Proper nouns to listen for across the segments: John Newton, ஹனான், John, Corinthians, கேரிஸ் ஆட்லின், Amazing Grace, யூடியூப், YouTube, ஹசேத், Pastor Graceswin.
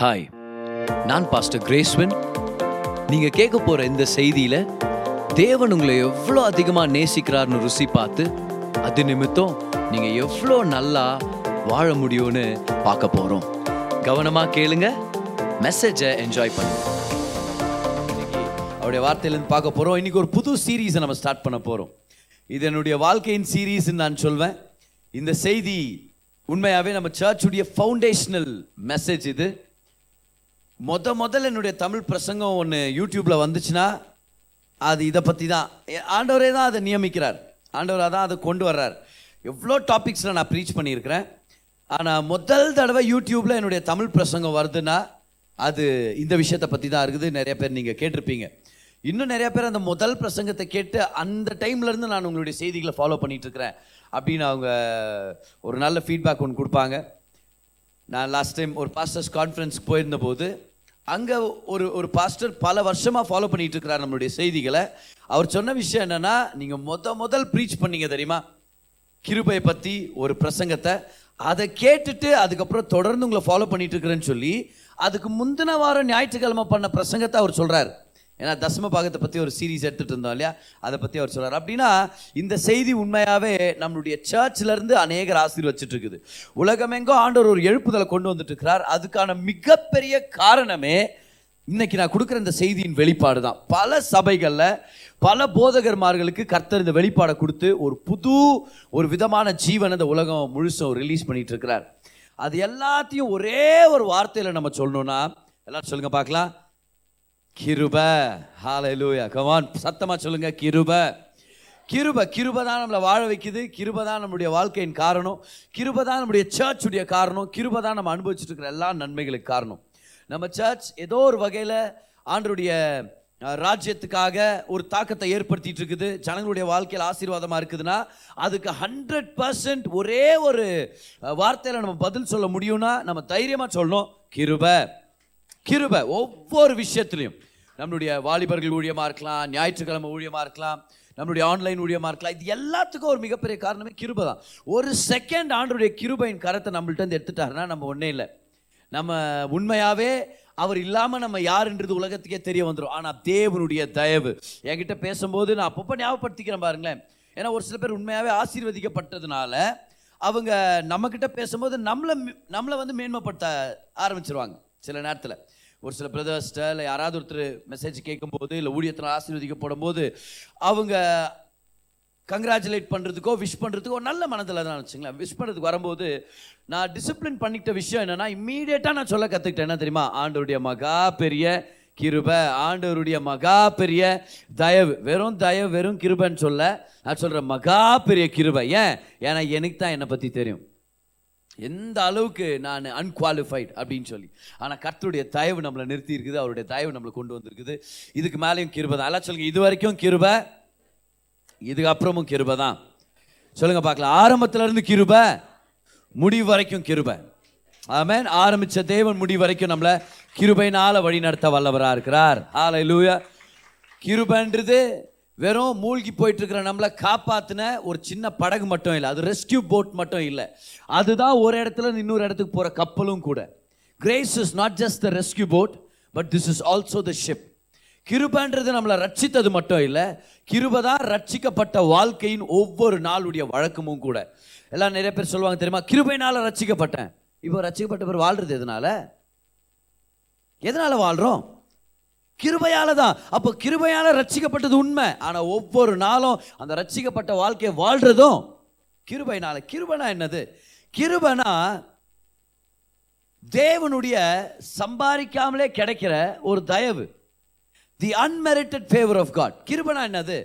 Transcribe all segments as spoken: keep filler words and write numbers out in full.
Hi, நான் pastor Graceswin. நீங்கள் கேட்க போகிற இந்த செய்தியில் தேவன் உங்களை எவ்வளோ அதிகமாக நேசிக்கிறார்னு ருசி பார்த்து அது நிமித்தம் நீங்கள் எவ்வளோ நல்லா வாழ முடியும்னு பார்க்க போகிறோம். கவனமாக கேளுங்க, மெசேஜை என்ஜாய் பண்ணுங்க. இன்னைக்கு அவருடைய வார்த்தையிலேருந்து பார்க்க போகிறோம். இன்றைக்கி ஒரு புது சீரீஸை நம்ம ஸ்டார்ட் பண்ண போகிறோம். இது என்னுடைய வாழ்க்கையின் சீரீஸ்ன்னு நான் சொல்வேன். இந்த செய்தி உண்மையாகவே நம்ம சர்ச்சுடைய ஃபவுண்டேஷனல் மெசேஜ். இது முத முதல்ல என்னுடைய தமிழ் பிரசங்கம் ஒன்று யூடியூப்பில் வந்துச்சுன்னா அது இதை பற்றி தான். ஆண்டவரே தான் அதை நியமிக்கிறார், ஆண்டவராக தான் அதை கொண்டு வர்றார். எவ்வளோ டாபிக்ஸில் நான் ப்ரீச் பண்ணியிருக்கிறேன். ஆனால் முதல் தடவை யூடியூப்பில் என்னுடைய தமிழ் பிரசங்கம் வருதுன்னா அது இந்த விஷயத்தை பற்றி தான் இருக்குது. நிறைய பேர் நீங்கள் கேட்டிருப்பீங்க. இன்னும் நிறைய பேர் அந்த முதல் பிரசங்கத்தை கேட்டு அந்த டைம்லேருந்து நான் உங்களுடைய செய்திகளை ஃபாலோ பண்ணிகிட்ருக்கிறேன் அப்படின்னு அவங்க ஒரு நல்ல ஃபீட்பேக் ஒன்று கொடுப்பாங்க. நான் லாஸ்ட் டைம் ஒரு பாஸ்டர்ஸ் கான்ஃபரன்ஸ்க்கு போயிருந்தபோது அங்கே ஒரு ஒரு பாஸ்டர் பல வருஷமாக ஃபாலோ பண்ணிகிட்டு இருக்கிறார் நம்மளுடைய செய்திகளை. அவர் சொன்ன விஷயம் என்னென்னா, நீங்கள் முத முதல் ப்ரீச் பண்ணிங்க தெரியுமா கிருபையை பற்றி ஒரு பிரசங்கத்தை, அதை கேட்டுட்டு அதுக்கப்புறம் தொடர்ந்து உங்களை ஃபாலோ பண்ணிகிட்டு இருக்கிறேன்னு சொல்லி அதுக்கு முந்தின வாரம் ஞாயிற்றுக்கிழமை பண்ண பிரசங்கத்தை அவர் சொல்கிறார். ஏன்னா தசம பாகத்தை பற்றி ஒரு சீரீஸ் எடுத்துகிட்டு இருந்தோம் இல்லையா, அதை பற்றி அவர் சொல்கிறார். அப்படின்னா இந்த செய்தி உண்மையாகவே நம்மளுடைய சர்ச்சிலேருந்து அநேகர் ஆசீர்வச்சிட்டு இருக்குது. உலகமெங்கோ ஆண்டவர் ஒரு எழுப்புதலை கொண்டு வந்துட்டு இருக்கிறார். அதுக்கான மிகப்பெரிய காரணமே இன்றைக்கி நான் கொடுக்குற இந்த செய்தியின் வெளிப்பாடு தான். பல சபைகளில் பல போதகர்மார்களுக்கு கர்த்தர் இந்த வெளிப்பாடை கொடுத்து ஒரு புது ஒரு விதமான ஜீவன் இந்த உலகம் முழுசும் ரிலீஸ் பண்ணிகிட்டு இருக்கிறார். அது எல்லாத்தையும் ஒரே ஒரு வார்த்தையில் நம்ம சொல்லணும்னா, எல்லாரும் சொல்லுங்க பார்க்கலாம், கிருபை. ஹல்லேலூயா, கம் ஆன், சத்தமாக சொல்லுங்க, கிருபை. கிருபை கிருபை தான் நம்மளை வாழ வைக்குது. கிருபை தான் நம்மளுடைய வாழ்க்கையின் காரணம். கிருபை தான் நம்முடைய சர்ச்சுடைய காரணம். கிருபை தான் நம்ம அனுபவிச்சுட்டு இருக்கிற எல்லா நன்மைகளுக்கு காரணம். நம்ம சர்ச் ஏதோ ஒரு வகையில் ஆண்டருடைய ராஜ்யத்துக்காக ஒரு தாக்கத்தை ஏற்படுத்திட்டு இருக்குது. ஜனங்களுடைய வாழ்க்கையில் ஆசீர்வாதமாக இருக்குதுன்னா அதுக்கு ஹண்ட்ரட் பர்சன்ட் ஒரே ஒரு வார்த்தையில் நம்ம பதில் சொல்ல முடியும்னா நம்ம தைரியமாக சொல்லணும், கிருபை கிருபை. ஒவ்வொரு விஷயத்துலையும் நம்மளுடைய வாலிபர்கள் ஊழியமாக இருக்கலாம், ஞாயிற்றுக்கிழமை ஊழியமாக இருக்கலாம், நம்மளுடைய ஆன்லைன் ஊழியமாக இருக்கலாம், இது எல்லாத்துக்கும் ஒரு மிகப்பெரிய காரணமே கிருபை தான். ஒரு செகண்ட் ஆண்டருடைய கிருபையின் கரத்தை நம்மள்ட்ட இருந்து எடுத்துட்டாருன்னா நம்ம ஒன்றே இல்லை. நம்ம உண்மையாகவே அவர் இல்லாமல் நம்ம யாருன்றது உலகத்துக்கே தெரிய வந்துடும். ஆனால் தேவனுடைய தயவு என்கிட்ட பேசும்போது நான் அப்பப்போ ஞாபகப்படுத்திக்கிறேன் பாருங்களேன். ஏன்னா ஒரு சில பேர் உண்மையாகவே ஆசீர்வதிக்கப்பட்டதுனால அவங்க நம்மக்கிட்ட பேசும்போது நம்மளை நம்மளை வந்து மேன்மைப்படுத்த ஆரம்பிச்சிருவாங்க. சில நேரத்தில் ஒரு சில பிரதர்ஸ்ட்ட இல்லை யாராவது ஒருத்தர் மெசேஜ் கேட்கும்போது இல்லை ஊழியத்தில் ஆசீர்வதிக்கப்படும் போது அவங்க கங்க்ராச்சுலேட் பண்ணுறதுக்கோ விஷ் பண்ணுறதுக்கோ நல்ல மனதில் தான் வச்சுங்களேன். விஷ் பண்ணுறதுக்கு வரும்போது நான் டிசிப்ளின் பண்ணிக்கிட்ட விஷயம் என்னென்னா, இம்மீடியட்டாக நான் சொல்ல கற்றுக்கிட்டேன் என்ன தெரியுமா, ஆண்டவருடைய மகா பெரிய கிருபை, ஆண்டவருடைய மகா பெரிய தயவு. வெறும் தயவு வெறும் கிருபைன்னு சொல்ல, நான் சொல்கிறேன் மகா பெரிய கிருபை. ஏன்? ஏன்னா எனக்கு தான் என்னை பற்றி தெரியும் எந்த அளவுக்கு நான் அன்குவாலிஃபைட் அப்படின்னு சொல்லி. ஆனால் கர்த்தருடைய தயவு நம்மளை நிறுத்தி இருக்குது, அவருடைய தயவு நம்மளை கொண்டு வந்திருக்குது. இதுக்கு மேலேயும் கிருபை தான். எல்லாம் சொல்லுங்கள், இது வரைக்கும் கிருபை, இதுக்கு அப்புறமும் கிருபை தான். சொல்லுங்க பார்க்கலாம், ஆரம்பத்திலேருந்து கிருபை, முடிவு வரைக்கும் கிருபை. ஆமென். ஆரம்பித்த தேவன் முடிவு வரைக்கும் நம்மளை கிருபையினால் வழி நடத்த வல்லவராக இருக்கிறார். ஹல்லேலூயா. கிருபைன்றது வெறும் மூழ்கி போயிட்டு இருக்கிற நம்மளை காப்பாற்றின ஒரு சின்ன படகு மட்டும் இல்லை, அது ரெஸ்கியூ போட் மட்டும் இல்லை, அதுதான் ஒரு இடத்துல இன்னொரு இடத்துக்கு போகிற கப்பலும் கூட. Grace is not just the rescue boat, but this is also the ship. கிருபைன்றது நம்மளை ரட்சித்தது மட்டும் இல்லை, கிருபை தான் ரட்சிக்கப்பட்ட வாழ்க்கையின் ஒவ்வொரு நாளுடைய வழக்கமும் கூட. எல்லாம் நிறைய பேர் சொல்லுவாங்க தெரியுமா, கிருபையினால் ரட்சிக்கப்பட்டேன். இப்போ ரட்சிக்கப்பட்ட பேர் வாழ்றது எதனால எதனால் வாழ்கிறோம்? கிருபையால தான். அப்போ கிருபையால ரட்சிக்கப்பட்டது உண்மை. ஆனால் ஒவ்வொரு நாளும் அந்த ரட்சிக்கப்பட்ட வாழ்க்கையை வாழ்றதும் கிருபைனால. கிருபைனா என்னது? கிருபைனா தேவனுடைய சம்பாதிக்காமலே கிடைக்கிற ஒரு தயவு, the unmerited favour of God. கிருபைனா என்னது?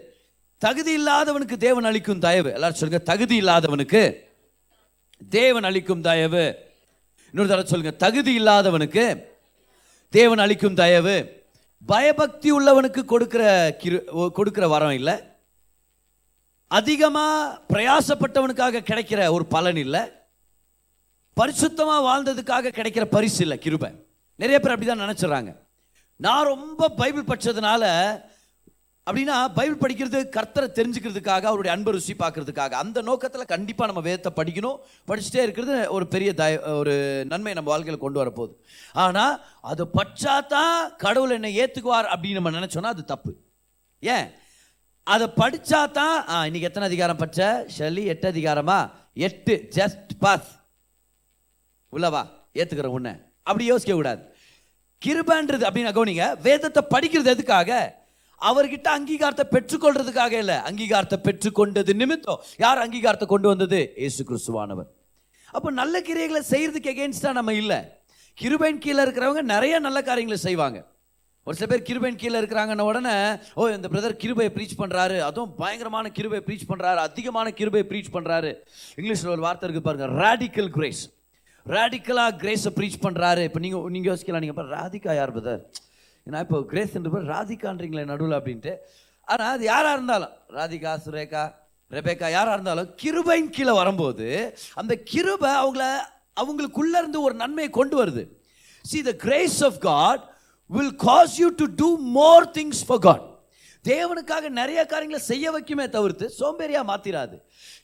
தகுதி இல்லாதவனுக்கு தேவன் அளிக்கும் தயவு. எல்லாரும் சொல்லுங்க, தகுதி இல்லாதவனுக்கு தேவன் அளிக்கும் தயவு. இன்னொரு தடவை சொல்லுங்க, தகுதி இல்லாதவனுக்கு தேவன் அளிக்கும் தயவு. பயபக்தி உள்ளவனுக்கு கொடுக்கிற கிரு கொடுக்கிற வரம் இல்லை, அதிகமாக பிரயாசப்பட்டவனுக்காக கிடைக்கிற ஒரு பலன் இல்லை, பரிசுத்தமாக வாழ்ந்ததுக்காக கிடைக்கிற பரிசு இல்லை கிருபை. நிறைய பேர் அப்படி தான் நினச்சிட்றாங்க, நான் ரொம்ப பைபிள் படித்ததுனால அப்படின்னா பைபிள் படிக்கிறது கர்த்தரை தெரிஞ்சுக்கிறதுக்காக, அவருடைய அன்பை ருசி பார்க்கறதுக்காக. அந்த நோக்கத்தில் கண்டிப்பாக நம்ம வேதத்தை படிக்கணும். படிச்சுட்டே இருக்கிறது ஒரு பெரிய தய ஒரு நன்மை நம்ம வாழ்க்கையில் கொண்டு வரப்போகுது. ஆனால் அதை படித்தாதான் கடவுள் என்னை ஏற்றுக்குவார் அப்படின்னு நம்ம நினச்சோன்னா அது தப்பு. ஏன் அதை படித்தாதான் இன்னைக்கு எத்தனை அதிகாரம் படித்த ஷெல்லி? எட்டு அதிகாரமா? எட்டு ஜஸ்ட் பாஸ் உள்ளவா ஏற்றுக்கிற உன்னை அப்படி யோசிக்க கூடாது. கிருபன்றது அப்படின்னு கவனிங்க. வேதத்தை படிக்கிறது எதுக்காக? அவர்கிட்ட அங்கீகாரத்தை பெற்றுக்கொள்றதுக்காக இல்லை. அங்கீகாரத்தை பெற்றுக்கொண்டது நிமித்தம் யார் அங்கீகாரத்தை கொண்டு வந்தது? இயேசு கிறிஸ்துவானவர். அப்போ நல்ல கிரியைகளை செய்யறதுக்கு எகெயின்ஸ்டாக நம்ம இல்லை. கிருபையின் கீழே இருக்கிறவங்க நிறைய நல்ல காரியங்களை செய்வாங்க. ஒரு சில பேர் கிருபையின் கீழே இருக்கிறாங்கன்ன உடனே, ஓ இந்த பிரதர் கிருபையை ப்ரீச் பண்ணுறாரு, அதுவும் பயங்கரமான கிருபையை ப்ரீச் பண்ணுறாரு, அதிகமான கிருபையை ப்ரீச் பண்ணுறாரு. இங்கிலீஷில் ஒரு வார்த்தை இருக்குது பாருங்கள், ராடிக்கல் கிரேஸ். ராடிக்கலாக கிரேஸை ப்ரீச் பண்ணுறாரு. இப்போ நீங்கள் நீங்கள் யோசிக்கலாம், நீங்கள் பாரு ராதிகா யார் பிரதர்? ஏன்னா இப்போ கிரேஸ் என்று பேர் ராதிகான்றீங்களே நடுவில் அப்படின்ட்டு. ஆனால் அது யாராக இருந்தாலும், ராதிகா, சுரேகா, ரெபேக்கா, யாராக இருந்தாலும் கிருபையின் கீழே வரும்போது அந்த கிருபை அவங்கள அவங்களுக்குள்ளே இருந்து ஒரு நன்மையை கொண்டு வருது. See, the grace of God will cause you to do more things for God. தேவனுக்காக நிறைய காரியங்களை செய்ய வைக்குமே தவிர்த்து சோம்பேறியாக மாற்றிடாது.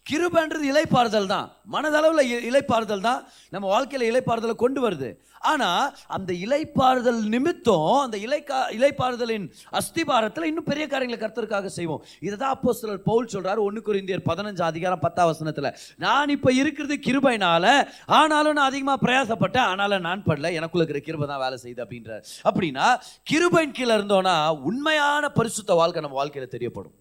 கிருபைன்றது இலைப்பாறுதல் தான், மனதளவில் இலைப்பாறுதல் தான் நம்ம வாழ்க்கையில் இலைப்பாறுதலை கொண்டு வருது. ஆனால் அந்த இலைப்பாறுதல் நிமித்தம் அந்த இலைக்கா இலைப்பாறுதலின் அஸ்திபாரத்தில் இன்னும் பெரிய காரியங்களை கர்த்தருக்காக செய்வோம். இதை தான் அப்போஸ்தலர் பவுல் சொல்கிறார் ஒன்று கொரிந்தியர் பதினஞ்சாம் அதிகாரம் பத்தாம் வசனத்தில். நான் இப்போ இருக்கிறது கிருபையினால, ஆனாலும் நான் அதிகமாக பிரயாசப்பட்டேன், ஆனாலும் நான் படல, எனக்குள்ள இருக்கிற கிருபை தான் வேலை செய்யுது அப்படின்றார். அப்படின்னா கிருபையின் கீழே இருந்தோன்னா உண்மையான பரிசுத்த வாழ்க்கை நம்ம வாழ்க்கையில் தெரியப்படும்.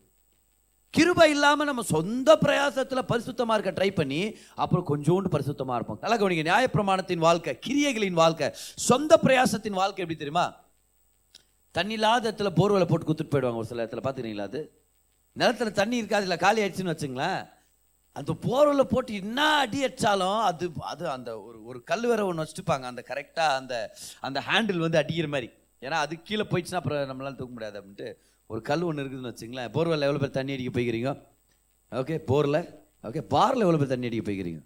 கிருபை இல்லாமல் நம்ம சொந்த பிரயாசத்தில் பரிசுத்தமாக இருக்க ட்ரை பண்ணி அப்புறம் கொஞ்சோண்டு பரிசுத்தமாக இருப்போம். நல்லா கவனிங்க, நியாயப்பிரமாணத்தின் வாழ்க்கை, கிரியைகளின் வாழ்க்கை, சொந்த பிரயாசத்தின் வாழ்க்கை எப்படி தெரியுமா? தண்ணி இல்லாத இடத்துல போர்வலை போட்டு குத்துட்டு போயிடுவாங்க. ஒரு சில இடத்துல பார்த்துக்கிறீங்களா, அது நிலத்துல தண்ணி இருக்காது, இல்லை காலி ஆயிடுச்சுன்னு வச்சுங்களேன், அந்த போர்வலை போட்டு என்ன அடி அடித்தாலும் அது அது அந்த ஒரு ஒரு கல் வேற ஒன்று வச்சுட்டுப்பாங்க, அந்த கரெக்டாக அந்த அந்த ஹேண்டில் வந்து அடிக்கிற மாதிரி. ஏன்னா அது கீழே போயிடுச்சுன்னா அப்புறம் நம்மளால் தூக்க முடியாது அப்படின்ட்டு ஒரு கல் ஒன்று இருக்குதுன்னு வச்சுங்களேன். போர்வெல் எவ்வளோ பேர் தண்ணி அடிக்க போய்க்கிறீங்க? ஓகே, போரில் ஓகே, பாரில் எவ்வளோ பேர் தண்ணி அடிக்க போய்க்கிறீங்க?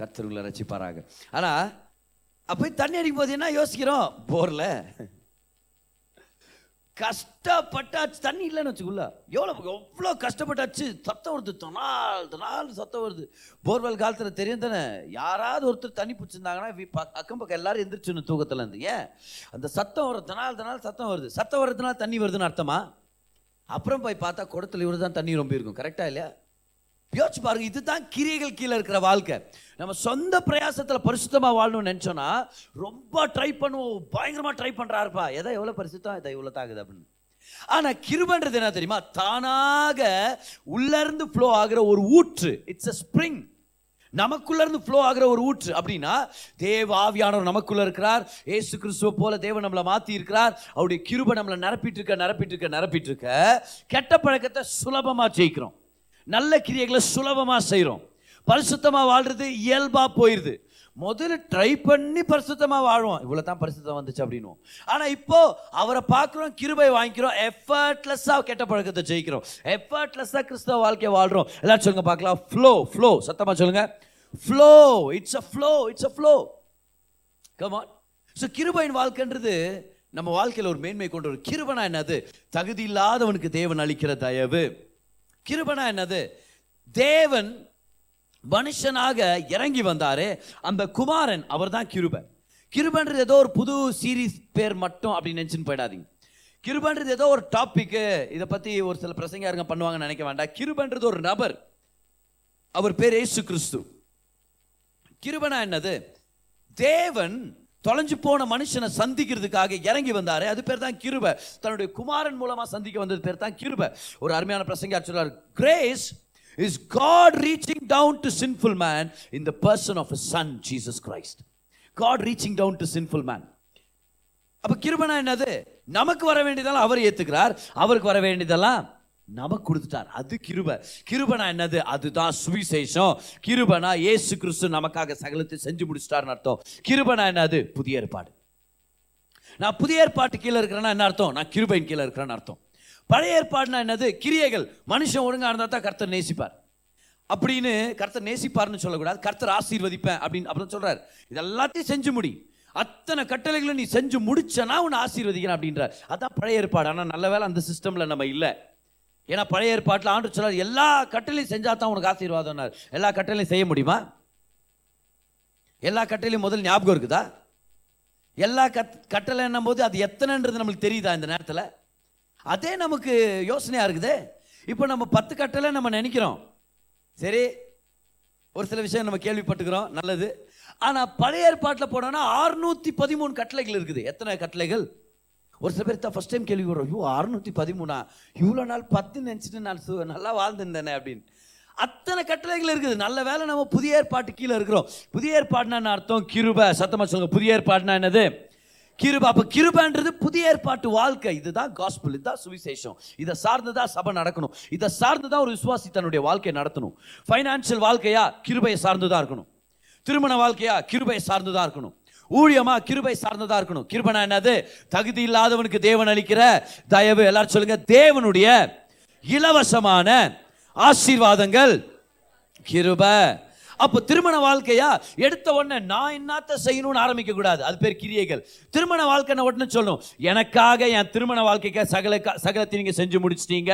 கர்த்தருக்குள்ள ரசிப்பாராங்க. ஆனால் அப்போ தண்ணி அடிக்கும் போது என்ன யோசிக்கிறோம்? போரில் கஷ்டப்பட்டாச்சு, தண்ணி இல்லைன்னு வச்சுக்கல, எவ்வளோ எவ்வளோ கஷ்டப்பட்டாச்சு, சத்தம் வருது, தொனால் தொனால் சத்தம் வருது. போர்வெல் காலத்தில் தெரியும் தானே, யாராவது ஒருத்தர் தண்ணி பிடிச்சிருந்தாங்கன்னா அக்கம் பக்கம் எல்லாரும் எந்திரிச்சுன்னு தூக்கத்தில் இருந்து. ஏன் அந்த சத்தம் வர தொனால் தொனால் சத்தம் வருது, சத்தம் வர்றதுனால தண்ணி வருதுன்னு அர்த்தமா? அப்புறம் போய் பார்த்தா குடத்தில் இவர் தான் தண்ணி ரொம்ப இருக்கும். கரெக்டாக இல்லையா? யோசிச்சு பாருங்க. இதுதான் கிரியைகள் கீழே இருக்கிற வாழ்க்கை. நம்ம சொந்த பிரயாசத்தில் பரிசுத்தமாக வாழணும்னு நினச்சோன்னா ரொம்ப ட்ரை பண்ணுவோம், பயங்கரமாக ட்ரை பண்ணுறாருப்பா, எதை எவ்வளோ பரிசுத்தம், இதை இவ்வளோ தாக்குது அப்படின்னு. ஆனால் கிருபைன்றது என்ன தெரியுமா? தானாக உள்ளேருந்து ஃப்ளோ ஆகிற ஒரு ஊற்று. It's a spring. நமக்குள்ளேருந்து ஃப்ளோ ஆகிற ஒரு ஊற்று. அப்படின்னா தேவ ஆவியானவர் நமக்குள்ளே இருக்கிறார். ஏசு கிறிஸ்துவை போல தேவன் நம்மளை மாற்றி இருக்கிறார். அவருடைய கிருபை நம்மளை நிரப்பிட்டு இருக்க நிரப்பிட்டு இருக்க நிரப்பிட்டு இருக்க கெட்ட பழக்கத்தை சுலபமாக ஜெயிக்கிறோம், நல்ல கிரியைகளை சுலபமாக செய்கிறோம். பரிசுத்தமாக வாழ்கிறது இயல்பாக போயிடுது. முதல்ல ட்ரை பண்ணி பரிசுத்தமாக வாழ்வோம், இவ்வளோ தான் பரிசுத்தம் வந்துச்சு அப்படின்னு. ஆனால் இப்போது அவரை பார்க்குறோம், கிருபை வாங்கிக்கிறோம், எஃபர்ட்லெஸ்ஸாக கெட்ட பழக்கத்தை ஜெயிக்கிறோம், எஃபர்ட்லெஸ்ஸாக கிறிஸ்தவ வாழ்க்கையை வாழ்கிறோம். எல்லாரும் சொல்லுங்க பார்க்கலாம், ஃப்ளோ ஃப்ளோ, சத்தமாக சொல்லுங்கள், flow. It's a flow, it's a flow. Come on. So கிருபையின் வாழ்க்கைன்றது நம்ம வாழ்க்கையில் ஒரு மேன்மை கொண்டு வரும். கிருபைனா என்னது? தகுதி இல்லாதவனுக்கு தேவன் அளிக்கிற தயவு. கிருபைனா என்னது? தேவன் மனுஷனாக இறங்கி வந்தாரே அந்த குமாரன், அவர் தான் கிருபை. கிருபைன்றது ஏதோ ஒரு புது சீரீஸ் பேர் மட்டும் அப்படின்னு நினச்சின்னு போயிடாதீங்க. கிருபைன்றது ஏதோ ஒரு டாபிக்கு, இதை பற்றி ஒரு சில பிரசங்க யாருங்க பண்ணுவாங்கன்னு நினைக்க வேண்டாம். கிருபைன்றது ஒரு நபர், அவர் பேர் ஏசு கிறிஸ்து. கிருபைனா என்னது? தேவன் தொலைஞ்சு போன மனுஷனை சந்திக்கிறதுக்காக இறங்கி வந்தாரு, அது பேர் தான் கிருபை. தன்னுடைய குமாரன் மூலமா சந்திக்க வந்தது பேர் தான் கிருபை. ஒரு அருமையான பிரசங்க சொல்றாரு, grace is God reaching down to sinful man in the person of his son Jesus Christ. God reaching down to sinful man. அப்ப கிருபைனா என்னது? நமக்கு வர வேண்டியதெல்லாம் அவர் ஏத்துக்கிறார், அவருக்கு வர வேண்டியதெல்லாம் நமக்கு கொடுத்துட்டார். அது கிருபை. கிருபைனா என்னது? அதுதான் சுவிசேஷம். கிருபைனா ஏசு கிறிஸ்து நமக்காக சகலத்தை செஞ்சு முடிச்சிட்டார்னு அர்த்தம். கிருபைனா என்னது? புதிய ஏற்பாடு. நான் புதிய ஏற்பாட்டு கீழே இருக்கிறேன்னா என்ன அர்த்தம்? நான் கிருபையின் கீழே இருக்கிறேன்னு அர்த்தம். பழைய ஏற்பாடுனா என்னது? கிரியைகள். மனுஷன் ஒழுங்காக இருந்தால் தான் கர்த்தர் நேசிப்பார் அப்படின்னு. கர்த்தர் நேசிப்பார்னு சொல்லக்கூடாது, கர்த்தர் ஆசீர்வதிப்பேன் அப்படின்னு அப்புறம் சொல்றாரு. இதெல்லாத்தையும் செஞ்சு முடி, அத்தனை கட்டளைகளை நீ செஞ்சு முடிச்சனா உன்னை ஆசீர்வதிக்கிறேன் அப்படின்றார். அதான் பழைய ஏற்பாடு. ஆனால் நல்ல வேலை அந்த சிஸ்டமில் நம்ம இல்லை. ஏன்னா பழைய ஏற்பாட்டில் ஆண்டு சொன்னார் எல்லா கட்டளையும் செஞ்சால் தான் உனக்கு ஆசீர்வாதம்னார். எல்லா கட்டளையும் செய்ய முடியுமா? எல்லா கட்டளையும் முதல் ஞாபகம் இருக்குதா? எல்லா கட் கட்டளை என்னும் போது அது எத்தனைன்றது நம்மளுக்கு தெரியுதா? இந்த நேரத்தில் அதே நமக்கு யோசனையாக இருக்குது. இப்போ நம்ம பத்து கட்டளை நம்ம நினைக்கிறோம். சரி, ஒரு சில விஷயம் நம்ம கேள்விப்பட்டுக்கிறோம், நல்லது. ஆனால் பழைய ஏற்பாட்டில் போனோன்னா ஆறுநூற்றி பதிமூணு கட்டளைகள் இருக்குது. எத்தனை கட்டளைகள்? ஒரு சில பேர் தான் ஃபஸ்ட் டைம் கேள்விப்படுறோம், ஐயோ அறுநூற்றி பதிமூணா இவ்வளோ நாள் பத்து நினச்சிட்டு நான் சு நல்லா வாழ்ந்துருந்தேனே அப்படின்னு. அத்தனை கட்டளைகள் இருக்குது. நல்ல வேலை நம்ம புதிய ஏற்பாட்டு கீழே இருக்கிறோம். புதிய ஏற்பாடுனா அர்த்தம் கிருபை. சத்தமாக சொல்லுங்கள், புதிய ஏற்பாடுனா என்னது? கிருபை. அப்போ கிருபைன்றது புதிய ஏற்பாட்டு வாழ்க்கை. இதுதான் காஸ்பல், இதுதான் சுவிசேஷம். இதை சார்ந்து தான் சபை நடக்கணும். இதை சார்ந்து தான் ஒரு விசுவாசி தன்னுடைய வாழ்க்கையை நடத்தணும். ஃபைனான்சியல் வாழ்க்கையா கிருபையை சார்ந்து தான் இருக்கணும். திருமண வாழ்க்கையா கிருபையை சார்ந்து தான் இருக்கணும். ஊழியமா கிருபை சார்ந்ததா இருக்கணும். கிருபைனா என்னது? தகுதி இல்லாதவனுக்கு தேவன் அளிக்கிற தயவு. எல்லாரும் சொல்லுங்க, தேவனுடைய இலவசமான ஆசீர்வாதங்கள் கிருபை. அப்போ திருமண வாழ்க்கையா எடுத்த உடனே நான் என்னத்தை செய்யணும்னு ஆரம்பிக்க கூடாது. அது பேர் கிரியைகள். திருமண வாழ்க்கைன்னு உடனே சொல்லணும், எனக்காக என் திருமண வாழ்க்கைக்கு சகல சகலத்தை நீங்க செஞ்சு முடிச்சிட்டீங்க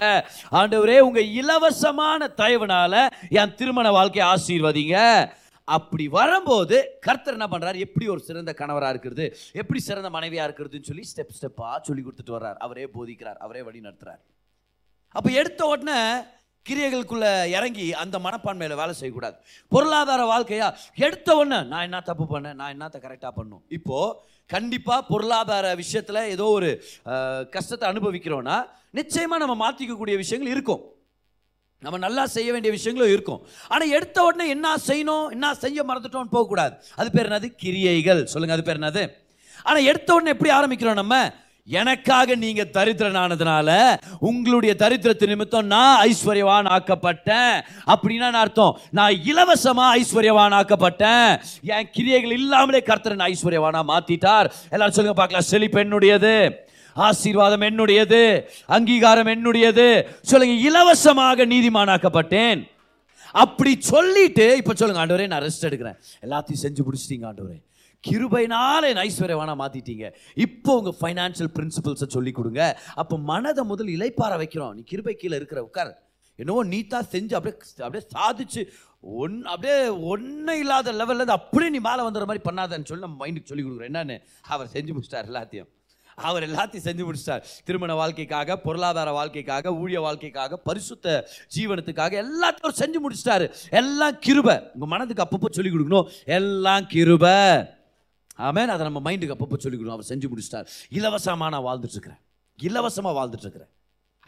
ஆண்டவரே, உங்க இலவசமான தயவுனால என் திருமண வாழ்க்கையை ஆசீர்வதிங்க. அப்படி வரும்போது கர்த்தர் என்ன பண்றாரு? எப்படி ஒரு சிறந்த கணவராக இருக்கிறது, எப்படி சிறந்த மனைவியாக இருக்கிறதுன்னு சொல்லி ஸ்டெப் ஸ்டெப்பாக சொல்லி கொடுத்துட்டு வர்றார். அவரே போதிக்கிறார், அவரே வழி நடத்துறார். அப்போ எடுத்த உடனே கிரியைகளுக்குள்ள இறங்கி அந்த மனப்பான்மையில வேலை செய்யக்கூடாது. பொருளாதார வாழ்க்கையா எடுத்த உடனே நான் என்ன தப்பு பண்ணேன், நான் என்னத்தை கரெக்டாக பண்ணும். இப்போ கண்டிப்பாக பொருளாதார விஷயத்தில் ஏதோ ஒரு கஷ்டத்தை அனுபவிக்கிறோன்னா நிச்சயமாக நம்ம மாற்றிக்கக்கூடிய விஷயங்கள் இருக்கும், நம்ம நல்லா செய்ய வேண்டிய விஷயங்களும் இருக்கும். ஆனால் எடுத்த உடனே என்ன செய்யணும், என்ன செய்ய மறந்துட்டோம்னு போகக்கூடாது. அது பேர் என்னது? கிரியைகள். சொல்லுங்கள், அது பேர் என்னது? ஆனால் எடுத்த உடனே எப்படி ஆரம்பிக்கிறோம் நம்ம? எனக்காக நீங்கள் தரித்திரனானதுனால உங்களுடைய தரித்திரத்து நிமித்தம் நான் ஐஸ்வர்யவான் ஆக்கப்பட்டேன். அப்படின்னா நான் அர்த்தம், நான் இலவசமாக ஐஸ்வர்யவான் ஆக்கப்பட்டேன். என் கிரியைகள் இல்லாமலே கர்த்தர் நான் ஐஸ்வர்யவானாக மாற்றிட்டார். எல்லாரும் சொல்லுங்கள் பார்க்கலாம், செழிப்பு என்னுடையது, ஆசீர்வாதம் என்னுடையது, அங்கீகாரம் என்னுடையது. சொல்லுங்க, இலவசமாக நீதிமானாக்கப்பட்டேன். அப்படி சொல்லிட்டு இப்ப சொல்லுங்க, ஆண்டவரே நான் ரெஸ்ட் எடுக்கிறேன், எல்லாத்தையும் செஞ்சு முடிச்சிட்டீங்க ஆண்டவரே, கிருபையினால என் ஐஸ்வர்யவானா மாத்திட்டீங்க. இப்போ உங்க பைனான்சியல் பிரின்சிபல்ஸை சொல்லி கொடுங்க. அப்போ மனதை முதல் இலைப்பார வைக்கிறோம். நீ கிருபை கீழே இருக்கிற உட்கார், என்னவோ நீத்தா செஞ்சு அப்படியே அப்படியே சாதிச்சு ஒன் அப்படியே ஒன்றும் இல்லாத லெவல்லேருந்து அப்படியே நீ மேலே வந்துடுற மாதிரி பண்ணாதன்னு சொல்லி நம்ம மைண்டுக்கு சொல்லி கொடுக்குறோம். என்னன்னு அவர் செஞ்சு முடிச்சிட்டார், எல்லாத்தையும் அவர் எல்லாத்தையும் செஞ்சு முடிச்சிட்டார். திருமண வாழ்க்கைக்காக, பொருளாதார வாழ்க்கைக்காக, ஊழிய வாழ்க்கைக்காக, பரிசுத்த ஜீவனத்துக்காக எல்லாத்தையும் செஞ்சு முடிச்சிட்டாரு. எல்லாம் கிருபை. உங்கள் மனதுக்கு அப்பப்போ சொல்லிக் கொடுக்கணும், எல்லாம் கிருபை. ஆமேன். அதை நம்ம மைண்டுக்கு அப்பப்போ சொல்லிக் கொடுக்கணும், அவர் செஞ்சு முடிச்சிட்டார். இலவசமாக நான் வாழ்ந்துட்டுருக்கிறேன், இலவசமாக வாழ்ந்துட்டுருக்கிறேன்.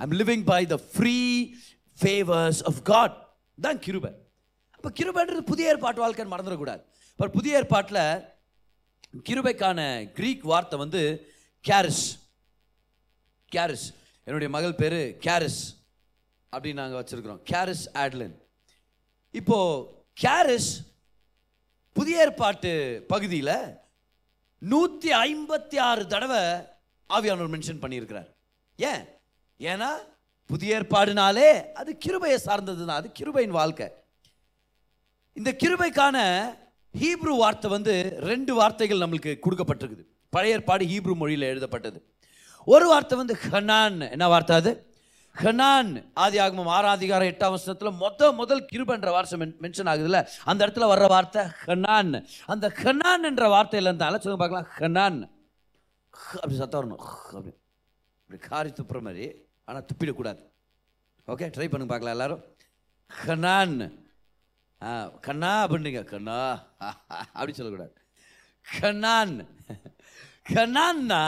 I'm living by the free favours of God. தான் கிருபை. அப்போ கிருபைன்றது புதிய ஏற்பாட்டு வாழ்க்கைன்னு மறந்துடக்கூடாது. இப்போ புதிய ஏற்பாட்டில் கிருபைக்கான கிரீக் வார்த்தை வந்து கேரிஸ். கேரிஸ். என்னுடைய மகள் பேர் கேரிஸ் அப்படின்னு நாங்கள் வச்சுருக்கிறோம், கேரிஸ் ஆட்லின். இப்போது கேரிஸ் புதிய ஏற்பாட்டு பகுதியில் நூற்றி ஐம்பத்தி ஆறு தடவை ஆவியானவர் மென்ஷன் பண்ணியிருக்கிறார். ஏன்? ஏன்னா புதிய ஏற்பாடுனாலே அது கிருபையை சார்ந்ததுதான். அது கிருபையின் வாழ்க்கை. இந்த கிருபைக்கான ஹீப்ரு வார்த்தை வந்து ரெண்டு வார்த்தைகள் நம்மளுக்கு கொடுக்கப்பட்டிருக்குது. பழைய ஏற்பாடு ஹீப்ரு மொழியில் எழுதப்பட்டது. ஒரு வார்த்தை வந்து ஹனான். என்ன வார்த்தை அது? ஹனான். ஆதியாகமம் ஆறாம் அதிகாரம் எட்டாம் வசனத்தில் மொத்த முதல் கிருபைன்ற வார்த்தை மென்ஷன் ஆகுதுல்ல, அந்த இடத்துல வர்ற வார்த்தை ஹனான். அந்த ஹனான் என்ற வார்த்தையில் இருந்தாலும் சொல்லுங்க பார்க்கலாம், ஹனான் அப்படி சத்தம் வரணும், அப்படி இப்படி காரி துப்புற மாதிரி. ஆனால் துப்பிடக்கூடாது. ஓகே, ட்ரை பண்ணுங்க பார்க்கலாம் எல்லாரும். ஹனான் ஆ கண்ணா அப்படிங்க, கண்ணா அப்படி சொல்லக்கூடாது. ஹனான் கனான்னா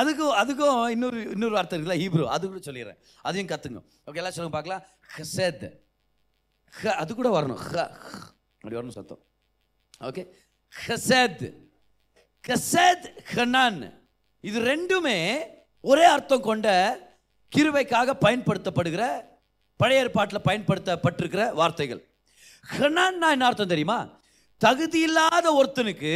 அதுக்கும் அதுக்கும் இன்னொரு இன்னொரு வார்த்தை இருக்குல்ல ஹீப்ரு, அது கூட சொல்லிடுறேன், அதையும் கற்றுங்க. ஓகே, எல்லாம் சொல்லுங்க பார்க்கலாம். ஹசேத் ஹ அது கூட வரணும், ஹ அப்படி வரணும் சத்தம். ஓகே, ஹசேத் ஹசேத் ஹனான் இது ரெண்டுமே ஒரே அர்த்தம் கொண்ட கிருபைக்காக பயன்படுத்தப்படுகிற பழைய ஏற்பாட்டில் பயன்படுத்தப்பட்டிருக்கிற வார்த்தைகள். ஹனான்னா என்ன அர்த்தம் தெரியுமா? தகுதி இல்லாத ஒருத்தனுக்கு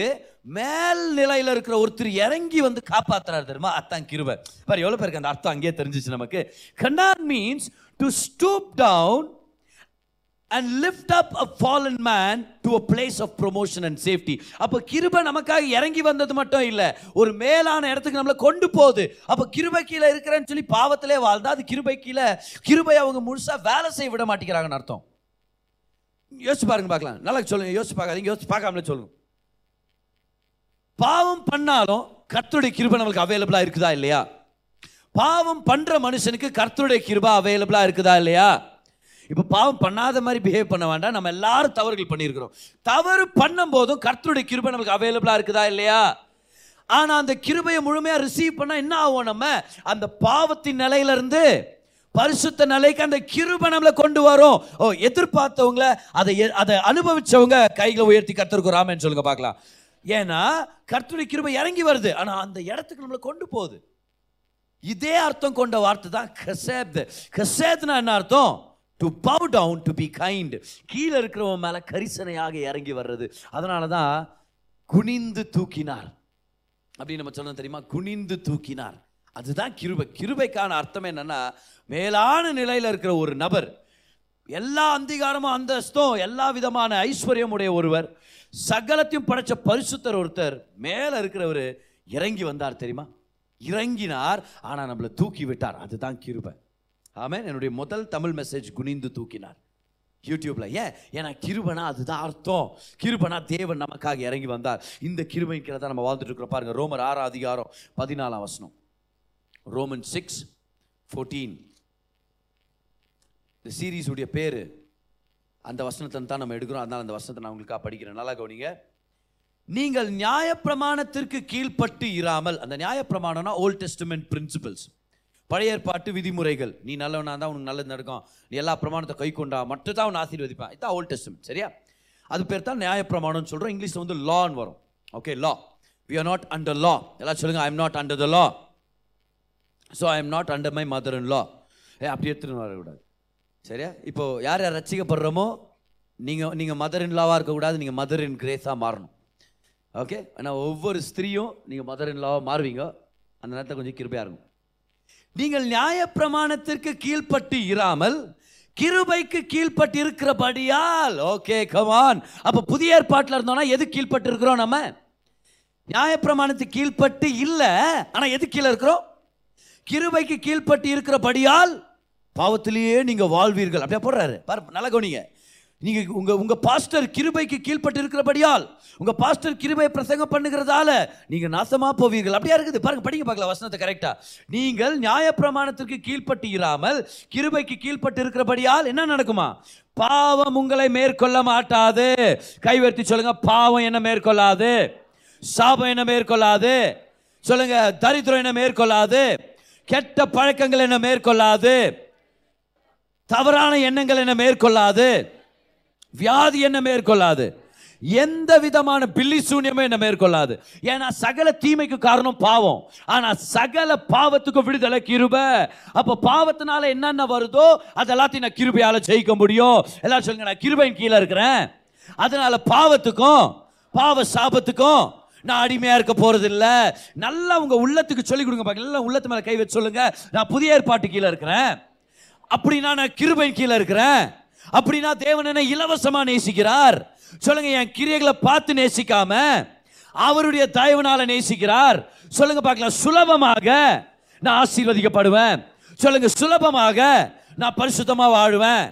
மேல் நிலையில் இருக்கிற ஒருத்தர் இறங்கி வந்து காப்பாற்றுறாரு தெரியுமா, அதான் கிருபை. பாரு எவ்வளோ பேருக்கு அந்த அர்த்தம் அங்கேயே தெரிஞ்சிச்சு நமக்கு. கனான் means to stoop down and lift up a fallen man to a place of promotion and safety. அப்ப கிருபை நமக்காக இறங்கி வந்தது மட்டும் இல்ல, ஒரு மேலான இடத்துக்கு நம்மள கொண்டு போகுது. அப்ப கிருபை கீழ இருக்கறேன்னு சொல்லி பாவத்திலே வாழ்ந்தா அது கிருபை கீழ, கிருபை அவங்க முழுசா வேலை செய்ய விட மாட்டேங்கிறாங்கன்னு அர்த்தம். யோசிச்சு பாருங்க பார்க்கலாம், நல்லா சொல்லுங்க, யோசிச்சு பார்க்காதீங்க, யோசிச்சு பார்க்காமலே சொல்லுங்க. பாவம் பண்ணாலும் கர்த்தருடைய கிருபை நமக்கு அவைலபிளா இருக்குதா இல்லையா? பாவம் பண்ற மனுஷனுக்கு கர்த்தருடைய கிருபை அவைலபிளா இருக்குதா இல்லையா? இப்போ பாவம் பண்ணாத மாதிரி பிஹேவ் பண்ண வேண்டாம். நம்ம எல்லாரும் தவறுகள் பண்ணியிருக்கிறோம். தவறு பண்ணும் போதும் கர்த்தருடைய கிருபை நமக்கு அவைலபிளா இருக்குதா இல்லையா? ஆனால் அந்த கிருபையை முழுமையாக ரிசீவ் பண்ணால் என்ன ஆகும்? நம்ம அந்த பாவத்தின் நிலையிலிருந்து பரிசுத்த நிலைக்கு அந்த கிருபை நம்மளை கொண்டு வரும். ஓ, எதிர்பார்த்தவங்கள அதை அதை அனுபவிச்சவங்க கைகளை உயர்த்தி கர்த்தருக்கு ராமேன்னு சொல்லுங்க பார்க்கலாம். ஏன்னா கர்த்தருடைய கிருபை இறங்கி வருது, ஆனால் அந்த இடத்துக்கு நம்மளை கொண்டு போகுது. இதே அர்த்தம் கொண்ட வார்த்தை தான் கசேத். கசேத்னா என்ன அர்த்தம்? to bow down, to be kind. கீழே இருக்கிறவன் மேலே கரிசனையாக இறங்கி வர்றது. அதனால தான் குனிந்து தூக்கினார் அப்படின்னு நம்ம சொன்னோம் தெரியுமா? குனிந்து தூக்கினார், அதுதான் கிருபை. கிருபைக்கான அர்த்தம் என்னன்னா, மேலான நிலையில் இருக்கிற ஒரு நபர், எல்லா அந்திகாரமும் அந்தஸ்தும் எல்லா விதமான ஐஸ்வர்யம் உடைய ஒருவர், சகலத்தையும் படைச்ச பரிசுத்தர் ஒருத்தர் மேலே இருக்கிறவர் இறங்கி வந்தார் தெரியுமா? இறங்கினார், ஆனால் நம்மளை தூக்கி விட்டார். அதுதான் கிருபை. ஆமாம், என்னுடைய முதல் தமிழ் மெசேஜ் குனிந்து தூக்கினார் யூடியூப்ல. ஏன்? ஏன்னா கிருபனா அதுதான் அர்த்தம். கிருபனா தேவன் நமக்காக இறங்கி வந்தார். இந்த கிருபைக்கு தான் நம்ம வாழ்ந்துட்டு இருக்கிறோம். பாருங்க, ரோமர் ஆறாம் அதிகாரம் பதினாலாம் வசனம், ரோமன் சிக்ஸ் ஃபோர்டீன். இந்த சீரீஸ் உடைய பேரு அந்த வசனத்தை தான் நம்ம எடுக்கிறோம். அதனால அந்த வசனத்தை நான் உங்களுக்காக படிக்கிறேன், நல்லா கவனிங்க. நீங்கள் நியாயப்பிரமாணத்திற்கு கீழ்பட்டு இராமல், அந்த நியாயப்பிரமாணம்னா ஓல்ட் டெஸ்டமெண்ட் பிரின்சிபல்ஸ், பழைய ஏற்பாட்டு விதிமுறைகள். நீ நல்லவனா தான் உனக்கு நல்லது நடக்கும், நீ எல்லா பிரமாணத்தை கை கொண்டா மட்டும் தான் உன் ஆசீர்வதிப்பான், இதுதான் ஓல்ட் டெஸ்டமெண்ட். சரியா? அது பேர் தான் நியாயப்பிரமாணம்னு சொல்கிறோம். இங்கிலீஷில் வந்து லான்னு வரும். Okay, law. We are not under law. எல்லாம் சொல்லுங்கள், I am not under the law. So I am not under my mother in law. ஏ, அப்படி எடுத்துகிட்டு வரக்கூடாது. சரியா? இப்போது யார் யார் ரசிக்கப்படுறோமோ, நீங்கள் நீங்கள் மதர் இன் லாவாக இருக்கக்கூடாது, நீங்கள் மதர் இன் கிரேஸாக மாறணும். ஓகே? ஆனால் ஒவ்வொரு ஸ்திரீயும் நீங்கள் மதர் இன் லாவாக மாறுவீங்க. அந்த நேரத்தில் கொஞ்சம் கிருபையாக இருக்கும். நீங்கள் நியாயப்பிரமாணத்திற்கு கீழ்பட்டு இராமல் கிருபைக்கு கீழ்பட்டு இருக்கிறபடியால். Okay, come on. அப்போ புதிய ஏற்பாட்டில் இருந்தோம்னா எது கீழ்பட்டு இருக்கிறோம்? நம்ம நியாயப்பிரமாணத்துக்கு கீழ்பட்டு இல்லை, ஆனால் எது கீழே இருக்கிறோம்? கிருபைக்கு கீழ்பட்டு இருக்கிறபடியால் பாவத்திலேயே நீங்கள் வாழ்வீர்கள். அப்படியே போடுறாரு பாரு, நல்லா கவனிங்க. நீங்கள் உங்கள் உங்கள் பாஸ்டர் கிருபைக்கு கீழ்பட்டு இருக்கிறபடியால், உங்கள் பாஸ்டர் கிருபை பிரசங்கம் பண்ணுகிறதால நீங்கள் நாசமாக போவீர்கள். அப்படியா இருக்குது? பாருங்கள், படிக்க பார்க்கலாம் வசனத்தை கரெக்டாக. நீங்கள் நியாயப்பிரமாணத்திற்கு கீழ்பட்டு இராமல் கிருபைக்கு கீழ்பட்டு இருக்கிறபடியால் என்ன நடக்குமா? பாவம் உங்களை மேற்கொள்ள மாட்டாது. கைவர்த்தி சொல்லுங்கள், பாவம் என்ன மேற்கொள்ளாது, சாபம் என்ன மேற்கொள்ளாது, சொல்லுங்கள் தரித்திரம் என்ன மேற்கொள்ளாது, கெட்ட பழக்கங்கள் என்ன மேற்கொள்ளாது, தவறான எண்ணங்கள் என்ன மேற்கொள்ளாது, வியாதி என்ன மேற்கொள்ளாது, எந்த விதமான பில்லி சூன்யமே என்ன மேற்கொள்ளாது. ஏன்னா சகல தீமைக்கு காரணம் பாவம், ஆனால் சகல பாவத்துக்கு விடுதலை கிருபை. அப்போ பாவத்தினால என்னென்ன வருதோ அது எல்லாத்தையும் நான் கிருபையால் ஜெயிக்க முடியும். எல்லாரும் சொல்லுங்க, நான் கிருபையின் கீழே இருக்கிறேன், அதனால பாவத்துக்கும் பாவ சாபத்துக்கும் நான் அடிமையாக இருக்க போகிறது இல்லை. நல்லா உங்கள் உள்ளத்துக்கு சொல்லிக் கொடுங்க பாருங்க, நல்லா உள்ளத்து மேலே கை வச்சு சொல்லுங்க, நான் புதிய ஏற்பாட்டு கீழே இருக்கிறேன். அப்படின்னா நான் கிருபையின் கீழே இருக்கிறேன். அப்படின்னா தேவன் என்ன இலவசமா நேசிக்கிறார். சொல்லுங்க, என் கிரியைகளை பார்த்து நேசிக்காம அவருடைய தயவுனால நேசிக்கிறார். சொல்லுங்க பார்க்கலாம், சுலபமாக நான் ஆசீர்வதிக்கப்படுவேன். சொல்லுங்க, சுலபமாக நான் பரிசுத்தமா வாழுவேன்,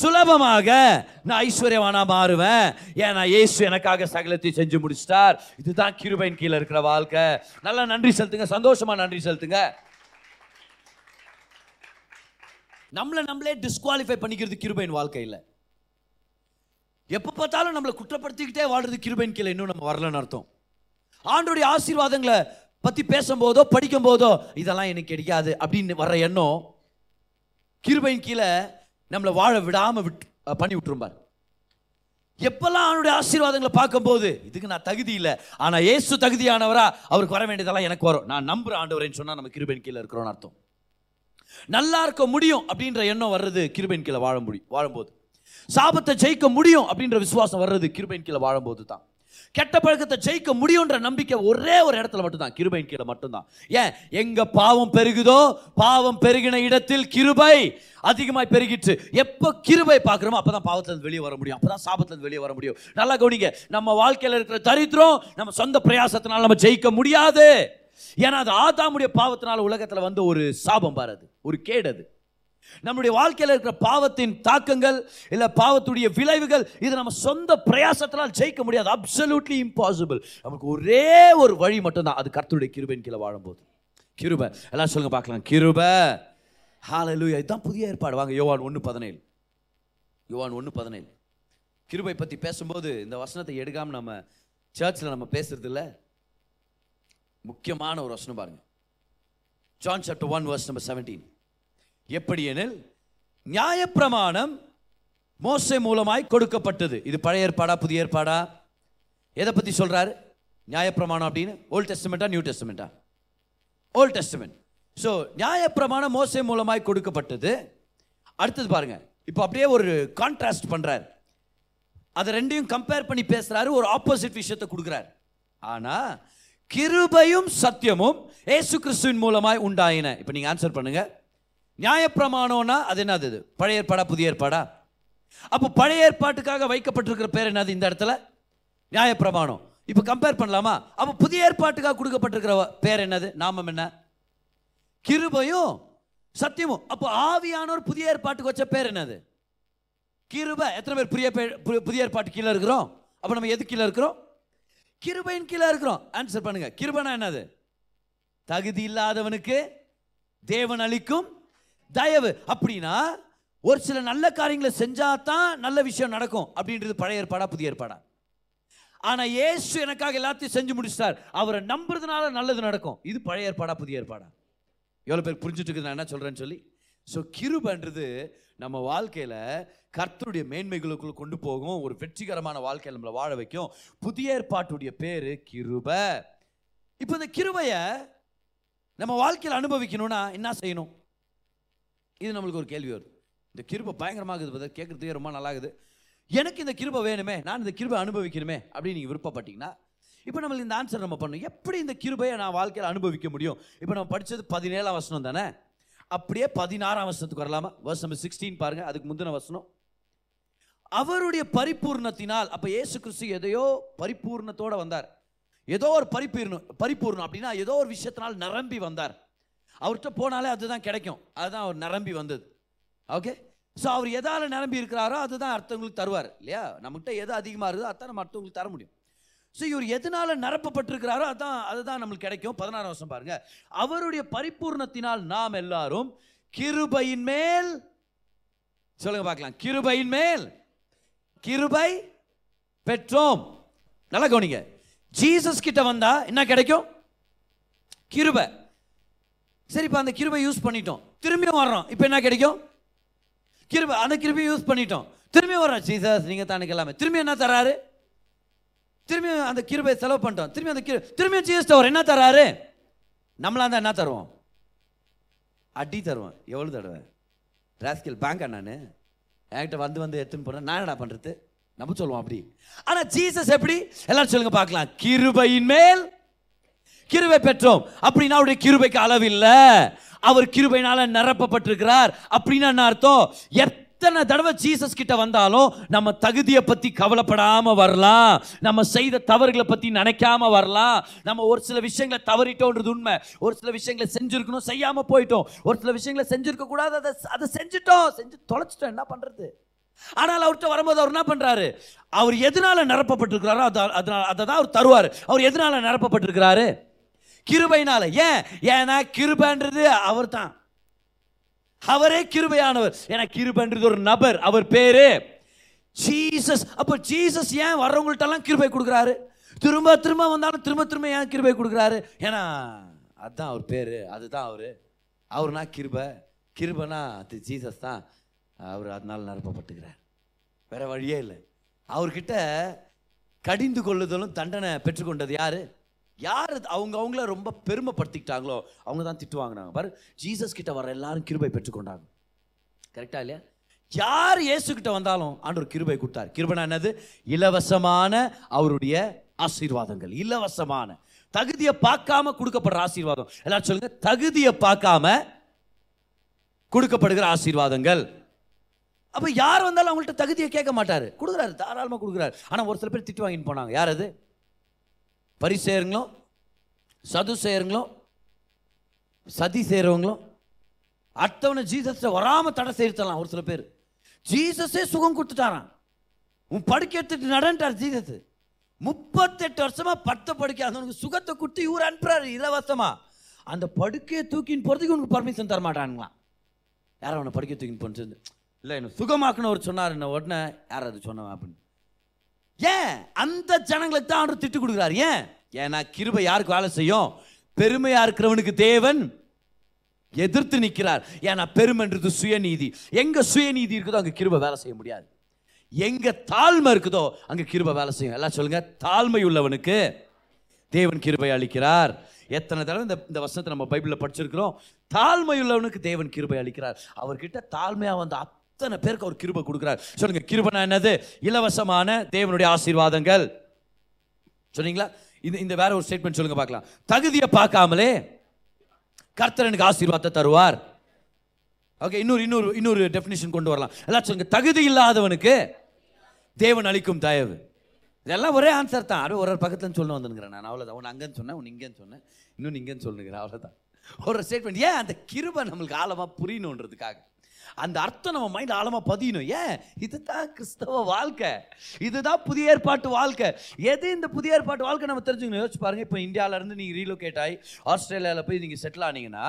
சுலபமாக நான் ஐஸ்வர்யவானா மாறுவேன். ஏன்னா இயேசு எனக்காக சகலத்தை செஞ்சு முடிச்சிட்டார். இதுதான் கிருபையின் கீழே இருக்கிற வாழ்க்கை. நல்லா நன்றி செலுத்துங்க, சந்தோஷமா நன்றி செலுத்துங்க. நம்மளை நம்மளே டிஸ்குவாலிஃபை பண்ணிக்கிறது கிருபையின் வாழ்க்கையில். எப்போ பார்த்தாலும் நம்மளை குற்றப்படுத்திக்கிட்டே வாழ்றது கிருபையின் கீழே இன்னும் நம்ம வரலன்னு அர்த்தம். ஆண்டோடைய ஆசீர்வாதங்களை பற்றி பேசும்போதோ படிக்கும் போதோ இதெல்லாம் எனக்கு கிடைக்காது அப்படின்னு வர்ற எண்ணம் கிருபையின் கீழே நம்மளை வாழ விடாமல் விட்டு பண்ணி விட்டுருப்பார். எப்பெல்லாம் அவனுடைய ஆசீர்வாதங்களை பார்க்கும்போது இதுக்கு நான் தகுதி இல்லை, ஆனால் இயேசு தகுதியானவரா, அவருக்கு வர வேண்டியதெல்லாம் எனக்கு வரும், நான் நம்புகிற ஆண்டவரேன்னு சொன்னால் நம்ம கிருபையின் கீழே இருக்கிறோன்னு அர்த்தம். நல்லா இருக்க முடியும் அப்படின்ற எண்ணம் வர்றது கிருபையின் கீழே வாழ முடியும் வாழும்போது. சாபத்தை ஜெயிக்க முடியும் அப்படின்ற விசுவாசம் வர்றது கிருபையின் கீழே வாழும்போது தான். கெட்ட பழக்கத்தை ஜெயிக்க முடியும்ன்ற நம்பிக்கை ஒரே ஒரு இடத்துல மட்டும்தான், கிருபையின் கீழே மட்டும்தான். ஏன், எங்க பாவம் பெருகுதோ பாவம் பெருகின இடத்தில் கிருபை அதிகமாய் பெருகிட்டு. எப்போ கிருபை பார்க்குறோமோ அப்போ தான் பாவத்திலிருந்து வெளியே வர முடியும், அப்போ தான் சாபத்திலிருந்து வெளியே வர முடியும். நல்லா கவனிங்க, நம்ம வாழ்க்கையில் இருக்கிற தரித்திரம் நம்ம சொந்த பிரயாசத்தினால நம்ம ஜெயிக்க முடியாது. ஏன்னா அது ஆதாமுடைய பாவத்தினால உலகத்தில் வந்து ஒரு சாபம் பாருது, ஒரு கேடது. நம்முடைய வாழ்க்கையில் இருக்கிற பாவத்தின் தாக்கங்கள் இல்லை பாவத்துடைய விளைவுகள் இது நம்ம சொந்த பிரயாசத்தினால் ஜெயிக்க முடியாது. Absolutely impossible. நமக்கு ஒரே ஒரு வழி மட்டும்தான், அது கர்த்தருடைய கிருபையின் கீழே வாழும்போது. கிருபை எல்லாம் சொல்லுங்க பார்க்கலாம், கிருபை. ஹாலேலூயா. இதுதான் புதிய ஏற்பாடு. வாங்க யோவான் ஒன்று பதினேழு யோவான் ஒன்று பதினேழு கிருபை பற்றி பேசும்போது இந்த வசனத்தை எடுக்காமல் நம்ம சர்ச்சில் நம்ம பேசுறது இல்லை. முக்கியமான ஒரு வசனம் பாருங்க, John chapter one verse number seventeen. எப்படி எனில், நியாயப்பிரமாணம் மோசே மூலமாய் கொடுக்கப்பட்டது. இது பழைய ஏற்பாடா புதிய ஏற்பாடா? எதை பற்றி சொல்கிறாரு நியாயப்பிரமாணம் அப்படின்னு? ஓல்ட் டெஸ்டமெண்ட்டா நியூ டெஸ்டமெண்ட்டா? Volt testament. ஸோ நியாயப்பிரமாணம் மோசே மூலமாய் கொடுக்கப்பட்டது. அடுத்தது பாருங்கள், இப்போ அப்படியே ஒரு கான்ட்ராஸ்ட் பண்ணுறார், அதை ரெண்டையும் கம்பேர் பண்ணி பேசுகிறாரு, ஒரு ஆப்போசிட் விஷயத்தை கொடுக்குறாரு. ஆனால் கிருபையும் சத்தியமும் ஏசு கிறிஸ்துவின் மூலமாய் உண்டாயின. இப்போ நீங்கள் ஆன்சர் பண்ணுங்கள், நியாயப்பிரமாணம்னா அது என்னது? இது பழைய ஏற்பாடா புதிய ஏற்பாடா? அப்போ பழைய ஏற்பாட்டுக்காக வைக்கப்பட்டிருக்கிற பேர் என்னது இந்த இடத்துல? நியாயப்பிரமாணம். இப்போ கம்பேர் பண்ணலாமா? அப்போ புதிய ஏற்பாட்டுக்காக கொடுக்கப்பட்டிருக்கிற பேர் என்னது? நாமம் என்ன? கிருபையும் சத்தியமும். அப்போ ஆவியானோர் புதிய ஏற்பாட்டுக்கு வச்ச பேர் என்னது? கிருபை. எத்தனை பேர் புதிய புதிய ஏற்பாட்டு கீழே இருக்கிறோம்? அப்போ நம்ம எது கீழே இருக்கிறோம்? கிருபையின் கீழே இருக்கிறோம். ஆன்சர் பண்ணுங்க, கிருபைனா என்னது? தகுதி இல்லாதவனுக்கு தேவன் அளிக்கும் தயவு. அப்படின்னா ஒரு சில நல்ல காரியங்களை செஞ்சாதான் நல்ல விஷயம் நடக்கும் அப்படின்றது பழைய ஏற்பாடா புதிய ஏற்பாடா? ஆனால் இயேசு எனக்காக எல்லாத்தையும் செஞ்சு முடிச்சிட்டார், அவரை நம்புறதுனால நல்லது நடக்கும், இது பழைய ஏற்பாடா புதிய ஏற்பாடா? எவ்வளோ பேர் புரிஞ்சுட்டு இருக்குது நான் என்ன சொல்கிறேன்னு சொல்லி? ஸோ கிருபைன்றது நம்ம வாழ்க்கையில் கர்த்தருடைய மேன்மைகளுக்குள்ள கொண்டு போகும், ஒரு வெற்றிகரமான வாழ்க்கையில் நம்மளை வாழ வைக்கும். புதிய ஏற்பாட்டுடைய பேர் கிருபை. இப்போ இந்த கிருபையை நம்ம வாழ்க்கையில் அனுபவிக்கணும்னா என்ன செய்யணும்? இது நம்மளுக்கு ஒரு கேள்வி வருது. இந்த கிருபை பயங்கரமாகுது பதர், கேட்குறதுக்கே ரொம்ப நல்லாகுது, எனக்கு இந்த கிருபை வேணுமே, நான் இந்த கிருபை அனுபவிக்கணுமே அப்படின்னு நீங்கள் விருப்பப்பட்டீங்கன்னா இப்போ நம்மளுக்கு இந்த ஆன்சர் நம்ம பண்ணணும். எப்படி இந்த கிருபையை நான் வாழ்க்கையில் அனுபவிக்க முடியும்? இப்போ நம்ம படித்தது பதினேழாம் வசனம் தானே, அப்படியே பதினாறாம் வசனத்துக்கு வரலாமா? வர்ஸ் நம்பர் சிக்ஸ்டீன் பாருங்கள், அதுக்கு முந்தின வசனம். அவருடைய பரிபூர்ணத்தினால். அப்போ ஏசு கிறிஸ்து எதையோ பரிபூர்ணத்தோடு வந்தார், ஏதோ ஒரு பரிபூர்ணம். பரிபூர்ணம் அப்படின்னா ஏதோ ஒரு விஷயத்தினால் நிரம்பி வந்தார். அவர்கிட்ட போனாலே அதுதான் கிடைக்கும், அதுதான் அவர் நிரம்பி வந்தது. ஓகே, ஸோ அவர் எதால் நிரம்பி இருக்கிறாரோ அதுதான் அடுத்தவங்களுக்கு தருவார் இல்லையா? நம்மகிட்ட எது அதிகமாக இருக்குதோ அதுதான் நம்ம அடுத்தவங்களுக்கு தர முடியும். ஸோ இவர் எதனால் நிரப்பப்பட்டிருக்கிறாரோ அதுதான் அதுதான் நம்மளுக்கு கிடைக்கும். பதினாறாம் வருஷம் பாருங்கள், அவருடைய பரிபூர்ணத்தினால் நாம் எல்லாரும் கிருபையின் மேல், சொல்லுங்க பார்க்கலாம், கிருபையின் மேல் கிருபை பெற்றோம். நல்லா கவனிங்க, ஜீசஸ் கிட்ட வந்தால் என்ன கிடைக்கும்? கிருபை. சரிப்பா, அந்த கிருபை யூஸ் பண்ணிட்டோம், திரும்பியும் வர்றோம், இப்போ என்ன கிடைக்கும்? கிருபை. அந்த கிருபை யூஸ் பண்ணிட்டோம், திரும்பியும் வர்றோம், ஜீசஸ் நீங்கள் தான் எல்லாமே, திரும்பி என்ன தராரு? திரும்பியும் அந்த கிருபை செலவு பண்ணிட்டோம், திரும்பி அந்த கிரு திரும்பியும் ஜீசஸ் தவிர என்ன தராரு? நம்மளாக தான் என்ன தருவோம்? அடி தருவோம். எவ்வளோ தடவை ராஸ்கல் பேங்கா நான் என்கிட்ட வந்து வந்து எடுத்துன்னு போனேன், நான் என்ன பண்ணுறது? நம்ம சொல்லுவோம் அப்படி. ஆனால் ஜீசஸ் எப்படி? எல்லாரும் சொல்லுங்க பார்க்கலாம், கிருபையின் மேல் கிருபை பெற்றோம். அப்படின்னா அவருடைய கிருபைக்கு அளவில்லை, அவர் கிருபையினால நிரப்பப்பட்டிருக்கிறார். அப்படின்னா என்ன அர்த்தம்? எத்தனை தடவை ஜீசஸ் கிட்ட வந்தாலும் நம்ம தகுதியை பற்றி கவலைப்படாம வரலாம், நம்ம செய்த தவறுகளை பற்றி நினைக்காம வரலாம். நம்ம ஒரு சில விஷயங்களை தவறிட்டோன்றது உண்மை, ஒரு சில விஷயங்களை செஞ்சுருக்கணும் செய்யாமல் போயிட்டோம், ஒரு சில விஷயங்களை செஞ்சுருக்க கூடாது அதை அதை செஞ்சுட்டோம், செஞ்சு தொலைச்சிட்டோம், என்ன பண்ணுறது? ஆனால் அவர்கிட்ட வரும்போது அவர் என்ன பண்றாரு? அவர் எதனால நிரப்பப்பட்டிருக்கிறாரோ அதை தான் அவர் தருவார். அவர் எதனால நிரப்பப்பட்டிருக்கிறாரு? கிருபையினால. ஏன்? ஏன்னா கிருபைன்றது அவர் தான், அவரே கிருபையானவர். ஏன்னா கிருபைன்றது ஒரு நபர், அவர் பேரு ஜீசஸ். அப்போ ஜீசஸ் ஏன் வர்றவங்கள்ட்டெல்லாம் கிருபை கொடுக்குறாரு? திரும்ப திரும்ப வந்தாலும் திரும்ப திரும்ப ஏன் கிருபை கொடுக்குறாரு? ஏன்னா அதுதான் அவர் பேரு, அதுதான் அவரு. அவர்னா கிருபை, கிருபைனா அது ஜீசஸ் தான். அவர் அதனால நிரப்பப்பட்டுக்கிறார், வேற வழியே இல்லை. அவர்கிட்ட கடிந்து கொள்ளுதலும் தண்டனை பெற்றுக்கொண்டது யாரு? யார் அவங்க அவங்கள ரொம்ப பெருமைப்படுத்திக்கிட்டாங்களோ அவங்க தான் திட்டுவாங்கினாங்க. பாரு, ஜீசஸ் கிட்ட வர எல்லாரும் கிருபை பெற்றுக்கொண்டாங்க, கரெக்டா இல்லையா? யார் இயேசு கிட்ட வந்தாலும் ஆண்டவர் கிருபை கொடுத்தார். கிருபைனா என்னது? இலவசமான அவருடைய ஆசீர்வாதங்கள், இலவசமான, தகுதியை பார்க்காம கொடுக்கப்படுற ஆசீர்வாதம். எல்லாரும் சொல்லுங்க, தகுதியை பார்க்காம கொடுக்கப்படுகிற ஆசீர்வாதங்கள். அப்ப யார் வந்தாலும் அவங்கள்ட்ட தகுதியை கேட்க மாட்டாரு, கொடுக்குறாரு, தாராளமாக கொடுக்குறாரு. ஆனால் ஒரு சில பேர் திட்டு வாங்கின்னு போனாங்க. யார் அது? பரிசேயர்களோ, சதுசேயர்களோ, சதி செய்கிறவங்களோ, அடுத்தவனை ஜீசஸை வராமல் தடை செய்யலாம். ஒரு சில பேர் ஜீசஸே சுகம் கொடுத்துட்டாரான், உன் படுக்கை எடுத்துட்டு நடன்ட்டார் ஜீசஸ். முப்பத்தெட்டு வருஷமா பத்த படுக்கை அந்த சுகத்தை கொடுத்து இவர் அனுப்புறாரு இலவசமா. அந்த படுக்கையை தூக்கின்னு போகிறதுக்கு உனக்கு பர்மிஷன் தர மாட்டானுங்களாம். யாரும் அவனை படுக்கை தூக்கின்னு போன்னு இல்லை, என்ன சுகமாக்குன்னு ஒரு சொன்னார். என்ன உடனே யார் அது சொன்ன அப்படின்னு ஏன் அந்த ஜனங்களுக்கு தான் ஆண்டவர் திட்டு கொடுக்குறாரு. ஏன்? ஏன்னா கிருபை யாருக்கு வேலை செய்யும்? பெருமையா இருக்கிறவனுக்கு தேவன் எதிர்த்து நிற்கிறார். ஏன்னா பெருமைன்றது சுயநீதி. எங்க சுயநீதி இருக்குதோ அங்கே கிருபை வேலை செய்ய முடியாது. எங்க தாழ்மை இருக்குதோ அங்கே கிருபை வேலை செய்யும். எல்லாம் சொல்லுங்க, தாழ்மை உள்ளவனுக்கு தேவன் கிருபை அளிக்கிறார். எத்தனை தடவை இந்த இந்த வசனத்தை நம்ம பைபிளில் படிச்சிருக்கிறோம். தாழ்மை உள்ளவனுக்கு தேவன் கிருபை அளிக்கிறார். அவர்கிட்ட தாழ்மையாக வந்த அத்தனை பேருக்கு அவர் கிருபை கொடுக்கிறார். சொல்லுங்க, கிருபைனா என்னது? இலவசமான தேவனுடைய ஆசீர்வாதங்கள். சொன்னீங்களா? இந்த இந்த வேற ஒரு ஸ்டேட்மெண்ட் சொல்லுங்க பார்க்கலாம். தகுதியை பார்க்காமலே கர்த்தர் எனக்கு ஆசீர்வாதத்தை தருவார். ஓகே, இன்னொரு இன்னொரு இன்னொரு டெஃபினிஷன் கொண்டு வரலாம். எல்லாம் சொல்லுங்க, தகுதி இல்லாதவனுக்கு தேவன் அளிக்கும் தயவு. இதெல்லாம் ஒரே ஆன்சர் தான். அது ஒரு ஒரு பக்கத்துலன்னு சொல்லணும் வந்துங்கிறேன் நான். அவ்வளோதான். ஒன்று அங்கேன்னு சொன்னேன், ஒன்று இங்கேன்னு சொன்னேன், இன்னொன்று இங்கேன்னு சொல்லுங்கிறேன். அவ்வளோதான் ஒரு ஸ்டேட்மெண்ட். ஏன்? அந்த கிருபை நம்மளுக்கு ஆழமாக புரியணுன்றதுக்காக, அந்த அர்த்தம் நம்ம மைண்ட் ஆழமா பதியணும். ஏன்? இதுதான் கிறிஸ்தவ வாழ்க்கை, இதுதான் புதிய ஏற்பாட்டு வாழ்க்கை. எது இந்த புதிய ஏற்பாட்டு வாழ்க்கை நம்ம தெரிஞ்சுக்கணும். யோசிச்சு பாருங்க, இப்போ இந்தியாவில இருந்து நீங்க ரீலோகேட் ஆகி ஆஸ்திரேலியாவில போய் நீங்க செட்டில் ஆனீங்கன்னா,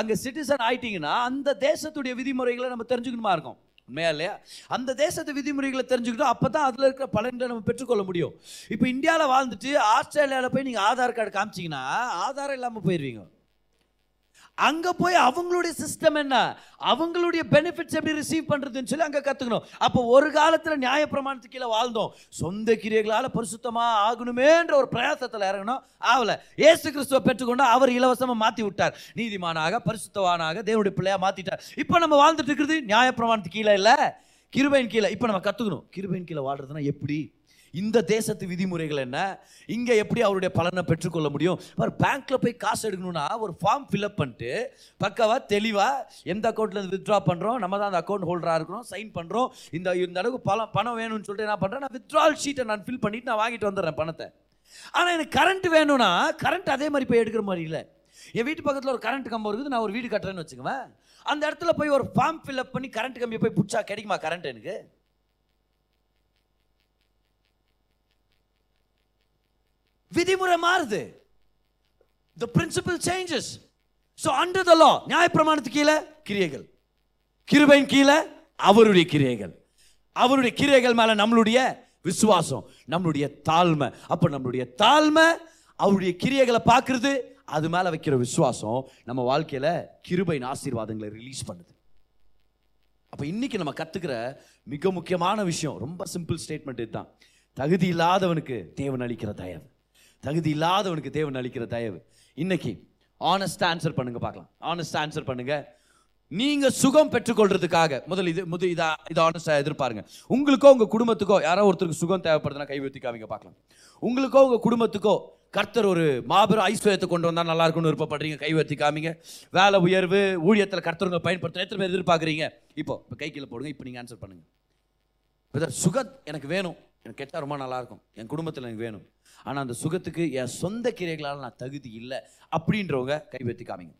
அங்க சிட்டிசன் ஆயிட்டீங்கன்னா, அந்த தேசத்துடைய விதிமுறைகளை நம்ம தெரிஞ்சுக்கணுமா இருக்கும். உண்மையா இல்லையா? அந்த தேசத்து விதிமுறைகளை தெரிஞ்சுக்கிட்டோம், அப்பதான் அதுல இருக்கிற பலன்களை நம்ம பெற்றுக்கொள்ள முடியும். இப்போ இந்தியாவில வாழ்ந்துட்டு ஆஸ்திரேலியாவில போய் நீங்க ஆதார் கார்டு காமிச்சிங்கன்னா ஆதாரம் இல்லாம போயிருவீங்க. அங்க போய் அவங்களுடைய சிஸ்டம் என்ன, அவங்களுடைய பெனிஃபிட்ஸ் எப்படி ரிசீவ் பண்றதுன்னு சொல்லி அங்க கத்துக்கணும். அப்போ ஒரு காலத்துல நியாய பிரமாணத்துக்கு கீழே வாழ்ந்தோம். சொந்த கிரியைகளால பரிசுத்தமா ஆகணுமேன்ற ஒரு பிரயாசத்துல இறங்கணும், ஆவல. இயேசு கிறிஸ்துவை பெற்றுக்கொண்டு அவர் இலவசமா மாத்தி விட்டார். நீதிமானாக பரிசுத்தவானாக தேவனுடைய பிள்ளையா மாத்திட்டார். இப்போ நம்ம வாழ்ந்துட்டு இருக்கிறது நியாய பிரமாணத்துக்கு கீழே இல்ல, கிருபையின் கீழே. இப்போ நம்ம கத்துக்கணும், கிருபையின் கீழே வாழ்றதுன்னா எப்படி, இந்த தேசத்து விதிமுறைகள் என்ன, இங்கே எப்படி அவருடைய பலனை பெற்றுக்கொள்ள முடியும். ஒரு பேங்க்கில் போய் காசு எடுக்கணும்னா ஒரு ஃபார்ம் ஃபில்அப் பண்ணிட்டு பக்காவாக தெளிவாக எந்த அக்கௌண்ட்லேருந்து வித்ட்ரா பண்ணுறோம், நம்ம தான் அந்த அக்கௌண்ட் ஹோல்டராக இருக்கிறோம், சைன் பண்ணுறோம். இந்த இந்த அளவுக்கு பணம் பணம் வேணும்னு சொல்லிட்டு என்ன பண்ணுறேன், நான் வித்ட்ரால் ஷீட்டை நான் ஃபில் பண்ணிவிட்டு நான் வாங்கிட்டு வந்துடுறேன் பணத்தை. ஆனால் எனக்கு கரண்ட் வேணும்னா கரண்ட் அதே மாதிரி போய் எடுக்கிற மாதிரி இல்லை. என் வீட்டு பக்கத்தில் ஒரு கரண்ட் கம்பம் இருக்குது, நான் ஒரு வீடு கட்டுறேன்னு வச்சுக்குவேன். அந்த இடத்துல போய் ஒரு ஃபார்ம் ஃபில்அப் பண்ணி கரண்ட் கம்பியை போய் பிடிச்சா கிடைக்குமா கரண்ட் எனக்கு? விதிமுறை மாறுது. The principle changes. So under the law, நியாய பிரமாணத்துக்கு கீழே கிரியைகள், கிருபையின் கீழே அவருடைய கிரியைகள். அவருடைய கிரியைகள் மேல நம்மளுடைய விசுவாசம், நம்மளுடைய தாழ்மை. அப்போ நம்மளுடைய தாழ்மை அவருடைய கிரியைகளை பார்க்கறது, அது மேல வைக்கிற விசுவாசம் நம்ம வாழ்க்கையில கிருபையின் ஆசீர்வாதங்களை ரிலீஸ் பண்ணுது. அப்போ இன்னைக்கு நம்ம கத்துக்கிற மிக முக்கியமான விஷயம் ரொம்ப சிம்பிள் ஸ்டேட்மெண்ட் இதுதான். தகுதி இல்லாதவனுக்கு தேவன் அளிக்கிற தயவு, தகுதி இல்லாதவனுக்கு தேவன் அளிக்கிற தயவு. இன்னைக்கு ஆனஸ்ட் ஆன்சர் பண்ணுங்க பார்க்கலாம். ஆனஸ்ட் ஆன்சர் பண்ணுங்க. நீங்க சுகம் பெற்றுக்கொள்றதுக்காக முதல் இது முதல் இதா இதை ஆனஸ்டா எதிர்பாருங்க. உங்களுக்கோ உங்க குடும்பத்துக்கோ யாரோ ஒருத்தருக்கு சுகம் தேவைப்படுதுன்னா கைவித்தி காவிங்க பார்க்கலாம். உங்களுக்கோ உங்க குடும்பத்துக்கோ கர்த்தர் ஒரு மாபெரும் ஐஸ்வர்யத்தை கொண்டு வந்தால் நல்லா இருக்கும்னு விருப்பப்படுறீங்க, கைவர்த்தி காமிங்க. வேலை உயர்வு, ஊழியத்தில் கர்த்தருங்க பயன்படுத்த எத்தனை பேர் எதிர்பார்க்குறீங்க? இப்போ இப்போ கை கீழே போடுங்க. இப்போ நீங்கள் ஆன்சர் பண்ணுங்க. சுகம் எனக்கு வேணும், எனக்கு கேட்டால் ரொம்ப நல்லாயிருக்கும், என் குடும்பத்தில் எனக்கு வேணும், ஆனால் அந்த சுகத்துக்கு என் சொந்த கிரியைகளால் நான் தகுதி இல்லை அப்படின்றவங்க கைவேற்றி காமிங்க.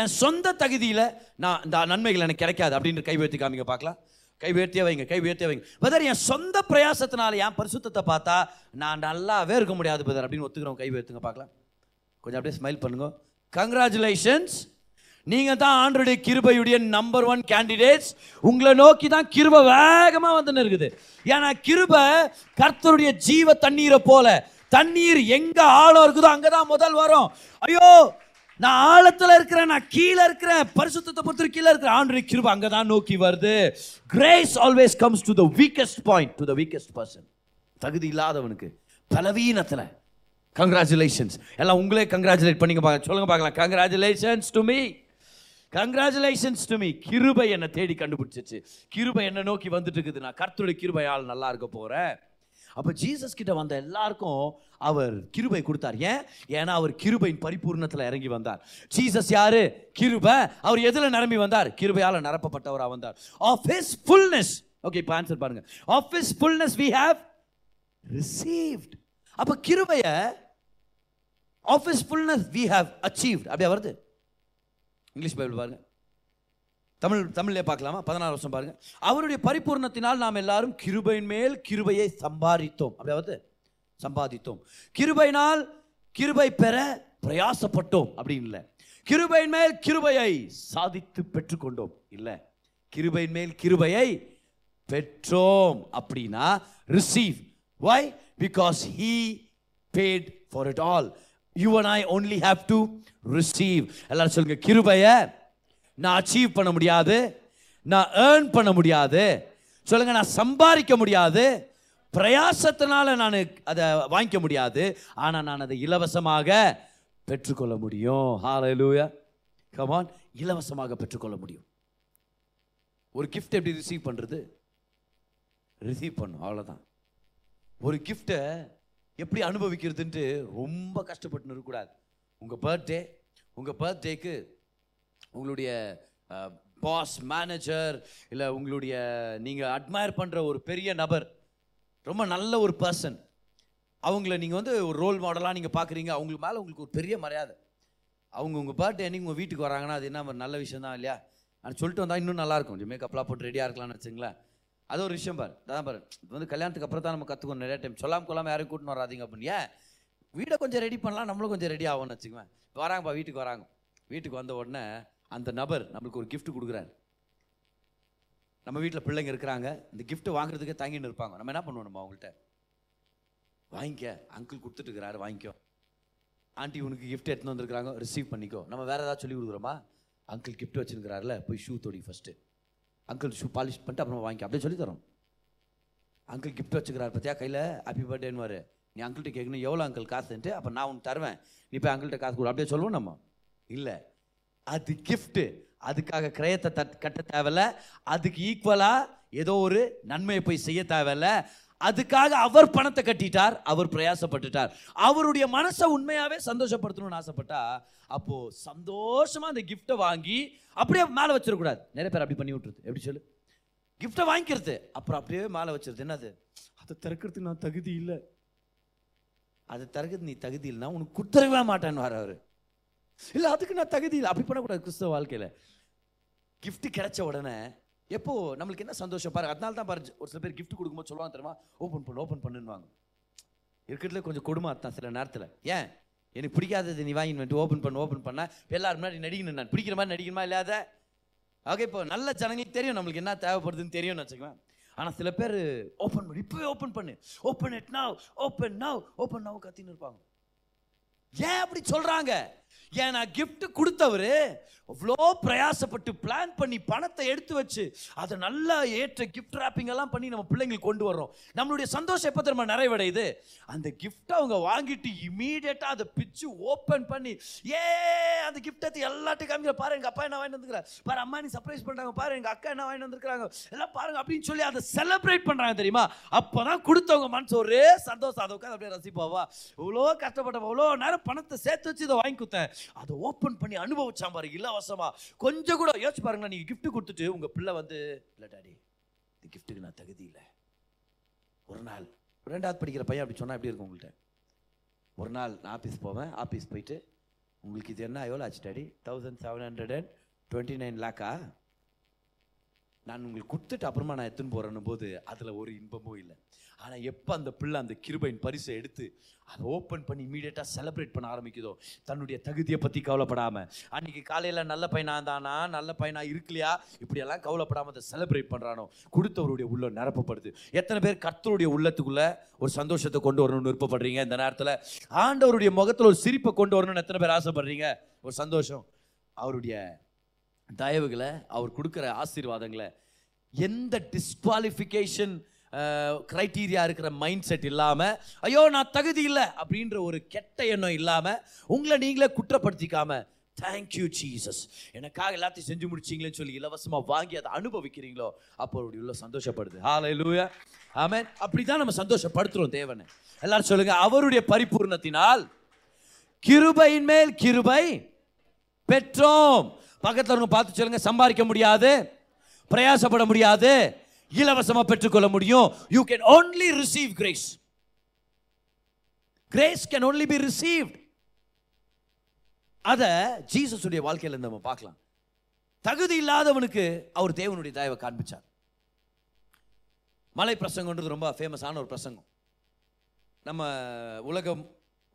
என் சொந்த தகுதியில் நான் இந்த நன்மைகள் எனக்கு கிடைக்காது அப்படின்ற கைவேற்றி காமிங்க பார்க்கலாம். கைவேற்றியே வைங்க, கைவேற்றியே வைங்க. பதர், என் சொந்த பிரயாசத்தினால என் பரிசுத்தத்தை பார்த்தா நான் நல்லாவே இருக்க முடியாது பதர் அப்படின்னு ஒத்துக்கிறவங்க கைவேற்றுங்க பார்க்கலாம். கொஞ்சம் அப்படியே ஸ்மைல் பண்ணுங்க. கங்க்ராச்சுலேஷன்ஸ், நீங்கள் தான் ஆண்டருடைய கிருபையுடைய நம்பர் ஒன் கேண்டிடேட்ஸ். உங்களை நோக்கி தான் கிருபை வேகமாக வந்துன்னு இருக்குது. ஏன்னா கிருபை கர்த்தருடைய ஜீவ தண்ணீரை போல. தண்ணீர் எங்கே ஆழம் இருக்குதோ அங்கே தான் முதல் வரும். ஐயோ, நான் ஆழத்தில் இருக்கிறேன், நான் கீழே இருக்கிறேன், பரிசுத்தத்தை பொறுத்த கீழே இருக்கிறேன், ஆண்டருடைய கிருபை அங்கே தான் நோக்கி வருது. Grace always comes to the weakest point, to the weakest person. தகுதி இல்லாதவனுக்கு பலவீனத்தில். கங்க்ராச்சுலேஷன்ஸ். எல்லாம் உங்களே கங்க்ராச்சுலேட் பண்ணிங்க பாருங்க, சொல்லுங்க பார்க்கலாம். Congratulations to me, congratulations to me. கிருபை என்னை தேடி கண்டுபிடிச்சிச்சு, கிருபை என்னை நோக்கி வந்துட்டு இருக்குது. நான் கர்த்தருடைய கிருபையால் நல்லா இருக்க போகிறேன். அப்போ ஜீசஸ் கிட்ட வந்த எல்லாருக்கும் அவர் கிருபை கொடுத்தார். ஏன்? ஏன்னா அவர் கிருபையின் பரிபூர்ணத்தில் இறங்கி வந்தார். ஜீசஸ் யாரு? கிருபை. அவர் எதில் நிரம்பி வந்தார்? கிருபையால் நிரப்பப்பட்டவராக வந்தார். Of his fullness. ஓகே, இப்போ ஆன்சர் பாருங்க. Of his fullness we have received. அப்போ கிருபையை of his fullness we have achieved. அப்படியே வருது. இங்கிலீஷ் பைபிள் பாருங்க, தமிழ் தமிழ்லே பார்க்கலாமா? பதினாறு வருஷம் பாருங்க. அவருடைய பரிபூர்ணத்தினால் நாம் எல்லாரும் கிருபையின் மேல் கிருபையை சம்பாதித்தோம். அப்படியாவது சம்பாதித்தோம். கிருபையினால் கிருபை பெற பிரயாசப்பட்டோம் அப்படின்னு இல்லை. கிருபையின் மேல் கிருபையை சாதித்து பெற்றுக்கொண்டோம் இல்லை. கிருபையின் மேல் கிருபையை பெற்றோம் அப்படின்னா receive. Why? Because he paid for it all. You and I only have to receive. எல்லாரும் சொல்லுங்க, கிருபையை நான் அச்சீவ் பண்ண முடியாது, நான் ஏர்ன் பண்ண முடியாது, சொல்லுங்க நான் சம்பாதிக்க முடியாது, பிரயாசத்தினால நான் அதை வாங்கிக்க முடியாது, ஆனால் நான் அதை இலவசமாக பெற்றுக்கொள்ள முடியும். Hallelujah, come on. இலவசமாக பெற்றுக்கொள்ள முடியும். ஒரு கிஃப்ட் எப்படி ரிசீவ் பண்ணுறது? ரிசீவ் பண்ணும், அவ்வளோதான். ஒரு கிஃப்டை எப்படி அனுபவிக்கிறதுன்ட்டு ரொம்ப கஷ்டப்பட்டுன்னு இருக்கக்கூடாது. உங்கள் பர்த்டே, உங்கள் பர்த்டேக்கு உங்களுடைய பாஸ், மேனேஜர், இல்லை உங்களுடைய நீங்கள் அட்மயர் பண்ணுற ஒரு பெரிய நபர், ரொம்ப நல்ல ஒரு பர்சன், அவங்கள நீங்கள் வந்து ஒரு ரோல் மாடலாக நீங்கள் பார்க்குறீங்க. அவங்களுக்கு மேலே உங்களுக்கு ஒரு பெரிய மரியாதை. அவங்க உங்கள் பர்த்டே அன்றைக்கி உங்கள் வீட்டுக்கு வராங்கன்னா அது என்ன நல்ல விஷயம் தான் இல்லையா? நான் சொல்லிட்டு வந்தால் இன்னும் நல்லாயிருக்கும். கொஞ்சம் மேக்கப்லாம் போட்டு ரெடியாக இருக்கலாம்னு வச்சுங்களேன். அது ஒரு விஷயம் பாரு. அதான் பாரு, இது வந்து கல்யாணத்துக்கு அப்புறம் தான் நம்ம கற்றுக்கணும். நிறைய டைம் சொல்லாமல் கொள்ளாமல் யாரையும் கூட்டின்னு வராதிங்க அப்படின்னு. ஏன்? வீடை கொஞ்சம் ரெடி பண்ணலாம், நம்மளும் கொஞ்சம் ரெடி ஆகும்னு வச்சுக்குவேன். வராங்கப்பா, வீட்டுக்கு வராங்க. வீட்டுக்கு வந்த உடனே அந்த நபர் நம்மளுக்கு ஒரு கிஃப்ட் கொடுக்குறாரு. நம்ம வீட்டில் பிள்ளைங்க இருக்கிறாங்க, இந்த கிஃப்ட்டு வாங்குறதுக்கே தங்கின்னு இருப்பாங்க. நம்ம என்ன பண்ணுவோம்? நம்ம அவங்கள்ட்ட வாங்கிக்க, அங்கிள் கொடுத்துட்டு இருக்கிறாரு வாங்கிக்கோ, ஆண்டி உனக்கு கிஃப்ட் எடுத்துன்னு வந்துருக்குறாங்க ரிசீவ் பண்ணிக்கோ. நம்ம வேறு ஏதாவது சொல்லி கொடுக்குறோமா? அங்கிள் கிஃப்ட் வச்சுருக்கிறாருல, போய் ஷூ தொடி ஃபஸ்ட்டு, அங்கிள் ஷூ பாலிஷ் பண்ணிட்டு அப்புறமா வாங்கிக்க, அப்படியே சொல்லி தரோம். அங்கிள் கிஃப்ட் வச்சுக்கிறாரு பார்த்தியா கையில், ஹாப்பி பர்த்டேன்னு நீ அங்கிள்கிட்ட கேட்கணும், எவ்வளோ அங்கிள் காசுன்ட்டு, அப்போ நான் உனக்கு தருவேன், நீ போய் அங்கிள்கிட்ட காசு கொடு, அப்படியே சொல்லுவோம் நம்ம? இல்லை, அது கிஃப்ட்டு. அதுக்காக கிரயத்தை தட் கட்ட தேவையில்ல, அதுக்கு ஈக்குவலாக ஏதோ ஒரு நன்மையை போய் செய்ய தேவையில்ல. அதுக்காக அவர் பணத்தை கட்டிட்டார், அவர் பிரயாசப்பட்டுட்டார். அவருடைய மனசை உண்மையாகவே சந்தோஷப்படுத்தணும்னு ஆசைப்பட்டா அப்போது சந்தோஷமாக அந்த கிஃப்டை வாங்கி அப்படியே மேலே வச்சிடக்கூடாது. நிறைய பேர் அப்படி பண்ணி விட்டுருது. எப்படி சொல்லு? கிஃப்டை வாங்கிக்கிறது அப்புறம் அப்படியே மேலே வச்சிருது. என்னது? அதை திறக்கிறதுக்கு நான் தகுதி இல்லை, அதை திறக்கிறது நீ தகுதி இல்லைன்னா உனக்கு குத்தரவே மாட்டேன்னு வர அவர். இல்லை, அதுக்கு நான் தகுதி இல்லை. அப்படி பண்ணக்கூடாது கிறிஸ்தவ வாழ்க்கையில். கிஃப்ட் கிடைச்ச உடனே எப்போ நம்மளுக்கு என்ன சந்தோஷம் பாருங்க. அதனால தான் பாருங்க, ஒரு சில பேர் கிஃப்ட் கொடுக்கும்போது சொல்லுவாங்க தெரியுமா, ஓப்பன் பண்ணு ஓப்பன் பண்ணுவாங்க. இருக்கிறதுல கொஞ்சம் கொடுமை தான் சில நேரத்தில். ஏன்? எனக்கு பிடிக்காதது நீ வாங்கின்னு வந்துட்டு ஓப்பன் பண்ணு ஓப்பன் பண்ண எல்லாரும் முன்னாடி நடிக்கணும். நான் பிடிக்கிற மாதிரி நடிக்கணுமா இல்லாத? ஓகே, இப்போ நல்ல ஜனங்களுக்கு தெரியும் நம்மளுக்கு என்ன தேவைப்படுதுன்னு தெரியும்னு வச்சுக்கோங்க. ஆனால் சில பேர் ஓப்பன் பண்ணு, இப்போவே ஓப்பன் பண்ணு, open it now, open now, open now கத்தின்னு இருப்பாங்க. ஏன் அப்படி சொல்கிறாங்க? ஏன்னா கிஃப்ட் கொடுத்தவர் அவ்வளோ பிரயாசப்பட்டு பிளான் பண்ணி பணத்தை எடுத்து வச்சு அதை நல்லா ஏற்ற கிஃப்ட் ராப்பிங் எல்லாம் பண்ணி நம்ம பிள்ளைங்களுக்கு கொண்டு வர்றோம். நம்மளுடைய சந்தோஷம் எப்போ திரும்ப நிறைவடையுது? அந்த கிஃப்டை அவங்க வாங்கிட்டு இமீடியட்டாக அதை பிச்சு ஓப்பன் பண்ணி ஏ அந்த கிஃப்டத்தை எல்லாத்தையும் காமிக்கிற, பாரு எங்கள் அப்பா என்ன வாங்கிட்டு வந்துருக்குறா, பாரு அம்மா நீ சர்ப்ரைஸ் பண்ணுறாங்க, பாரு எங்கள் அக்கா என்ன வாங்கிட்டு வந்துருக்குறாங்க, எல்லாம் பாருங்க அப்படின்னு சொல்லி அதை செலிப்ரேட் பண்ணுறாங்க தெரியுமா? அப்போ தான் கொடுத்தவங்க மனசு ஒரே சந்தோஷம். அதை உட்காந்து அப்படியே ரசிப்பாவா, இவ்வளோ கஷ்டப்பட்டவா, இவ்வளோ நேரம் பணத்தை சேர்த்து வச்சு இதை வாங்கி கொடுத்தேன், அதை ஓப்பன் பண்ணி அனுபவிச்சா பாரு இலவசமா. கொஞ்சம் கூட யோசிச்சு பாருங்களா, நீங்க கிஃப்ட் கொடுத்துட்டு உங்க பிள்ளை வந்து இல்ல டாடி இந்த கிஃப்ட்டுக்கு நான் தகுதி இல்லை. ஒரு நாள் ரெண்டாவது படிக்கிற பையன் அப்படி சொன்னா எப்படி இருக்கும் உங்கள்கிட்ட? ஒரு நாள் நான் ஆஃபீஸ் போவேன், ஆஃபீஸ் போயிட்டு உங்களுக்கு இது என்ன எவ்வளோ ஆச்சு daddy? Thousand seven hundred and twenty nine லேக்கா? நான் உங்களுக்கு கொடுத்துட்டு அப்புறமா நான் எடுத்துன்னு போறேன்னும் போது அதில் ஒரு இன்பமும் இல்லை. ஆனால் எப்போ அந்த பிள்ளை அந்த கிருபையின் பரிசை எடுத்து அதை ஓப்பன் பண்ணி இமீடியட்டாக செலிப்ரேட் பண்ண ஆரம்பிக்குதோ, தன்னுடைய தகுதியை பற்றி கவலைப்படாமல், அன்றைக்கி காலையில் நல்ல பையனாக தானா, நல்ல பையனாக இருக்கலையா, இப்படியெல்லாம் கவலைப்படாமல் அதை செலிப்ரேட் பண்ணுறானோ, கொடுத்தவருடைய உள்ள நிரப்பப்படுது. எத்தனை பேர் கர்த்தருடைய உள்ளத்துக்குள்ளே ஒரு சந்தோஷத்தை கொண்டு வரணும்னு விருப்பப்படுறீங்க இந்த நேரத்தில்? ஆண்டவருடைய முகத்தில் ஒரு சிரிப்பை கொண்டு வரணும்னு எத்தனை பேர் ஆசைப்படுறீங்க? ஒரு சந்தோஷம். அவருடைய தயவுகளை, அவர் கொடுக்குற ஆசீர்வாதங்களை எந்த டிஸ்குவாலிஃபிகேஷன் க்ரைட்டீரியா இருக்கிற மைண்ட் செட் இல்லாமல், ஐயோ நான் தகுதி இல்லை அப்படின்ற ஒரு கெட்ட எண்ணம் இல்லாமல், உங்களை நீங்களே குற்றப்படுத்திக்காமல் தேங்க்யூ ஜீசஸ், எனக்காக எல்லாத்தையும் செஞ்சு முடிச்சிங்களேன்னு சொல்லி இலவசமாக வாங்கி அதை அனுபவிக்கிறீங்களோ அப்போ அப்படி உள்ள சந்தோஷப்படுது. ஹல்லேலூயா, ஆமென். அப்படி தான் நம்ம சந்தோஷப்படுத்துகிறோம் தேவனை. எல்லாரும் சொல்லுங்க, அவருடைய பரிபூர்ணத்தினால் கிருபையின் மேல் கிருபை பெற்றோம். பக்கத்தில் பார்த்து சொல்லுங்க, சம்பாதிக்க முடியாது, பிரயாசப்பட முடியாது, இலவசமாக பெற்றுக்கொள்ள முடியும். You can only receive grace. Grace can only be received. அதை ஜீசஸுடைய வாழ்க்கையில் இருந்து நம்ம பார்க்கலாம். தகுதி இல்லாதவனுக்கு அவர் தேவனுடைய தயவை காண்பிச்சார். மலை பிரசங்கன்றது ரொம்ப ஃபேமஸான ஒரு பிரசங்கம். நம்ம உலகம்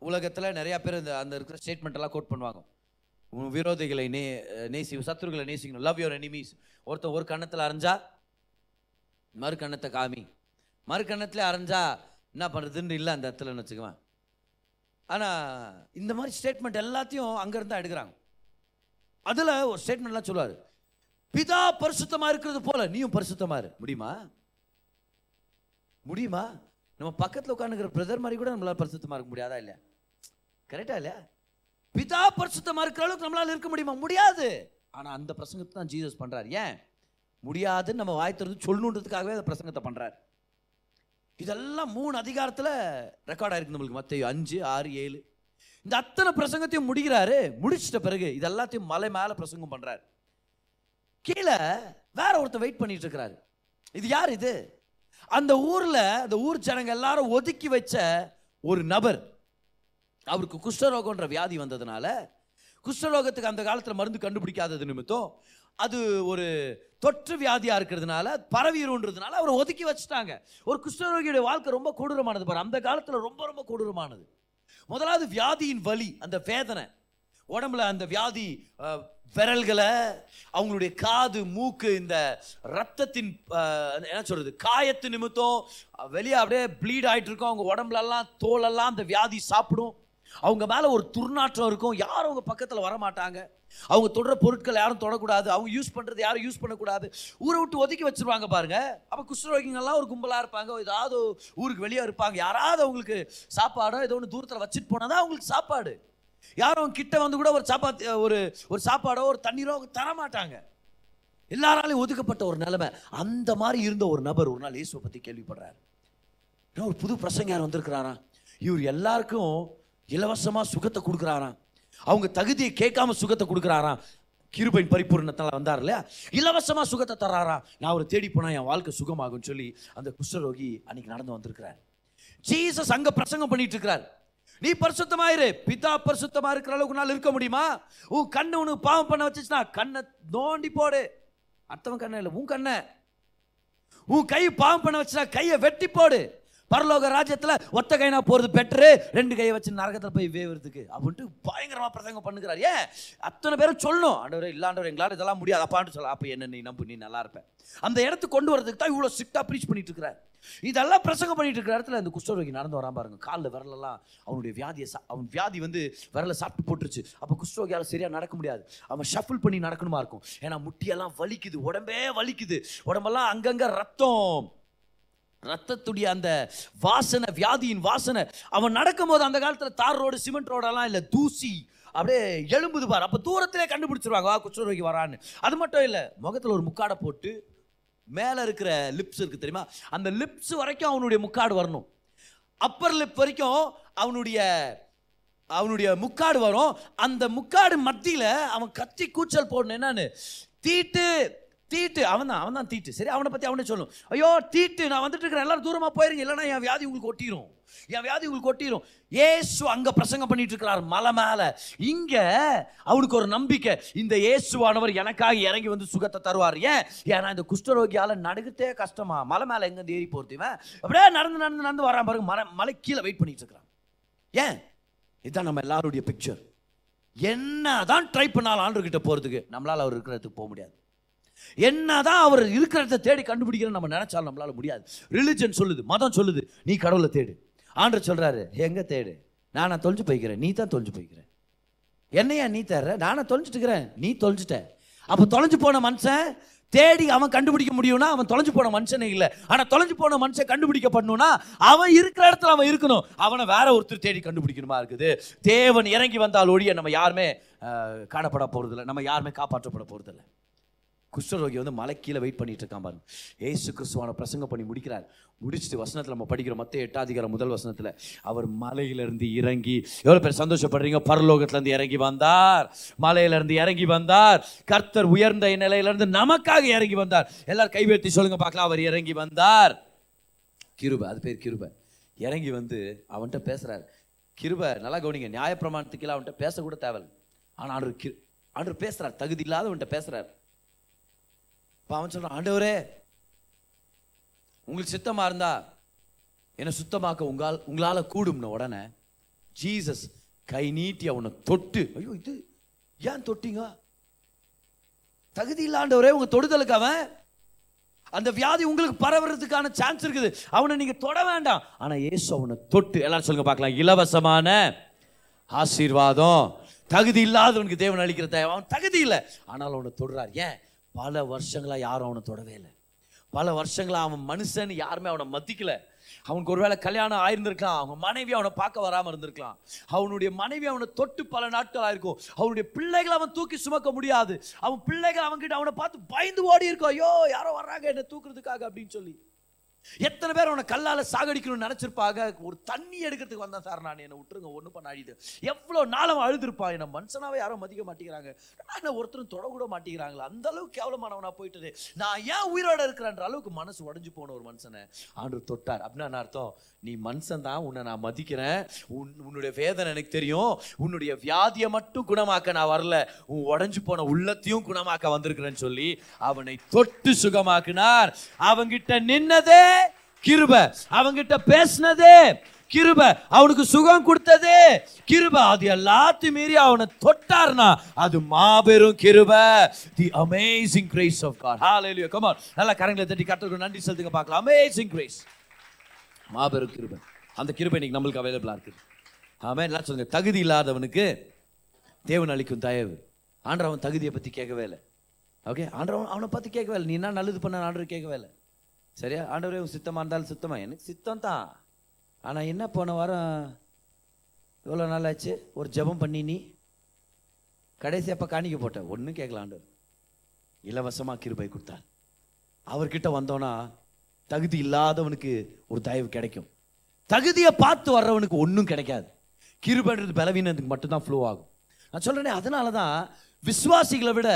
உலகத்தில் நிறையா பேர் இந்த அந்த இருக்கிற ஸ்டேட்மெண்ட்டெல்லாம் கோட் பண்ணுவாங்க. விரோதிகளை நே நேசி சத்துருக்களை நேசிக்கணும், லவ் யுவர் எனிமீஸ். ஒருத்தன் ஒரு கண்ணத்தில் அரைஞ்சா மறு கண்ணத்தை காமி, மறு கண்ணத்தில் அரைஞ்சா என்ன பண்ணுறதுன்னு இல்லை அந்த இடத்துலன்னு வச்சுக்குவேன். ஆனால் இந்த மாதிரி ஸ்டேட்மெண்ட் எல்லாத்தையும் அங்கேருந்து தான் எடுக்கிறாங்க. அதில் ஒரு ஸ்டேட்மெண்ட்லாம் சொல்லுவார், பிதா பரிசுத்தமாக இருக்கிறது போல நீயும் பரிசுத்தமாக இரு. முடியுமா? முடியுமா? நம்ம பக்கத்தில் உட்காந்துக்கிற பிரதர் மாதிரி கூட நம்மளால் பரிசுத்தமாக இருக்க முடியாதா? இல்லையா? கரெக்டாக இல்லையா? பிதா பரிசுத்தமாக இருக்கிற அளவுக்கு நம்மளால் இருக்க முடியுமா? முடியாது. ஆனால் அந்த பிரசங்கத்தை தான் ஜீசஸ் பண்ணுறார். ஏன் முடியாதுன்னு நம்ம வாய்த்திருந்து சொல்லணுன்றதுக்காகவே அந்த பிரசங்கத்தை பண்ணுறார். இதெல்லாம் மூணு அதிகாரத்தில் ரெக்கார்ட் ஆயிருக்கு நம்மளுக்கு, மத்தேயு அஞ்சு ஆறு ஏழு. இந்த அத்தனை பிரசங்கத்தையும் முடிக்கிறாரு. முடிச்சிட்ட பிறகு இதெல்லாத்தையும் மலை மேலே பிரசங்கம் பண்ணுறாரு. கீழே வேற ஒருத்தர் வெயிட் பண்ணிட்டு இருக்கிறாரு. இது யார்? இது அந்த ஊரில் அந்த ஊர் ஜனங்க எல்லாரும் ஒதுக்கி வச்ச ஒரு நபர். அவருக்கு குஷ்டரோகன்ற வியாதி வந்ததுனால, குஷ்டரோகத்துக்கு அந்த காலத்தில் மருந்து கண்டுபிடிக்காதது நிமித்தம் அது ஒரு தொற்று வியாதியாக இருக்கிறதுனால பரவிடும்ன்றதுனால அவரை ஒதுக்கி வச்சுட்டாங்க. ஒரு குஷ்டரோகியுடைய வாழ்க்கை ரொம்ப கொடூரமானது பாரு, அந்த காலத்தில் ரொம்ப ரொம்ப கொடூரமானது. முதலாவது வியாதியின் வலி, அந்த வேதனை உடம்புல, அந்த வியாதி விரல்களை, அவங்களுடைய காது மூக்கு, இந்த ரத்தத்தின் என்ன சொல்கிறது காயத்து நிமித்தம் வெளியே அப்படியே ப்ளீட் ஆகிட்டு இருக்கும். அவங்க உடம்புலலாம் தோலெல்லாம் அந்த வியாதி சாப்பிடும். அவங்க மேலே ஒரு துர்நாற்றம் இருக்கும். யாரும் அவங்க பக்கத்தில் வரமாட்டாங்க. அவங்க தொடர பொருட்கள் யாரும் தொடக்கூடாது. அவங்க யூஸ் பண்ணுறது யாரும் யூஸ் பண்ணக்கூடாது. ஊரை விட்டு ஒதுக்கி வச்சுருவாங்க பாருங்க. அப்போ குஷ்டரோகிங்கெல்லாம் ஒரு கும்பலாக இருப்பாங்க, ஏதாவது ஊருக்கு வெளியே இருப்பாங்க. யாராவது அவங்களுக்கு சாப்பாடோ ஏதோ ஒன்று தூரத்தில் வச்சுட்டு போனால் தான் அவங்களுக்கு சாப்பாடு. யாரும் அவங்க கிட்ட வந்து கூட ஒரு சாப்பாத்தி ஒரு ஒரு சாப்பாடோ ஒரு தண்ணீரோ அவங்க தரமாட்டாங்க. எல்லாராலையும் ஒதுக்கப்பட்ட ஒரு நிலைமை. அந்த மாதிரி இருந்த ஒரு நபர் ஒரு நாள் இயேசுவை பற்றி கேள்விப்படுறாரு. ஒரு புது பிரசங்க யார் வந்திருக்கிறாராம், இவர் எல்லாருக்கும் இலவசமாக சுகத்தை கொடுக்குறாராம். அவங்க தகுதியை கேட்காம சுகத்தை கொடுக்குறாராம். கிருபையின் பரிபூர்ணத்தால் வந்தார் இல்லையா, இலவசமாக சுகத்தை தராராம். நான் அவரை தேடி போனால் என் வாழ்க்கை சுகமாகும்னு சொல்லி அந்த குஷ்டரோகி அன்னைக்கு நடந்து வந்திருக்கிறார். ஜீசஸ் அங்கே பிரசங்கம் பண்ணிட்டு இருக்கிறார். நீ பரிசுத்தமாயிரு, பிதா பரிசுத்தமாக இருக்கிற அளவுக்கு நாள் இருக்க முடியுமா? உன் கண்ணை உனக்கு பாவம் பண்ண வச்சுச்சுன்னா கண்ணை நோண்டி போடு. அடுத்தவன் கண்ணை இல்லை, உன் கண்ணை. உன் கை பாவம் பண்ண வச்சுனா கையை வெட்டி போடு. பரலோக ராஜ்யத்தில் ஒத்த கைனா போகிறது பெட்ரு, ரெண்டு கையை வச்சு நரகத்தில் போய் வேவுறதுக்கு அப்படின்ட்டு பயங்கரமாக பிரசங்கம் பண்ணுகிறார். ஏன் அத்தனை பேரும் சொல்லணும், ஆண்டவரே இல்லாண்டவர் எங்களால் இதெல்லாம் முடியாது அப்பான்னு சொல்ல. அப்போ என்ன நீ நம்பு, நீ நல்லா இருப்பேன். அந்த இடத்துக்கு கொண்டு வரதுக்கு தான் இவ்வளோ ஸ்ட்ரிக்டாக ப்ரீச் பண்ணிட்டு இருக்கிறார். இதெல்லாம் பிரசங்கம் பண்ணிட்டு இருக்கிற இடத்துல அந்த குஷ்டரோகி நடந்து வராம பாருங்க. காலில் விரலெல்லாம் அவனுடைய வியாதியை சா அவன் வியாதி வந்து விரலை சாப்பிட்டு போட்டுருச்சு. அப்போ குஷ்டரோகியால் சரியாக நடக்க முடியாது. அவன் ஷஃபிள் பண்ணி நடக்கணுமா இருக்கும். ஏன்னா முட்டியெல்லாம் வலிக்குது, உடம்பே வலிக்குது, உடம்பெல்லாம் அங்கங்கே ரத்தம், ரத்தத்துடைய அந்த வாசனை, வியாதியின் வாசனை. அவன் நடக்கும்போது அந்த காலத்தில் தார் ரோடு சிமெண்ட் ரோடெல்லாம் இல்லை, தூசி அப்படியே எழும்புது பார். அப்போ தூரத்திலே கண்டுபிடிச்சிருவாங்க, வா குஷ்டரோகி வரான்னு. அது மட்டும் இல்லை, முகத்தில் ஒரு முக்காடை போட்டு மேலே இருக்கிற லிப்ஸ் இருக்குது தெரியுமா, அந்த லிப்ஸ் வரைக்கும் அவனுடைய முக்காடு வரணும். அப்பர் லிப் வரைக்கும் அவனுடைய அவனுடைய முக்காடு வரும். அந்த முக்காடு மத்தியில் அவன் கத்தி கூச்சல் போடணும். என்னன்னு தீட்டு தீட்டு அவன் தான் அவன் தான் தீட்டு. சரி, அவனை பற்றி அவனே சொல்லணும். ஐயோ தீட்டு, நான் வந்துட்டு இருக்கிறேன், எல்லாரும் தூரமாக போயிருங்க, இல்லைன்னா என் வியாதி உங்களுக்கு ஒட்டிடும், என் வியாதி உங்களுக்கு ஒட்டிடும். ஏசு அங்கே பிரசங்கம் பண்ணிட்டு இருக்கிறார் மலை மேலே. இங்கே அவனுக்கு ஒரு நம்பிக்கை, இந்த ஏசுவானவர் எனக்காக இறங்கி வந்து சுகத்தை தருவார். ஏன் ஏன்னா இந்த குஷ்டரோகியால் நடக்கிறதே கஷ்டமா, மலை மேலே எங்கேருந்து ஏறி போகிறதுவேன். அப்படியே நடந்து நடந்து நடந்து வரான் பாருங்க, மலை மலை கீழே வெயிட் பண்ணிட்டு இருக்கிறான். ஏன் இதுதான் நம்ம எல்லாருடைய பிக்சர். என்ன தான் ட்ரை பண்ணாலும் ஆண்டவர்கிட்ட போகிறதுக்கு நம்மளால் அவர் இருக்கிறதுக்கு போக முடியாது. என்னதான் அவர் இருக்கிறத தேடி கண்டுபிடிக்கிற நம்ம நினைச்சாலும் நம்மளால முடியாது. ரிலிஜன் சொல்லுது, மதம் சொல்லுது, நீ கடவுளை தேடு. ஆண்டவர் சொல்றாரு, எங்க தேடு? நானா தொலைஞ்சு போய்க்கிறேன், நீ தான் தொலைஞ்சு போய்க்கிற. என்னையா நீ தேடுற? நானா தொலைஞ்சிட்டு இருக்கிறேன், நீ தொலைஞ்சிட்ட. அப்போ தொலைஞ்சு போன மனுஷன் தேடி அவன் கண்டுபிடிக்க முடியும்னா அவன் தொலைஞ்சு போன மனுஷனே இல்லை. ஆனால் தொலைஞ்சு போன மனுஷன் கண்டுபிடிக்கப்படணும்னா அவன் இருக்கிற இடத்துல அவன் இருக்கணும். அவனை வேற ஒருத்தர் தேடி கண்டுபிடிக்கணுமா இருக்குது. தேவன் இறங்கி வந்தால் ஒழிய நம்ம யாருமே காணப்பட போறதில்லை, நம்ம யாருமே காப்பாற்றப்பட போறதில்லை. குஷ்டரோகி வந்து மலை கீழே வெயிட் பண்ணிட்டு இருக்கான் பாருங்க. ஏசு கிறிஸ்துவான பிரசங்கம் பண்ணி முடிக்கிறார். முடிச்சுட்டு வசனத்தில் நம்ம படிக்கிறோம், மத்தேயு எட்டாம் அதிகாரம் முதல் வசனத்தில், அவர் மலையிலிருந்து இறங்கி, எவ்வளோ பேர் சந்தோஷப்படுறீங்க, பரலோகத்திலிருந்து இறங்கி வந்தார், மலையிலிருந்து இறங்கி வந்தார், கர்த்தர் உயர்ந்த நிலையிலிருந்து நமக்காக இறங்கி வந்தார். எல்லாரும் கைவேற்றி சொல்லுங்க பார்க்கலாம், அவர் இறங்கி வந்தார். கிருபை, அது பேர் கிருபை. இறங்கி வந்து அவன்கிட்ட பேசுறாரு. கிருபை நல்லா கவனிங்க, நியாயப்பிரமாணத்துக்கு அவன்கிட்ட பேசக்கூட தேவையில்லை. ஆனால் ஆண்டவர் கிரு ஆண்டவர் பேசுறார், தகுதி இல்லாதவன்கிட்ட பேசுறாரு. இப்போ அவன் சொல்கிறான், ஆண்டவரே உங்களுக்கு சுத்தமாக இருந்தா என்னை சுத்தமாக்க உங்கால் உங்களால் கூடும்னு. உடனே ஜீசஸ் கை நீட்டி அவனை தொட்டு, ஐயோ இது ஏன் தொட்டிங்க, தகுதி இல்லாண்டவரே உங்கள் தொடுதலுக்கு அவன் அந்த வியாதி உங்களுக்கு பரவுறதுக்கான சான்ஸ் இருக்குது, அவனை நீங்கள் தொட வேண்டாம். ஆனால் ஏசு அவனை தொட்டு, எல்லாரும் சொல்லுங்க பார்க்கலாம், இலவசமான ஆசீர்வாதம் தகுதி இல்லாதவனுக்கு தேவன் அளிக்கிற தேவை. அவன் தகுதி இல்லை, ஆனால் அவனை தொடுறார். ஏன்? பல வருஷங்களாக யாரும் அவனை தொடவே இல்லை. பல வருஷங்களா அவன் மனுஷன் யாருமே அவனை மதிக்கல. அவனுக்கு ஒருவேளை கல்யாணம் ஆயிருந்திருக்கலாம், அவங்க மனைவி அவனை பார்க்க வராமல் இருந்திருக்கலாம், அவனுடைய மனைவி அவனை தொட்டு பல நாட்களாக இருக்கும், அவனுடைய பிள்ளைகளை அவன் தூக்கி சுமக்க முடியாது, அவன் பிள்ளைகள் அவன்கிட்ட அவனை பார்த்து பயந்து ஓடி இருக்கும், ஐயோ யாரோ வர்றாங்க என்னை தூக்குறதுக்காக அப்படின்னு சொல்லி. எத்தனை பேர் அவனை கல்லால் சாகடிக்கணும்னு நினைச்சிருப்பாங்க. ஒரு தண்ணி எடுக்கிறதுக்கு வந்தேன் சார், நான் என்னை விட்டுருங்க, ஒன்றும் பண்ண அழுது. எவ்வளோ நாள் அவன் அழுதுருப்பான், என்னை மனுஷனாவே யாரும் மதிக்க மாட்டேங்கிறாங்க, நான் ஒருத்தரும் தொடக்கூட மாட்டேங்கிறாங்களா, அந்த அளவுக்கு கேவலமானவனா போயிட்டது, நான் ஏன் உயிரோட இருக்கிறன்ற அளவுக்கு மனசு உடஞ்சு போன ஒரு மனுஷனை ஆண்டவர் தொட்டார். அப்படின்னா நான் அர்த்தம், நீ மனுஷன் தான், உன்னை நான் மதிக்கிறேன், உன் உன்னுடைய வேதனை எனக்கு தெரியும், உன்னுடைய வியாதியை மட்டும் குணமாக்க நான் வரல, உன் உடஞ்சு போன உள்ளத்தையும் குணமாக்க வந்திருக்கிறேன்னு சொல்லி அவனை தொட்டு சுகமாக்குனார். அவங்கிட்ட நின்னதே கிருபை, அவங்கிட்ட பேசினதே கிருபை, அவனுக்கு சுகம் கொடுத்ததே கிருபை, அது எல்லாத்தையும் மீறி அவனை தொட்டார்னா அது மாபெரும் கிருபை. The amazing grace of God. ஹalleluya, come on, நல்லா கரங்களை தட்டி கர்த்தருக்கு நன்றி செலுத்துங்க பார்க்கலாம். அமேசிங் கிரேஸ், மாபெரும் கிருபை. அந்த கிருபை இன்னைக்கு நமக்கு அவைலபிளா இருக்கு. ஆமென். எல்லாரும் சொல்லுங்க, தகுதி இல்லாதவனுக்கு தேவன் அளிக்கும் தயவு. ஆண்டவர் அவன் தகுதியை பத்தி கேட்கவே இல்லை. ஓகே, ஆண்டவர் அவனை பத்தி கேட்கவே இல்லை, நீ என்ன நல்லது பண்ண ஆண்டவர் கேட்கவே இல்லை. சரியா? ஆண்டவரே உன் சித்தமாக இருந்தாலும் சுத்தமா, எனக்கு சித்தம் தான், ஆனால் என்ன போன வாரம் எவ்வளோ நாள் ஆச்சு ஒரு ஜெபம் பண்ணி நீ கடைசி அப்போ காணிக்க போட்ட, ஒன்றும் கேட்கல. ஆண்டவர் இலவசமாக கிருபை கொடுத்தார். அவர்கிட்ட வந்தோன்னா தகுதி இல்லாதவனுக்கு ஒரு தயவு கிடைக்கும், தகுதியை பார்த்து வர்றவனுக்கு ஒன்றும் கிடைக்காது. கிருபைன்றது பலவீனத்துக்கு மட்டும்தான் ஃப்ளோ ஆகும். நான் சொல்கிறேனே, அதனால தான் விசுவாசிகளை விட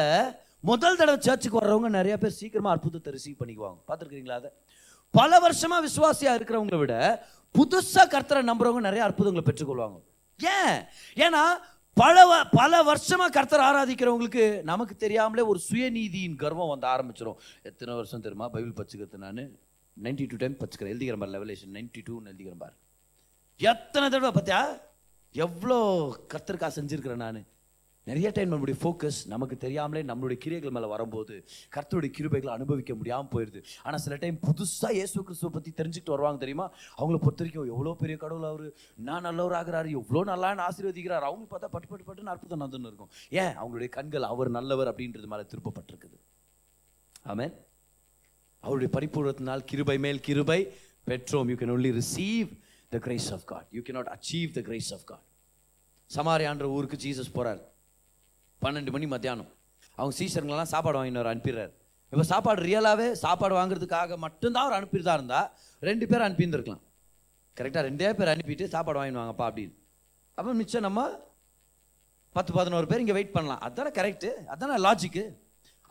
முதல் தடவை சர்ச்சுக்கு வர்றவங்க நிறைய பேர் சீக்கிரமாக அற்புதத்தை ரிசீவ் பண்ணிக்குவாங்க. பார்த்துருக்கீங்களா? அதை பல வருஷமாக விசுவாசியாக இருக்கிறவங்களை விட புதுசாக கர்த்தரை நம்புறவங்க நிறைய அற்புதங்களை பெற்றுக்கொள்வாங்க. ஏன்? ஏன்னா பல பல வருஷமாக கர்த்தரை ஆராதிக்கிறவங்களுக்கு நமக்கு தெரியாமலே ஒரு சுயநீதியின் கர்வம் வந்து ஆரம்பிச்சிடும். எத்தனை வருஷம் தெரியுமா பைபிள் படிச்சுக்கிறது? நான் நைன்டி டூ டைம் படிச்சுக்கிறேன். எழுதிக்கிற பார் ரெவெலேஷன் நைன்டி டூ எழுதிக்கிற பார். எத்தனை தடவை பார்த்தா எவ்வளோ கர்த்தருக்கா செஞ்சுருக்கிறேன் நான். நிறைய டைம் நம்மளுடைய ஃபோக்கஸ் நமக்கு தெரியாமலே நம்மளுடைய கிரியைகள் மேலே வரும்போது கர்த்தருடைய கிருபைகளை அனுபவிக்க முடியாமல் போயிடுது. ஆனால் சில டைம் புதுசாக இயேசு கிறிஸ்துவை பற்றி தெரிஞ்சுக்கிட்டு வருவாங்க. தெரியுமா? அவங்கள பொறுத்த வரைக்கும் எவ்வளோ பெரிய கடவுள், அவர் நான் நல்லவர் ஆகிறாரு, எவ்வளோ நல்லான்னு ஆசீர்வதிக்கிறார். அவங்க பார்த்தா பட்டு பட்டு பட்டுன்னு அற்புதம் நடந்துன்னு இருக்கும். ஏன்? அவங்களுடைய கண்கள் அவர் நல்லவர் அப்படின்றது மேலே திருப்பப்பட்டிருக்குது. ஆமென். அவருடைய பரிபூரணத்தினால் கிருபை மேல் கிருபை பெற்றோம். You can only receive the grace of God, you can not achieve the grace of God. சமாரியான்ற ஊருக்கு ஜீசஸ் போகிறார். பன்னெண்டு மணி மத்தியானம் அவங்க சீசர்களெலாம் சாப்பாடு வாங்கினவர் அனுப்பிடுறாரு. இப்போ சாப்பாடு ரியலாகவே சாப்பாடு வாங்குறதுக்காக மட்டும்தான் அவர் அனுப்பிதான் இருந்தால் ரெண்டு பேர் அனுப்பியிருந்துருக்கலாம். கரெக்டாக ரெண்டே பேர் அனுப்பிட்டு சாப்பாடு வாங்கிடுவாங்கப்பா அப்படின்னு. அப்போ மிச்சம் நம்ம பத்து பதினோரு பேர் இங்கே வெயிட் பண்ணலாம். அதுதானே கரெக்டு, அதுதானே லாஜிக்கு.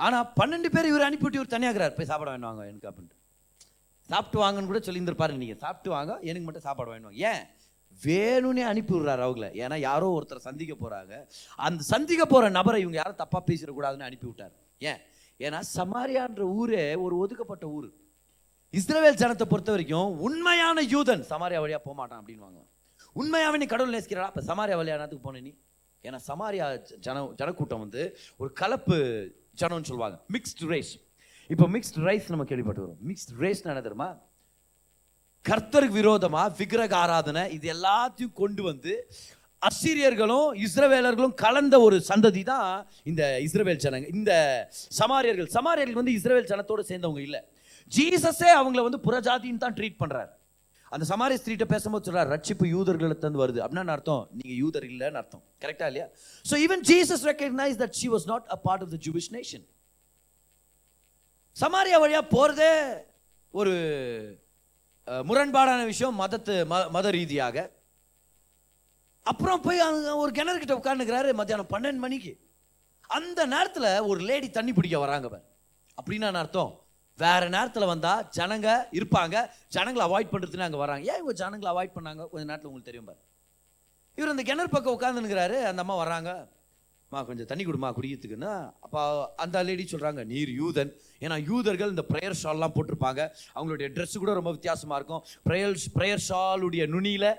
ஆனால் பன்னெண்டு பேர் இவர் அனுப்பிவிட்டு இவர் தனியாகிறார், போய் சாப்பாடு வாங்கிடுவாங்க எனக்கு அப்படின்ட்டு. சாப்பிட்டு வாங்கன்னு கூட சொல்லியிருந்திருப்பாரு, நீங்கள் சாப்பிட்டு வாங்க, எனக்கு மட்டும் சாப்பாடு வாங்கிடுவாங்க. ஏன்? வேணும்னே அனுப்பி விடுறாரு அவங்கள. ஏன்னா யாரோ ஒருத்தரை சந்திக்க போகிறாங்க, அந்த சந்திக்க போகிற நபரை இவங்க யாரும் தப்பாக பேசிடக்கூடாதுன்னு அனுப்பி விட்டார். ஏன்? ஏன்னா சமாரியான்ற ஊரே ஒரு ஒதுக்கப்பட்ட ஊர். இஸ்ரவேல் ஜனத்தை பொறுத்த வரைக்கும் உண்மையான யூதன் சமாரியா வழியாக போக மாட்டான் அப்படின்னு வாங்க. உண்மையாகவே நீ கடவுள் நேசிக்கிறா, அப்போ சமாரியா வழியாக என்னத்துக்கு போனே நீ? ஏன்னா சமாரியா ஜன ஜனக்கூட்டம் வந்து ஒரு கலப்பு ஜனம்னு சொல்லுவாங்க, மிக்ஸ்டு ரேஸ். இப்போ மிக்ஸ்டு ரேஸ் நம்ம கேள்விப்பட்டு வரும். மிக்ஸ்டு ரேஸ்ன்னு என்ன தெரியுமா? கர்த்தருக்கு விரோதமாக விக்கிரக ஆராதனை இது எல்லாத்தையும் கொண்டு வந்து அசீரியர்களும் இஸ்ரவேலர்களும் கலந்த ஒரு சந்ததி தான் இந்த இஸ்ரவேல் ஜனங்க, இந்த சமாரியர்கள். சமாரியர்கள் வந்து இஸ்ரவேல் ஜனத்தோடு சேர்ந்தவங்க இல்லை. ஜீசஸே அவங்கள வந்து புறஜாதின்னு தான் ட்ரீட் பண்ணுறாரு. அந்த சமாரிய ஸ்திரீட்ட பேசும்போது சொல்கிறார், ரட்சிப்பு யூதர்களை தந்து வருது அப்படின்னா அர்த்தம் நீங்கள் யூதர் இல்லைன்னு அர்த்தம். கரெக்டா இல்லையா? So even Jesus recognise that she was not a part of the Jewish nation. Samariya வழியாக போகிறதே ஒரு முரண்பாடான விஷயம் மதத்து மத ரீதியாக. அப்புறம் போய் அவங்க ஒரு கிணறு கிட்ட உட்காந்துக்கிறாரு மத்தியானம் பன்னெண்டு மணிக்கு. அந்த நேரத்தில் ஒரு லேடி தண்ணி பிடிக்க வராங்க பார். அப்படின்னா அர்த்தம் வேற நேரத்தில் வந்தால் ஜனங்க இருப்பாங்க, ஜனங்களை அவாய்ட் பண்ணுறதுன்னு அங்கே வராங்க. ஏன் இவங்க ஜனங்களை அவாய்ட் பண்ணாங்க? கொஞ்ச நேரத்தில் உங்களுக்கு தெரியும் பார். இவர் அந்த கிணறு பக்கம் உட்காந்துனுக்கிறாரு. அந்த அம்மா வராங்க, மா கொஞ்சம் தண்ணி கொடுமா குடிக்கிறதுக்குன்னா. அப்போ அந்த லேடி சொல்கிறாங்க, நீர் யூதன். ஏன்னா யூதர்கள் இந்த ப்ரேயர் ஷால்லாம் போட்டிருப்பாங்க, அவங்களுடைய ட்ரெஸ்ஸு கூட ரொம்ப வித்தியாசமாக இருக்கும். ப்ரேயர் ப்ரேயர் ஷாலுடைய நுனியில்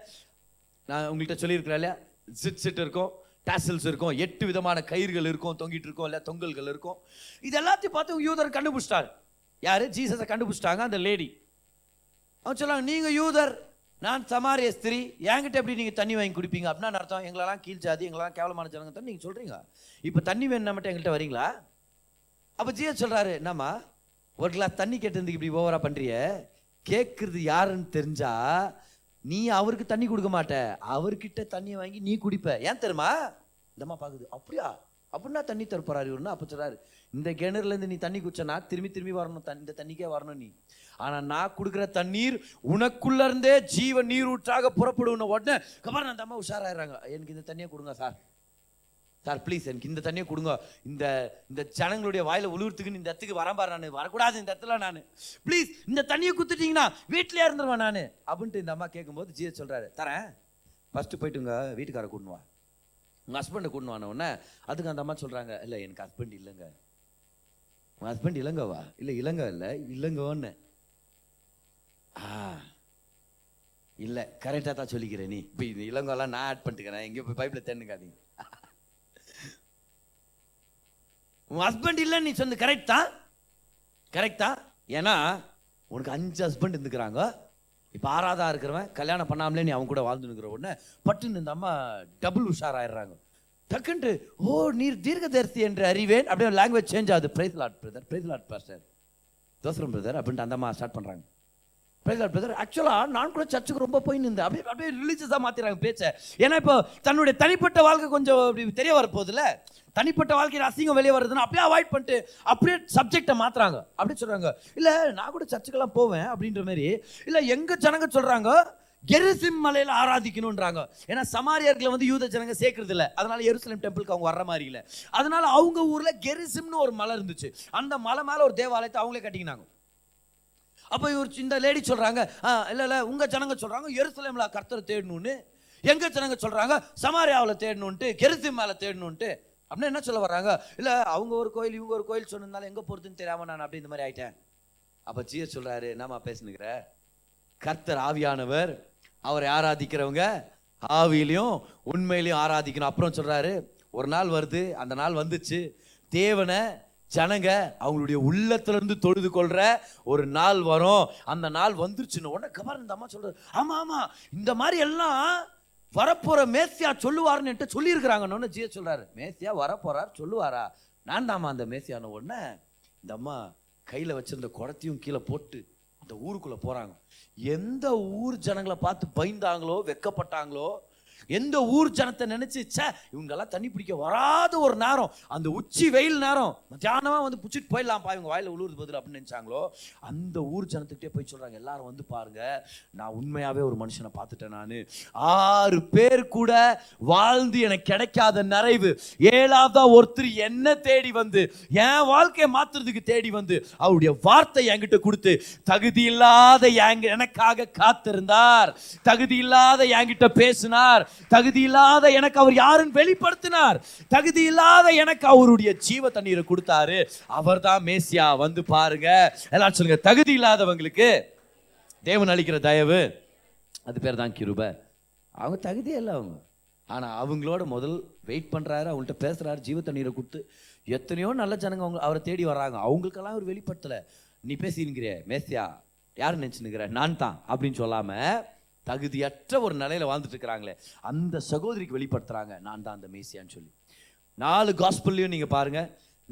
நான் உங்கள்கிட்ட சொல்லியிருக்கிறேன் இல்லையா, ஜிட் சிட் இருக்கும், டேசல்ஸ் இருக்கும், எட்டு விதமான கயிறுகள் இருக்கும், தொங்கிட்டு இருக்கும் இல்லை தொங்கல்கள் இருக்கும். இது எல்லாத்தையும் பார்த்து யூதர் கண்டுபிடிச்சிட்டாங்க. யார்? ஜீசஸை கண்டுபிடிச்சிட்டாங்க அந்த லேடி. அவங்க சொல்லுவாங்க, நீங்கள் யூதர், நான் சமாரிய ஸ்திரீ, என்கிட்ட எப்படி நீங்கள் தண்ணி வாங்கி குடிப்பீங்க? அப்படின்னா அர்த்தம் எங்களெல்லாம் கீழ் ஜாதி, எங்களெல்லாம் கேவலமான ஜனங்க தான் நீங்கள் சொல்கிறீங்க. இப்போ தண்ணி வேணும்னா மட்டும் எங்கள்கிட்ட வரீங்களா? அப்போ ஜீசஸ் சொல்கிறாரு, என்னம்மா ஒரு கிளாஸ் தண்ணி கேட்டிருந்து இப்படி ஓவராக பண்ணுறிய? கேட்குறது யாருன்னு தெரிஞ்சா நீ அவருக்கு தண்ணி கொடுக்க மாட்ட, அவர்கிட்ட தண்ணியை வாங்கி நீ குடிப்ப. ஏன் தெரியுமா? இந்தம்மா பார்க்குது. அப்படியா? அப்படின்னா தண்ணி தரப்போறாரு இவருன்னா. அப்போ சொல்கிறாரு, இந்த கிணறுலேருந்து நீ தண்ணி குடிச்சனா திரும்பி திரும்பி வரணும், தண்ணி இந்த தண்ணிக்கே வரணும் நீ. ஆனால் நான் கொடுக்குற தண்ணீர் உனக்குள்ளேருந்தே ஜீவ நீரூற்றாக புறப்படுன்னு உடனே கபார் நான் தம்மா உஷாராயிடுறாங்க. எனக்கு இந்த தண்ணியை கொடுங்க சார், சார் ப்ளீஸ் எனக்கு இந்த தண்ணியை கொடுங்க. இந்த இந்த ஜனங்களுடைய வாயில உழுவுறதுக்குன்னு இந்த இடத்துக்கு வரம்பார், நான் வரக்கூடாது இந்த இடத்துல, நான் ப்ளீஸ் இந்த தண்ணியை கொடுத்துட்டீங்கன்னா வீட்டிலே இருந்துருவேன் நான் அப்படின்ட்டு இந்த அம்மா கேட்கும்போது ஜீசஸ் சொல்கிறாரு, தரேன், ஃபஸ்ட்டு போய்ட்டு உங்கள் வீட்டுக்காரை கூடணுவா, உங்கள் ஹஸ்பண்டை கூடணுவான உடனே. அதுக்கு அந்த அம்மா சொல்கிறாங்க, இல்லை எனக்கு ஹஸ்பண்ட் இல்லைங்க. உங்கள் ஹஸ்பண்ட் இளங்கவா? இல்லை இளங்க இல்லை இல்லைங்கன்னு. ஆ இல்லை கரெக்டாக தான் சொல்லிக்கிறேன் நீ. இப்போ இது இளங்கெல்லாம் நான் ஆட் பண்ணிட்டுக்கிறேன், எங்கேயும் போய் பைப்பில் தேனுக்காதீங்க. உன் ஹஸ்பண்ட் இல்லைன்னு நீ சொன்ன கரெக்ட் தான், கரெக்ட் தான். ஏன்னா உனக்கு அஞ்சு ஹஸ்பண்ட் இருந்துக்கிறாங்க, இப்போ ஆறாவதா இருக்கிறவன் கல்யாணம் பண்ணாமலே நீ அவங்க கூட வாழ்ந்துருக்கிற உடனே பட்டுன்னு இந்த அம்மா டபுள் உஷார் ஆயிடுறாங்க. டக்குன்ட்டு, ஓ நீர் தீர்க்கதரிசி என்று அறிவேன். அப்படியே லாங்குவேஜ் சேஞ்ச் ஆகுது. Praise Lord brother, praise Lord pastor தோசரம் பிரதர் அப்படின்ட்டு அந்த அம்மா ஸ்டார்ட் பண்ணுறாங்க. பிரைஸ் லார்ட் பிரதர், ஆக்சுவலாக நான் கூட சர்ச்சுக்கு ரொம்ப போய் நின்று அப்படியே அப்படியே ரிலீஜியஸாக மாற்றிடுறாங்க பேச்சை. ஏன்னா இப்போ தன்னுடைய தனிப்பட்ட வாழ்க்கை கொஞ்சம் அப்படி தெரிய வரப்போதில்ல, தனிப்பட்ட வாழ்க்கையில் அசிங்கம் வெளியே வருதுன்னு அப்படியே அவாய்ட் பண்ணிட்டு அப்படியே சப்ஜெக்டை மாற்றுறாங்க. அப்படியே சொல்கிறாங்க, இல்லை நான் கூட சர்ச்சுக்கெல்லாம் போவேன் அப்படின்ற மாதிரி. இல்லை எங்கள் ஜனங்க சொல்கிறாங்க எருசலேம் மலையில் ஆராதிக்கணுன்றாங்க. ஏன்னா சமாரியர்களை வந்து யூத ஜனங்க சேர்க்கறது இல்லை, அதனால எருசலேம் டெம்பிளுக்கு அவங்க வர்ற மாதிரி இல்லை. அதனால அவங்க ஊரில் கெரிசிம்னு ஒரு மலை இருந்துச்சு, அந்த மலை மேலே ஒரு தேவாலயத்தை அவங்களே கட்டிக்கினாங்க. அப்போ இவர் இந்த லேடி சொல்கிறாங்க, இல்லை இல்லை உங்கள் ஜனங்க சொல்கிறாங்க எருசலேம்ல கர்த்தரை தேடணுன்னு, எங்கள் ஜனங்க சொல்கிறாங்க சமாரியாவில் தேடணுன்ட்டு, கெரிசிம் மேலே தேடணுன்ட்டு. அப்படின்னா என்ன சொல்ல வர்றாங்க, இல்லை அவங்க ஒரு கோயில் இவங்க ஒரு கோயில் சொன்னதுனால எங்கே போகிறதுன்னு தெரியாமல் நான் அப்படி இந்த மாதிரி ஆகிட்டேன். அப்போ ஜீசஸ் சொல்கிறாரு, என்னம்மா பேசுனுக்கிற? கர்த்தர் ஆவியானவர், அவரை ஆராதிக்கிறவங்க ஆவியிலையும் உண்மையிலையும் ஆராதிக்கணும். அப்புறம் சொல்கிறாரு, ஒரு நாள் வருது, அந்த நாள் வந்துச்சு, தேவனை ஜனங்க அவங்களுடைய உள்ளத்திலேருந்து தொழுது கொள்கிற ஒரு நாள் வரும், அந்த நாள் வந்துருச்சுன்னு உடனே கபார் இந்த அம்மா சொல்கிறார், ஆமாம் ஆமாம் இந்த மாதிரி எல்லாம் வரப்போற மேசியா சொல்லுவாருன்னு சொல்லியிருக்கிறாங்கன்னு ஜீசஸ் சொல்றாரு. மேசியா வரப்போறார் சொல்லுவாரா? நான் தாமா அந்த மேசியான உடனே இந்த அம்மா கையில வச்சிருந்த குடத்தையும் கீழே போட்டு அந்த ஊருக்குள்ள போறாங்க. எந்த ஊர் ஜனங்களை பார்த்து பயந்தாங்களோ வெக்கப்பட்டாங்களோ, எந்த ஊர் ஜனத்தை நினைச்சுச்சா இவங்க எல்லாம் தண்ணி பிடிக்க வராத ஒரு நேரம், அந்த உச்சி வெயில் நேரம், மத்தியானமா வந்து பிடிச்சிட்டு போயிடலாம்ப்பா இவங்க வாயில உழுவுறது பதில் அப்படின்னு நினைச்சாங்களோ, அந்த ஊர் ஜனத்துக்கிட்டே போய் சொல்றாங்க, எல்லாரும் வந்து பாருங்க நான் உண்மையாவே ஒரு மனுஷனை பார்த்துட்டேன், நான் ஆறு பேர் கூட வாழ்ந்து எனக்கு கிடைக்காத நிறைவு, ஏழாவதா ஒருத்தர் என்ன தேடி வந்து என் வாழ்க்கையை மாத்துறதுக்கு தேடி வந்து அவருடைய வார்த்தை என்கிட்ட கொடுத்து தகுதி இல்லாத எனக்காக காத்திருந்தார், தகுதி இல்லாத என்கிட்ட பேசினார், தகுதி இல்லாத எனக்கு அவர் யாருன்னு வெளிப்படுத்தினார், தகுதி இல்லாத எனக்கு அவருடைய ஜீவ தண்ணீரை கொடுத்தாரு, அவர் தான் மேசியா. வந்து பாருங்க எல்லாரும் சொல்லுங்க, தகுதி இல்லாதவங்களுக்கு தேவன் அளிக்கிற தயவு, அது பேர் தான் கிருபை. அவங்க தகுதியே இல்லை அவங்க, ஆனா அவங்களோட முதல் வெயிட் பண்றாரு, அவங்கள்ட்ட பேசுறாரு, ஜீவ தண்ணீரை கொடுத்து எத்தனையோ நல்ல ஜனங்க அவங்க அவரை தேடி வர்றாங்க, அவங்களுக்கெல்லாம் அவர் வெளிப்படுத்தல. நீ பேசினுக்கிற மேசியா யாரு நினைச்சுன்னுக்கிற நான் தான் அப்படின்னு சொல்லாம தகுதியற்ற ஒரு நிலையில் வாழ்ந்துட்டு இருக்கிறாங்களே, அந்த சகோதரிக்கு வெளிப்படுத்துகிறாங்க நான் தான் அந்த மேசியான்னு சொல்லி. நாலு காஸ்பிள்லையும் நீங்கள் பாருங்கள்,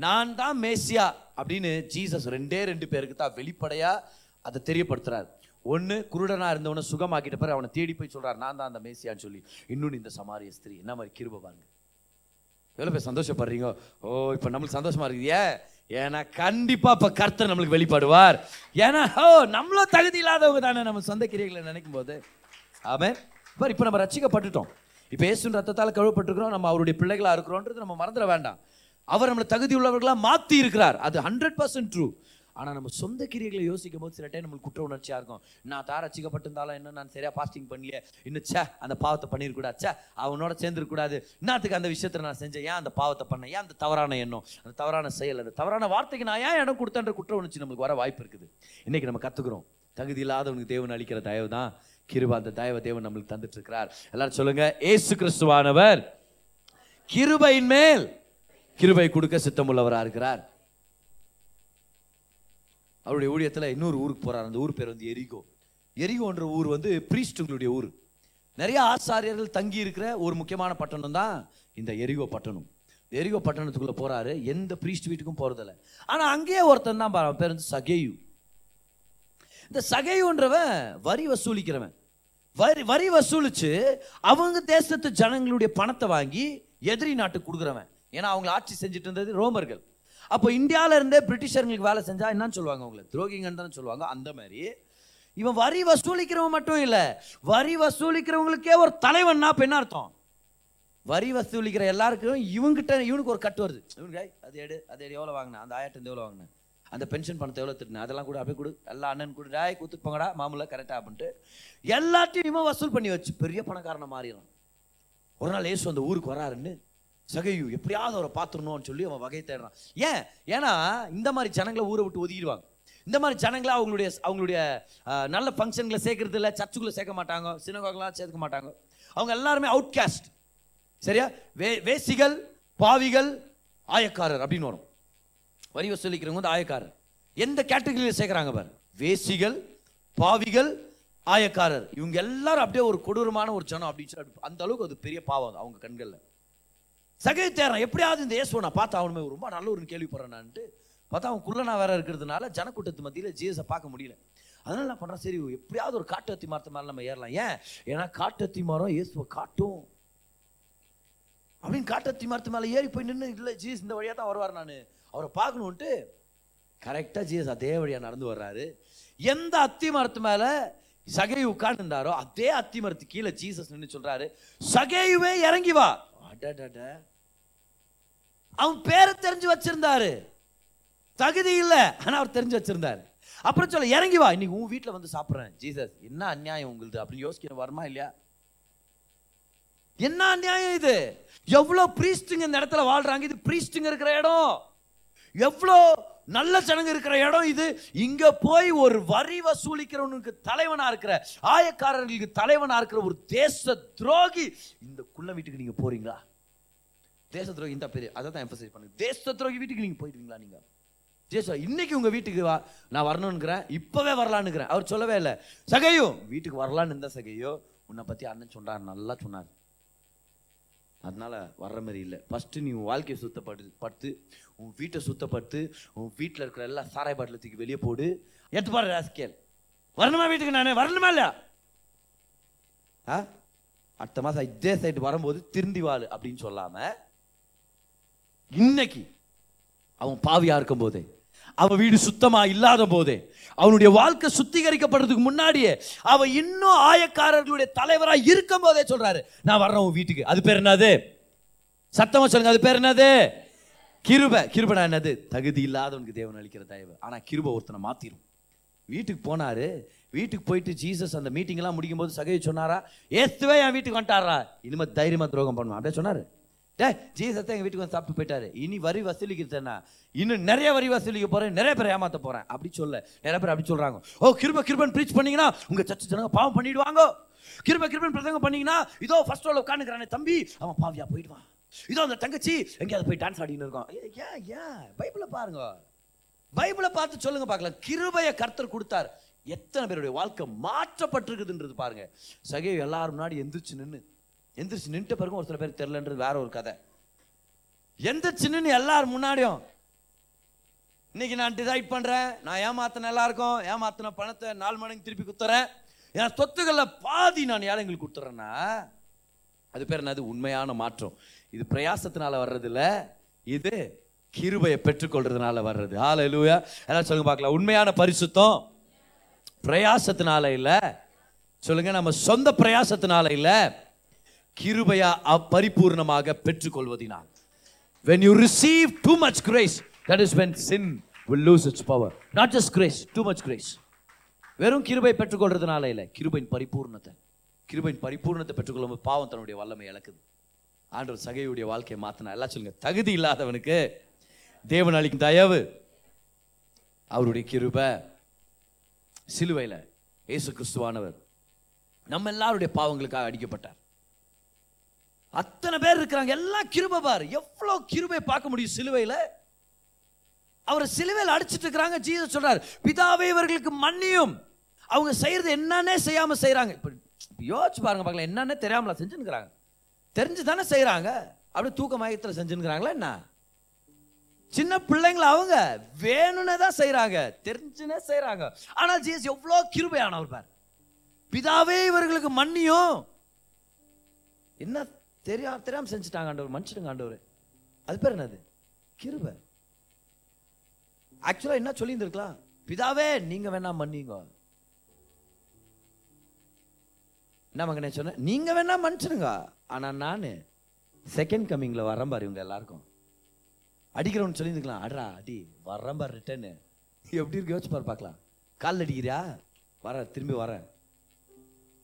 நான் தான் மேசியா அப்படின்னு ஜீசஸ் ரெண்டே ரெண்டு பேருக்கு தான் வெளிப்படையாக அதை தெரியப்படுத்துகிறார். ஒன்று குருடனாக இருந்தவனை சுகமாக்கிட்ட பிறகு அவனை தேடி போய் சொல்கிறார் நான் தான் அந்த மேசியான்னு சொல்லி. இன்னொன்று இந்த சமாரிய ஸ்திரீ, என்ன மாதிரி கிருபை பாருங்க, எவ்வளோ பேர் சந்தோஷப்படுறீங்க. ஓ இப்போ நம்மளுக்கு சந்தோஷமாக இருக்குது. ஏன்? ஏன்னா கண்டிப்பாக இப்போ கர்த்தர் நம்மளுக்கு வெளிப்படுவார். ஏன்னா ஓ நம்மளும் தகுதி இல்லாதவங்க தானே நம்ம சொந்த கிரியைகளை நினைக்கும் போது. ஆமாம், பார் இப்போ நம்ம ரட்சிக்கப்பட்டுட்டோம், இப்போ இயேசுவின் ரத்தத்தால் கழுவப்பட்டிருக்கிறோம், நம்ம அவருடைய பிள்ளைகளாக இருக்கிறோன்றது நம்ம மறந்துட வேண்டாம். அவர் நம்மளை தகுதி உள்ளவர்களாக மாற்றி இருக்கிறார், அது ஹண்ட்ரட் பர்சன்ட் ட்ரூ. ஆனால் நம்ம சொந்த கிரியைகளை யோசிக்கும் போது சில டைம் நம்மளுக்கு குற்ற உணர்ச்சியாக இருக்கும். நான் தார ரட்சிக்கப்பட்டிருந்தாலும் இன்னும் நான் சரியாக பாஸ்டிங் பண்ணலையே, இன்னும் சே அந்த பாவத்தை பண்ணிடக்கூடாது, சே அவனோட சேர்ந்துருக்கூடாது, இன்னத்துக்கு அந்த விஷயத்தில் நான் செஞ்சேன், ஏன் அந்த பாவத்தை பண்ணேன், ஏன் அந்த தவறான எண்ணம், அந்த தவறான செயல், அந்த தவறான வார்த்தைக்கு நான் ஏன் இடம் கொடுத்தன்ற குற்ற உணர்ச்சி நம்மளுக்கு வர வாய்ப்பு இருக்குது. இன்றைக்கி நம்ம கற்றுக்குறோம் தகுதி இல்லாதவனுக்கு தேவன் அளிக்கிற தயவு தான் கிருபை. அந்த தயவ தேவன் நம்மளுக்கு தந்துட்டு இருக்கிறார். எல்லாரும் சொல்லுங்கள், ஏசு கிறிஸ்துவானவர் கிருபையின் மேல் கிருபை கொடுக்க சித்தமுள்ளவராக இருக்கிறார். அவருடைய ஊழியத்தில் இன்னொரு ஊருக்கு போகிறார். அந்த ஊர் பேர் வந்து எரிகோ. எரிகோன்ற ஊர் வந்து பிரீஸ்டுங்களுடைய ஊர். நிறைய ஆசாரியர்கள் தங்கி இருக்கிற ஒரு முக்கியமான பட்டணம் தான் இந்த எரிகோ பட்டணம். எரிகோ பட்டணத்துக்குள்ளே போகிறாரு, எந்த பிரீஸ்ட் வீட்டுக்கும் போகிறதில்ல. ஆனால் அங்கேயே ஒருத்தன் தான் பாரு, பேர் வந்து சகேயு. இந்த சகேயுன்றவன் வரி வசூலிக்கிறவன். வரி வரி வசூலித்து அவங்க தேசத்து ஜனங்களுடைய பணத்தை வாங்கி எதிரி நாட்டுக்கு கொடுக்குறவன். ஏன்னா அவங்களை ஆட்சி செஞ்சுட்டு இருந்தது ரோமர்கள். அப்போ இந்தியாவில் இருந்தே பிரிட்டிஷர்களுக்கு வேலை செஞ்சால் என்னன்னு சொல்லுவாங்க, அவங்களை துரோகிங்கன்னு தானே சொல்லுவாங்க. அந்த மாதிரி இவன் வரி வசூலிக்கிறவன் மட்டும் இல்லை, வரி வசூலிக்கிறவங்களுக்கே ஒரு தலைவன்னா இப்போ என்ன அர்த்தம்? வரி வசூலிக்கிற எல்லாருக்கும் இவங்கிட்ட இவனுக்கு ஒரு கட்டு வருது. இவனுக்கு அது எடு, அது எடு, எவ்வளோ வாங்கினேன், அந்த ஆயிரத்தி எவ்வளோ வாங்கினேன், அந்த பென்ஷன் பணத்தை எவ்வளோ திருடினேன், அதெல்லாம் கூட அப்படியே கொடு, எல்லா அண்ணன் கூட டாய் கூத்துட்டு போங்கடா மாமூலாக கரெக்டாக அப்படின்ட்டு எல்லாத்தையும் இவன் வசூல் பண்ணி வச்சு பெரிய பணக்காரனை மாறிடுறான். ஒரு நாள் ஏசு அந்த ஊருக்கு வராருன்னு சகையு எப்படியாவது அவரை பார்த்துடணும்னு சொல்லி அவன் வகை தேடுறான். ஏன்? ஏன்னா இந்த மாதிரி ஜனங்களை ஊரை விட்டு ஒதுக்கிடுவாங்க. இந்த மாதிரி ஜனங்களை அவங்களுடைய அவங்களுடைய நல்ல ஃபங்க்ஷன்களை சேர்க்கறது இல்லை, சர்ச்சுக்குள்ளே சேர்க்க மாட்டாங்க, சினகோகெலாம் சேர்க்க மாட்டாங்க. அவங்க எல்லாருமே அவுட் காஸ்ட். சரியா? வே வேசிகள், பாவிகள், ஆயக்காரர் அப்படின்னு வரும். வரி வசூலிக்கிறவங்க வந்து ஆயக்காரர். எந்த கேட்டகரியில் சேர்க்குறாங்க பாரு, வேசிகள், பாவிகள், ஆயக்காரர். இவங்க எல்லாரும் அப்படியே ஒரு கொடூரமான ஒரு ஜனம் அப்படின்னு சொல்லி அந்த அளவுக்கு அது பெரிய பாவம் அவங்க கண்களில். சகை தேர்றான், எப்படியாவது இந்த ஏசுவை நான் பார்த்தா அவனுமே ரொம்ப நல்ல ஒரு கேள்விப்படுறேன் நான்ட்டு பார்த்தா அவன் குள்ளனா வேற இருக்கிறதுனால ஜனக்கூட்டத்து மத்தியில் ஜீசஸை பார்க்க முடியல. அதனால நான் பண்ணுறேன், சரி எப்படியாவது ஒரு காட்டத்தி மரத்து மேலே நம்ம ஏறலாம். ஏன்? ஏன்னா காட்டத்தி மரம் ஏசுவை காட்டும் அப்படின்னு காட்டத்தி மரத்து மேலே ஏறி போய் நின்று இல்லை ஜீஸ் இந்த வழியாக தான் வருவார், நான் அவரை பார்க்கணுன்ட்டு கரெக்டாக ஜீசஸ் அதே வழியாக நடந்து வர்றாரு. எந்த அத்தி மரத்து மேலே சகை உட்கார்ந்துருந்தாரோ அதே அத்தி மரத்து கீழே ஜீசஸ் நின்று சொல்கிறாரு, சகையுவே இறங்கி வா. அவன் பேரை தெரிஞ்சு வச்சிருந்தாரு, தகுதி இல்லை, ஆனா அவர் தெரிஞ்சு வச்சிருந்தாரு. அப்புறம் சொல்ல இறங்கி வா, இன்னைக்கு உன் வீட்டில் வந்து சாப்பிட்றேன். ஜீசஸ் என்ன அநியாயம் உங்களுக்கு அப்படின்னு யோசிக்கிற வருமா இல்லையா? என்ன அநியாயம் இது! எவ்வளோ பிரீஸ்டுங்க இந்த இடத்துல வாழ்றாங்க, இது பிரீஸ்டுங்க இருக்கிற இடம், எவ்வளோ நல்ல ஜனங்க இருக்கிற இடம் இது. இங்க போய் ஒரு வரி வசூலிக்கிறவனுக்கு தலைவனா இருக்கிற, ஆயக்காரர்களுக்கு தலைவனா இருக்கிற ஒரு தேச துரோகி இந்த குள்ள வீட்டுக்கு நீங்க போறீங்களா? தேச துரோகி இந்த பேரு, அதை தான் எம்பசைஸ் பண்ணுங்க. தேச துரோகி வீட்டுக்கு நீங்க போயிடுவீங்களா? நீங்க ஜேசா இன்னைக்கு உங்க வீட்டுக்கு வா, நான் வரணும்னுக்கிறேன், இப்பவே வரலான்னுக்கிறேன். அவர் சொல்லவே இல்லை. சகையோ வீட்டுக்கு வரலான்னு இருந்தா, சகையோ உன்னை பத்தி அண்ணன் சொன்னார், நல்லா சொன்னார், அதனால வர்ற மாதிரி இல்லை. ஃபஸ்ட்டு நீ உன் வாழ்க்கையை சுத்தப்படு படுத்து, உன் வீட்டை சுத்தப்படுத்து, உன் வீட்டில் இருக்கிற எல்லா சாராய பாட்டிலத்துக்கு வெளியே போடு. எடுத்து பாரு ராஸ்கேல், வரணுமா வீட்டுக்கு? நானே வரணுமா இல்லையா? ஆ அடுத்த மாதம் இதே சைட்டு வரும்போது திருந்தி வாழு அப்படின்னு சொல்லாமல், இன்னைக்கு அவன் பாவியாக இருக்கும் போதே, அவன் வீடு சுத்தமாக இல்லாத போதே, அவனுடைய வாழ்க்கை சுத்திகரிக்கப்படுறதுக்கு முன்னாடியே, அவன் இன்னும் ஆயக்காரர்களுடைய தலைவராக இருக்கும் போதே சொல்றாரு, நான் வர்றேன் உன் வீட்டுக்கு. அது பேர் என்னது? சத்தமாக சொல்லுங்க, அது பேர் என்னது? கிருபை. கிருபைனா என்னது? தகுதி இல்லாதவனுக்கு தேவன் அளிக்கிற தயவு. ஆனால் கிருபை ஒருத்தனை மாத்திரும். வீட்டுக்கு போனாரு, வீட்டுக்கு போயிட்டு ஜீசஸ் அந்த மீட்டிங்லாம் முடிக்கும் போது சகை சொன்னாரா, ஏசுவே என் வீட்டுக்கு வந்துட்டாரா, இனிமேல் தைரியமாக துரோகம் பண்ணுவான் அப்படியே சொன்னாரு. டே ஜீசத்தை எங்கள் வீட்டுக்கு வந்து சாப்பிட்டு போயிட்டாரு, இனி வரி வசூலிக்கிறதுன்னா இன்னும் நிறைய வரி வசூலிக்க போகிறேன், நிறைய பேர் ஏமாற்ற போகிறேன் அப்படி சொல்ல நிறைய பேர் அப்படி சொல்கிறாங்க. ஓ கிருபை கிருபன் ப்ரீச் பண்ணிங்கன்னா உங்கள் சர்ச்சு ஜனங்க பாவம் பண்ணிவிடுவாங்க, கிருபை கிருபன் பிரசங்கம் பண்ணிங்கன்னா இதோ ஃபர்ஸ்ட் ரோவில் உட்காந்துக்கிறானே தம்பி அவன் பாவியாக போயிடுவான், இதோ அந்த தங்கச்சி எங்கேயாவது போய் டான்ஸ் ஆடின்னு இருக்கோம். ஏன் ஏன் பைபிளை பாருங்க, பைபிளை பார்த்து சொல்லுங்க பார்க்கலாம். கிருபையை கர்த்தர் கொடுத்தார், எத்தனை பேருடைய வாழ்க்கை மாற்றப்பட்டிருக்குதுன்றது பாருங்க. சகே எல்லாரும் முன்னாடி எந்திரிச்சு நின்று எந்திரிச்சு நின்று பிறகு ஒரு சில பேர் தெரியலன்றது வேற ஒரு கதை. எந்திரிச்சு நின்று எல்லாரும் முன்னாடியும் இன்னைக்கு நான் டிசைட் பண்றேன், நான் ஏமாத்தின எல்லாருக்கும் ஏமாத்தின பணத்தை நாலு மணிக்கு திருப்பி கொடுத்துறேன், என் சொத்துக்களை பாதி நான் ஏழைங்களுக்கு கொடுத்துறேன்னா அது பேர் என்னது? உண்மையான மாற்றம். இது பிரயாசத்தினால வர்றது இல்லை, இது கிருபையை பெற்றுக்கொள்றதுனால வர்றது. ஹல்லேலூயா. எல்லாரும் சொல்லுங்க பார்க்கலாம், உண்மையான பரிசுத்தம் பிரயாசத்தினால இல்லை. சொல்லுங்க, நம்ம சொந்த பிரயாசத்தினால இல்லை, கிருபையா அப்பரிபூர்ணமாக பெற்றுக்கொள்வதினால். When you receive too much grace, that is when sin will lose its power. Not just grace, too much grace. வெறும் கிருபை பெற்றுக்கொள்றதுனால இல்லை, கிருபையின் பரிபூர்ணத்தை கிருபையின் பரிபூர்ணத்தை பெற்றுக்கொள்ளும் பாவம் தன்னுடைய வல்லமை இழக்குது. ஆண்டவர் சகையுடைய வாழ்க்கையை மாற்றினா. எல்லாம் சொல்லுங்க, தகுதி இல்லாதவனுக்கு தேவன் அளிக்கும் தயவு அவருடைய கிருபை. சிலுவையில் இயேசு கிறிஸ்துவானவர் நம்ம எல்லாருடைய பாவங்களுக்காக அடிக்கப்பட்டார். அத்தனை பேர் இருக்கிறாங்க, எல்லாம் கிருபை. பார் எவ்வளோ கிருபை பார்க்க முடியும் சிலுவையில். அவரை சிலுவையில் அடிச்சிட்டு இருக்கிறாங்க. ஜீசஸ் சொல்றார், பிதாவே இவர்களுக்கு மன்னியும், அவங்க செய்யறது என்னன்னே செய்யாம செய்யறாங்க. இப்ப யோசிச்சு பாருங்க பார்க்கலாம், என்னன்னே தெரியாமலா செஞ்சுருக்கிறாங்க? தெரிஞ்சு தானே செய்யறாங்க. அப்படி தூக்க மயத்தில் செஞ்சுருக்கிறாங்களா என்ன? சின்ன பிள்ளைங்கள அவங்க வேணும்னு தான் செய்யறாங்க, தெரிஞ்சுனே செய்யறாங்க. ஆனால் ஜீசஸ் எவ்வளோ கிருபையானவர் பார். பிதாவே இவர்களுக்கு மன்னியும், என்ன தெரியா தெரியாம செஞ்சுட்டாங்க ஆண்டவர், மன்னிச்சிடுங்க ஆண்டவர். அது பேர் என்னது? கிருபை. ஆக்சுவலா என்ன சொல்லியிருந்திருக்கலாம்? பிதாவே நீங்க வேணா மன்னிங்க. என்ன மகனே சொன்ன? நீங்க வேணா மன்னிச்சிடுங்க, ஆனா நான் செகண்ட் கம்மிங்ல வரேன் பாரு. இவங்க எல்லாருக்கும் அடிக்கிறவனு சொல்லியிருந்துக்கலாம். அடரா அடி வரேன் பாரு, ரிட்டர்னு எப்படி இருக்கு யோசிச்சு பாரு பார்க்கலாம். கால் அடிக்கிறியா, வர திரும்பி வரேன்.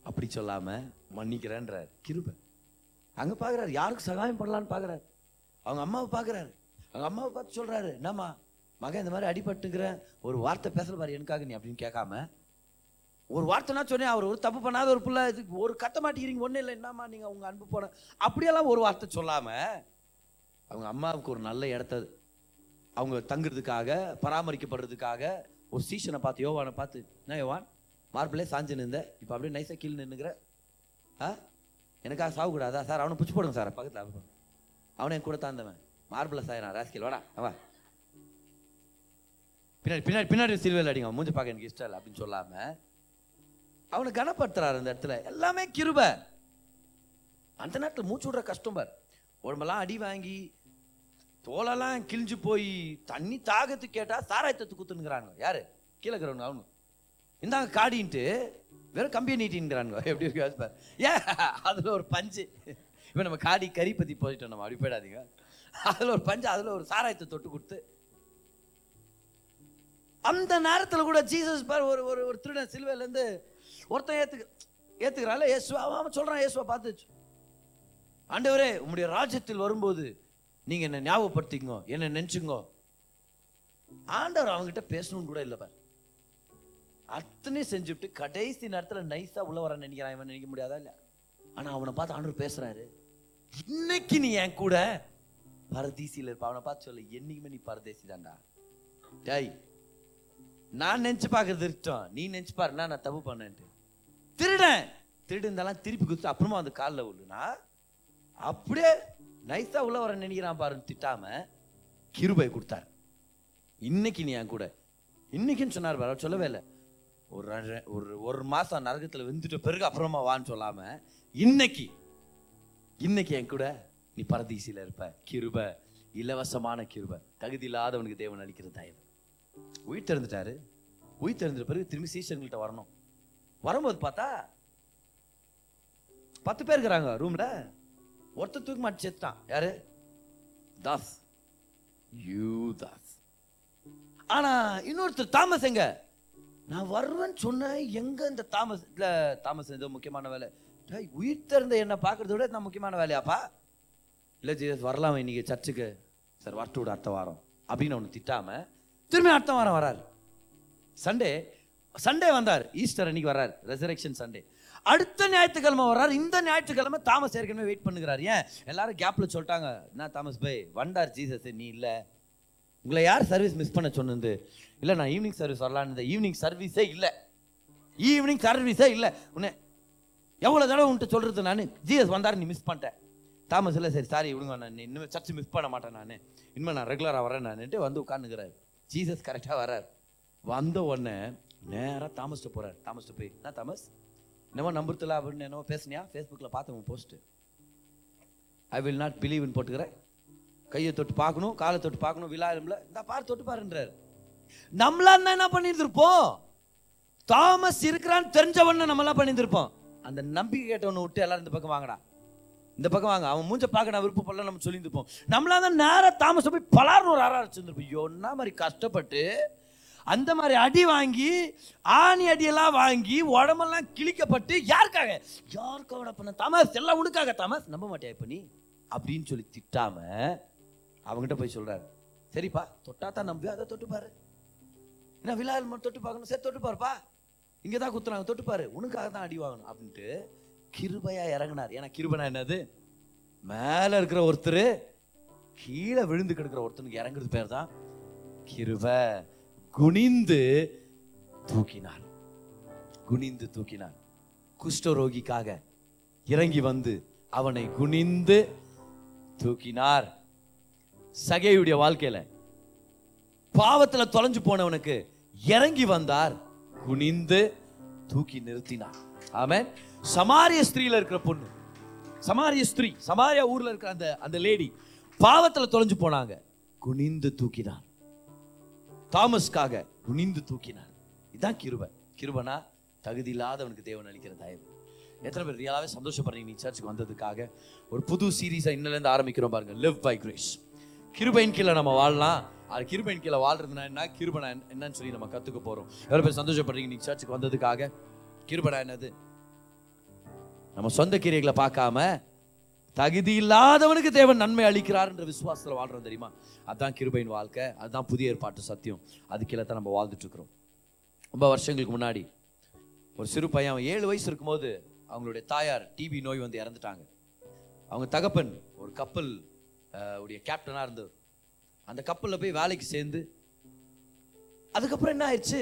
அப்படி சொல்லாம மன்னிக்கிறேன்றார், கிருபை. அங்க பாக்குறாரு, யாருக்கு சகாயம் பண்ணலான்னு பாக்குறாரு. அவங்க அம்மாவை பாக்குறாரு, அவங்க அம்மாவை பார்த்து சொல்றாரு, என்னம்மா மகன் இந்த மாதிரி அடிபட்டுங்கிற ஒரு வார்த்தை பேசல பாரு எனக்காக நீ அப்படின்னு கேட்காம. ஒரு வார்த்தைனா சொன்னேன், அவர் ஒரு தப்பு பண்ணாத ஒரு பிள்ளை, இதுக்கு ஒரு கத்த மாட்டேங்கிறீங்க ஒன்றும் இல்லை, என்னம்மா நீங்கள் உங்கள் அன்பு போன அப்படியெல்லாம் ஒரு வார்த்தை சொல்லாமல் அவங்க அம்மாவுக்கு ஒரு நல்ல இடத்த அவங்க தங்குறதுக்காக பராமரிக்கப்படுறதுக்காக ஒரு சீசனை பார்த்து, யோவானை பார்த்து, என்ன யோவான் மார்பிளே சாஞ்சு நின்ற இப்போ அப்படியே நைஸாக கீழே நின்றுங்கிற, ஆ எனக்காக சாகக்கூடாதா சார்? அவனை பிடிச்சி போடுங்க சார், பக்கத்தில் அவன் அவனை என் கூட தாழ்ந்தவன் மார்பிளை சாயினா ராஸ்கில் வாடா அவா பின்னாடி பின்னாடி பின்னாடி சிலுவையில் அடிங்க, மூஞ்சி பார்க்க எனக்கு இஷ்டம் இல்லை அப்படின்னு சொல்லாமல் அவனை கனப்படுத்துறாரு. அந்த இடத்துல எல்லாமே கிருபை. அந்த நேரத்தில் மூச்சு விடுற கஷ்டம் பார். உடம்பெல்லாம் அடி வாங்கி தோலெல்லாம் கிழிஞ்சு போய் தண்ணி தாகத்து கேட்டால் சாராயத்தை குத்துனுங்கிறானுங்க. யாரு கீழே இருக்கிறவங்க? அவனு இந்தாங்க காடின்ட்டு வெறும் கம்பியை நீட்டின்னுங்கிறானுங்க. எப்படி இருக்கு பார். ஏன் அதில் ஒரு பஞ்சு, இப்போ நம்ம காடி கறி பற்றி போயிட்டோம், நம்ம அப்படி போயிடாதீங்க. அதில் ஒரு பஞ்சு, அதில் ஒரு சாராயத்தை தொட்டு கொடுத்து. அந்த நேரத்தில் கூட ஜீசஸ் பார் ஒரு ஒரு திருடன் சிலுவையிலேருந்து ஒருத்தன் ஏத்துக்க ஏத்துக்கிறாள் இயேசுவா. அவன் சொல்றான் இயேசுவா பார்த்துச்சு, ஆண்டவரே உங்களுடைய ராஜ்யத்தில் வரும்போது நீங்க என்ன ஞாபகப்படுத்திக்கோ, என்ன நினைச்சுங்கோ. ஆண்டவர் அவங்ககிட்ட பேசணும்னு கூட இல்லை பாரு. அத்தனை செஞ்சுட்டு கடைசி நேரத்தில் நைஸா உள்ள வர நினைக்கிறான். இவன் நினைக்க முடியாதா இல்ல? ஆனா அவனை பார்த்து ஆண்டவர் பேசுறாரு, இன்னைக்கு நீ என் கூட பரதேசியில இருப்ப. அவனை பார்த்து சொல்ல, என்னைக்குமே நீ பரதேசி தான்டா. டேய் நான் நினைச்சு பார்க்கறது இருக்கட்டும், நீ நினைச்சு பாருன்னா நான் தப்பு பண்ணேன்ட்டு. திருடன் திருடுந்தாலும் திருப்பி குத்து அப்புறமா அந்த காலில் உள்ளுனா அப்படியே நைஸா உள்ள வர நினைக்கிறான் பாருன்னு திட்டாம கிருபை கொடுத்தாரு. இன்னைக்கு நீ என் கூட, இன்னைக்குன்னு சொன்னார் பாரு. சொல்லவே இல்லை ஒரு ஒரு மாசம் நரகத்தில் வெந்துட்ட பிறகு அப்புறமா வான்னு சொல்லாம, இன்னைக்கு இன்னைக்கு என் கூட நீ பரதீசில இருப்ப. கிருபை, இலவசமான கிருபை, தகுதி இல்லாதவனுக்கு தேவன் அளிக்கிற தயவு. உயிர் திறந்துட்டாரு. உயிர் திறந்த பிறகு திரும்பி சீசன்கிட்ட வரணும். வரும்போது பார்த்தா பத்து பேர் இருக்கிறாங்க ரூம்ல. ஒருத்தர் தூக்கி மாட்டி செத்தான். யாரு? தாஸ். Judas. ஆனா இன்னொருத்தர் தாமஸ் எங்க? நான் வருவேன்னு சொன்ன எங்க இந்த தாமஸ்? இல்ல தாமஸ் ஏதோ முக்கியமான வேலை. உயிர் திறந்த என்ன பாக்குறத விட நான் முக்கியமான வேலையாப்பா. இல்ல ஜீசஸ் வரலாம் இன்னைக்கு சர்ச்சுக்கு சார், வரட்டு விட அடுத்த வாரம் அப்படின்னு அவனு திட்டாம திரும்பி அடுத்த வாரம் வராரு. சண்டே சண்டே வந்தார். ஈஸ்டர் அன்னைக்கு வர்றாரு, ரெசரக்ஷன் சண்டே. அடுத்த ஞாயிற்றுக்கிழமை வர்றாரு. இந்த ஞாயிற்றுக்கிழமை தாமஸ் ஏற்கனவே வெயிட் பண்ணுகிறார். ஏன் எல்லாரும் கேப்ல சொல்லிட்டாங்க, என்ன தாமஸ் பை வந்தார் ஜீசஸ், நீ இல்லை, உங்களை யார் சர்வீஸ் மிஸ் பண்ண சொன்னது? இல்லை நான் ஈவினிங் சர்வீஸ் வரலான்னு, ஈவினிங் சர்வீஸே இல்லை. ஈவினிங் சர்வீஸே இல்லை. உன்னை எவ்வளோ தடவை உன்ட்டு சொல்கிறது நான், ஜிஎஸ் வந்தார் நீ மிஸ் பண்ணிட்டேன் தாமஸ் இல்லை, சரி சாரி விடுங்க நான் இன்னும் சர்ச்சு மிஸ் பண்ண மாட்டேன், நான் இனிமேல் நான் ரெகுலராக வரேன் நான்ட்டு வந்து உட்காந்துக்கிறாரு. ஜீசஸ் கரெக்டாக வர்றார். வந்த உடனே நேராக தாமஸ்ட்டு போகிறார். தாமஸ்ட்டு போய் என்ன தாமஸ் என்னவோ நம்புறதுல அப்படின்னு என்னவோ பேசுனியா ஃபேஸ்புக்கில் பார்த்தவங்க போஸ்ட்டு, ஐ வில் நாட் பிலீவ்னு போட்டுக்கிறேன். கையை தொட்டு பார்க்கணும், காலை தொட்டு பார்க்கணும், விழாயிரம்ல இந்த பார் தொட்டு பாருன்றார். நம்மளாம் தான் என்ன பண்ணியிருந்துருப்போம், தாமஸ் இருக்கிறான்னு தெரிஞ்சவன்னு நம்மளாம் பண்ணியிருந்துருப்போம். அந்த நம்பிக்கை கேட்டவனை விட்டு எல்லாரும் இந்த பக்கம் வாங்கடா, இந்த பக்கம் வாங்க, அவன் மூஞ்ச பார்க்க நான் விருப்பப்படலாம் நம்ம சொல்லியிருந்துப்போம். நம்மளாம் தான் நேராக தாமஸ் போய் பலார்னு ஒரு ஆரா வச்சுருந்துருப்போம். என்ன மாதிரி கஷ்டப்பட்டு அந்த மாதிரி அடி வாங்கி ஆணி அடியெல்லாம் வாங்கி உடம்பெல்லாம் கிழிக்கப்பட்டு யாருக்காக யாருக்காக பண்ண தாமஸ் எல்லாம் உனக்காக தாமஸ் நம்ப மாட்டேன் இப்போ நீ அப்படின்னு சொல்லி திட்டாம அவங்ககிட்ட போய் சொல்றாரு, சரிப்பா தொட்டா தான் நம்பி அதை தொட்டு பாரு, ஏன்னா விழாவில் மட்டும் தொட்டு பார்க்கணும், சரி தொட்டு பாருப்பா இங்கே தான் குத்துறாங்க தொட்டு பாரு உனக்காக தான் அடி வாங்கணும் அப்படின்ட்டு கிருபையா இறங்கினார். ஏன்னா கிருபைனா என்னது, மேல இருக்கிற ஒருத்தர் கீழே விழுந்து கிடக்கிற ஒருத்தனுக்கு இறங்குறது பேர் தான் கிருபை. குனிந்து தூக்கினார், குனிந்து தூக்கினார். குஷ்டரோகிக்காக இறங்கி வந்து அவனை குனிந்து தூக்கினார். சகேயுடைய வாழ்க்கையில பாவத்துல தொலைஞ்சு போனவனுக்கு இறங்கி வந்தார், குனிந்து தூக்கி நிறுத்தினார். ஆமென். சமாரிய ஸ்திரீல இருக்கிற பொண்ணு, சமாரிய ஸ்திரீ, சமாரிய ஊர்ல இருக்கிற அந்த அந்த லேடி பாவத்துல தொலைஞ்சு போனாங்க, குனிந்து தூக்கினார். தாமஸ்காக குனிந்து தூக்கினார். இதுதான் கிருபை. கிருபைனா தகுதி இல்லாதவனுக்கு தேவன் அளிக்கிற தயவு. எத்தனை பேர் ரியலாகவே சந்தோஷப்படுறீங்க நீ சர்ச்சுக்கு வந்ததுக்காக? ஒரு புது சீரீஸை இன்னிலேருந்து ஆரம்பிக்கிறோம் பாருங்க, லிவ் பை கிரேஸ். கிருபையின் கீழே நம்ம வாழலாம். அது கிருபையின் கீழே வாழ்றதுனா என்ன, கிருபைனா என்னன்னு சொல்லி நம்ம கற்றுக்க போகிறோம். எவ்வளோ பேர் சந்தோஷப்படுறீங்க நீ சர்ச்சுக்கு வந்ததுக்காக? கிருபைனா என்னது? நம்ம சொந்த கிரியைகளை பார்க்காம தகுதி இல்லாதவனுக்கு தேவன் நன்மை அளிக்கிறார் என்ற விசுவாசத்தில் வாழ்றோம் தெரியுமா? அதுதான் கிருபையின் வாழ்க்கை, அதுதான் புதிய ஏற்பாட்டு சத்தியம். அதுக்கீழே தான் நம்ம வாழ்ந்துட்டு இருக்கிறோம். ரொம்ப வருஷங்களுக்கு முன்னாடி ஒரு சிறு பையன், அவன் ஏழு வயசு இருக்கும்போது அவங்களுடைய தாயார் டிபி நோய் வந்து இறந்துட்டாங்க. அவங்க தகப்பன் ஒரு கப்பல் உடைய கேப்டனாக இருந்தவர். அந்த கப்பலில் போய் வேலைக்கு சேர்ந்து அதுக்கப்புறம் என்ன ஆயிடுச்சு,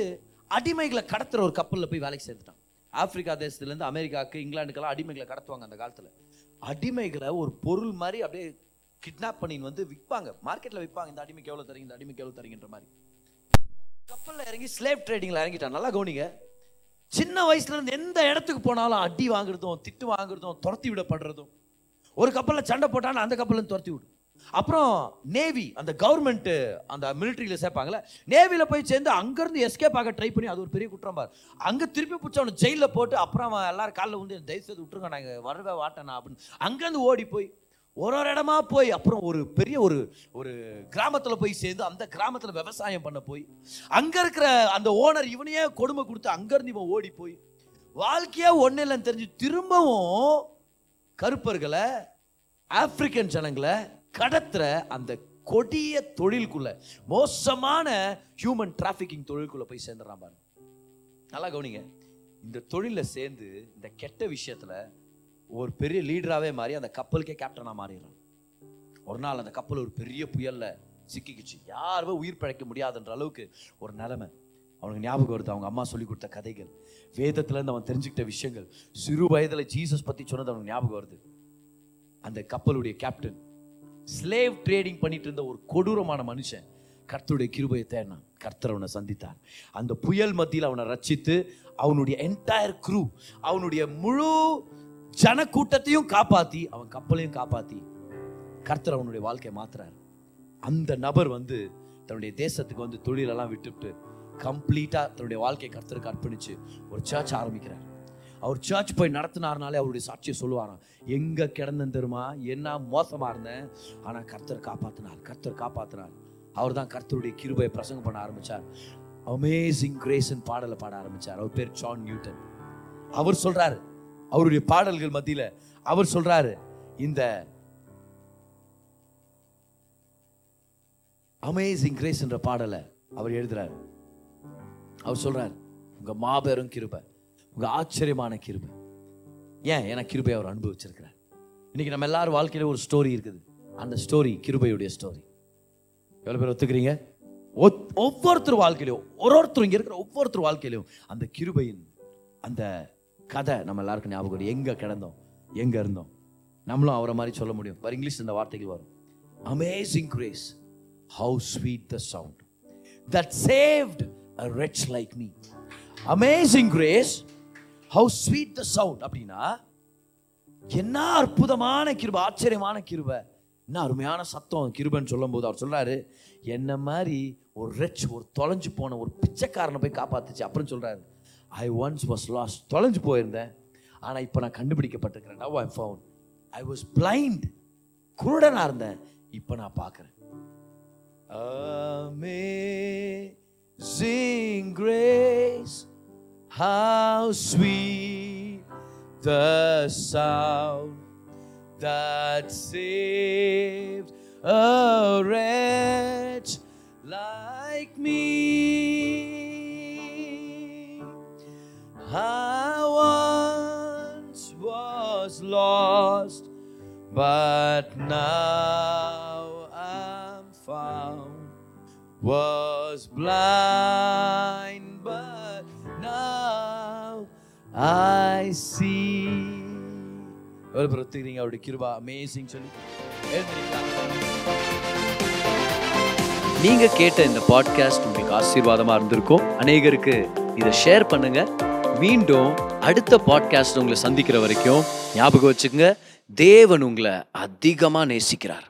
அடிமைகளை கடத்துகிற ஒரு கப்பலில் போய் வேலைக்கு சேர்ந்துட்டான். ஆப்பிரிக்கா தேசத்துலேருந்து அமெரிக்காவுக்கு இங்கிலாந்துக்கெல்லாம் அடிமைகளை கடத்துவாங்க. அந்த காலத்தில் அடிமைகளை ஒரு பொருள் மாதிரி அப்படியே கிட்னாப் பண்ணின்னு வந்து விற்பாங்க, மார்க்கெட்டில் விற்பாங்க. இந்த அடிமைக்கு எவ்வளோ தரீங்க, இந்த அடிமைக்கு எவ்வளோ தரீங்கன்ற மாதிரி. கப்பலில் இறங்கி ஸ்லேவ் ட்ரேடிங்கில் இறங்கிட்டான். நல்லா கவனிங்க, சின்ன வயசுலேருந்து எந்த இடத்துக்கு போனாலும் அடி வாங்குறதும் திட்டு வாங்குறதும் துரத்தி விடப்படுறதும். ஒரு கப்பலில் சண்டை போட்டாலும் அந்த கப்பலில் துரத்தி விடும். அப்புறம் நேவி, அந்த கவர்மெண்ட்டு அந்த மிலிட்ரியில் சேர்ப்பாங்களே, நேவியில் போய் சேர்ந்து அங்கேருந்து எஸ்கேப் ஆக ட்ரை பண்ணி அது ஒரு பெரிய குற்றம் பார். அங்கே திருப்பி பிடிச்ச அவனை ஜெயிலில் போட்டு அப்புறம் அவன் எல்லாரும் காலில் வந்து தயவு செய்து விட்டுருங்க நாங்கள் வரவே வாட்டேண்ணா அப்படின்னு அங்கேருந்து ஓடி போய் ஒரு ஒரு இடமா போய் அப்புறம் ஒரு பெரிய ஒரு ஒரு கிராமத்தில் போய் சேர்ந்து அந்த கிராமத்தில் விவசாயம் பண்ண போய் அங்கே இருக்கிற அந்த ஓனர் இவனையே கொடுமை கொடுத்து அங்கேருந்து இவன் ஓடி போய் வாழ்க்கையே ஒன்றும் இல்லைன்னு தெரிஞ்சு திரும்பவும் கருப்பர்களை ஆப்பிரிக்கன் ஜனங்களை கடத்துகிற அந்த கொடிய தொழிலுக்குள்ள, மோசமான ஹியூமன் டிராஃபிக்கிங் தொழிலுக்குள்ளே போய் சேர்ந்துடுறான் பாருங்க. நல்லா கவனிங்க, இந்த தொழிலில் சேர்ந்து இந்த கெட்ட விஷயத்தில் ஒரு பெரிய லீடராகவே மாறி அந்த கப்பலுக்கே கேப்டனாக மாறிடுறான். ஒரு நாள் அந்த கப்பல் ஒரு பெரிய புயலில் சிக்கிக்கிச்சு, யாருமே உயிர் பிழைக்க முடியாதுன்ற அளவுக்கு ஒரு நிலைமை. அவனுக்கு ஞாபகம் வருது அவங்க அம்மா சொல்லி கொடுத்த கதைகள், வேதத்துலேருந்து அவன் தெரிஞ்சுக்கிட்ட விஷயங்கள், சிறு வயதில் ஜீசஸ் பற்றி சொன்னது அவனுக்கு ஞாபகம் வருது. அந்த கப்பலுடைய கேப்டன் ஸ்லேவ் ட்ரேடிங் பண்ணிட்டு இருந்த ஒரு கொடூரமான மனுஷன் கர்த்தருடைய கிருபையை தேடினான். கர்த்தர் அவனை சந்தித்தார். அந்த புயல் மத்தியில் அவனை ரட்சித்து அவனுடைய என்டையர் குரூ, அவனுடைய முழு ஜனக்கூட்டத்தையும் காப்பாற்றி அவன் கப்பலையும் காப்பாற்றி கர்த்தர் அவனுடைய வாழ்க்கையை மாத்துறாரு. அந்த நபர் வந்து தன்னுடைய தேசத்துக்கு வந்து தொழிலெல்லாம் விட்டுவிட்டு கம்ப்ளீட்டாக தன்னுடைய வாழ்க்கையை கர்த்தருக்கு அர்ப்பணிச்சு ஒரு சர்ச் ஆரம்பிக்கிறார். அவர் சர்ச் போய் நடத்தினார்னாலே அவருடைய சாட்சியை சொல்லுவாராம், எங்கே கிடந்தேன் தெரியுமா, என்ன மோசமாக இருந்தேன், ஆனால் கர்த்தர் காப்பாற்றினார், கர்த்தர் காப்பாற்றினார். அவர் தான் கர்த்தருடைய கிருபையை பிரசங்கம் பண்ண ஆரம்பித்தார். அமேசிங் கிரேஸ்ன்னு பாடலை பாட ஆரம்பித்தார். அவர் பேர் ஜான் நியூட்டன். அவர் சொல்கிறாரு, அவருடைய பாடல்கள் மத்தியில் அவர் சொல்றாரு, இந்த அமேசிங் கிரேஸ் என்ற பாடலை அவர் எழுதுறாரு. அவர் சொல்றாரு, உங்க மாபெரும் கிருபை, உங்க ஆச்சரியமான கிருபை. ஏன்? ஏன்னா கிருபையை அவர் அனுபவிச்சிருக்கிறார். இன்னைக்கு நம்ம எல்லாரும் வாழ்க்கையில ஒரு ஸ்டோரி இருக்குது. அந்த ஸ்டோரி கிருபையுடைய ஸ்டோரி. எவ்வளவு பேர் ஒத்துக்கிறீங்க? ஒவ்வொருத்தர் வாழ்க்கையிலும், ஒரு ஒருத்தர் இங்க இருக்கிற ஒவ்வொருத்தர் வாழ்க்கையிலும் அந்த கிருபையின் அந்த கதை நம்ம எல்லாருக்கும் ஞாபகம். எங்கே கிடந்தோம், எங்கே இருந்தோம், நம்மளும் அவரை மாதிரி சொல்ல முடியும். பர் இங்கிலீஷ் இந்த வார்த்தைகள் வரும். Amazing grace, how sweet the sound that saved a wretch like me. Amazing grace, how sweet the sound. அப்படின்னா என்ன அற்புதமான கிருபை, ஆச்சரியமான கிருபை, என்ன அருமையான சத்தம் கிருபைன்னு சொல்லும் போது அவர் சொல்றாரு, என்ன மாதிரி ஒரு ரெட்ச், ஒரு தொலைஞ்சு போன ஒரு பிச்சைக்காரனை போய் காப்பாத்துச்சு. அப்புறம் சொல்றாரு, ஐ ஒன்ஸ் வாஸ் லாஸ்ட், தொலைஞ்சு போயிருந்தேன், ஆனா இப்போ நான் கண்டுபிடிக்கப்பட்டிருக்கிறேன். Now I found. I was blind, குருடனா இருந்தேன், இப்போ நான் பார்க்கிறேன். Amazing grace, how sweet the sound that saved a wretch like me. I once was lost, but now I'm found. Was blind, but now I see. ஒரு பிரத்திக்கிறீங்க அவருடைய Kripa amazing சொல்லி. நீங்க கேட்ட இந்த பாட்காஸ்ட் உங்களுக்கு ஆசீர்வாதமா இருந்திருக்கும். அநேகருக்கு இதை ஷேர் பண்ணுங்க. மீண்டும் அடுத்த பாட்காஸ்ட் உங்களை சந்திக்கிற வரைக்கும் ஞாபகம் வச்சுக்கங்க, தேவன் உங்களை அதிகமா நேசிக்கிறார்.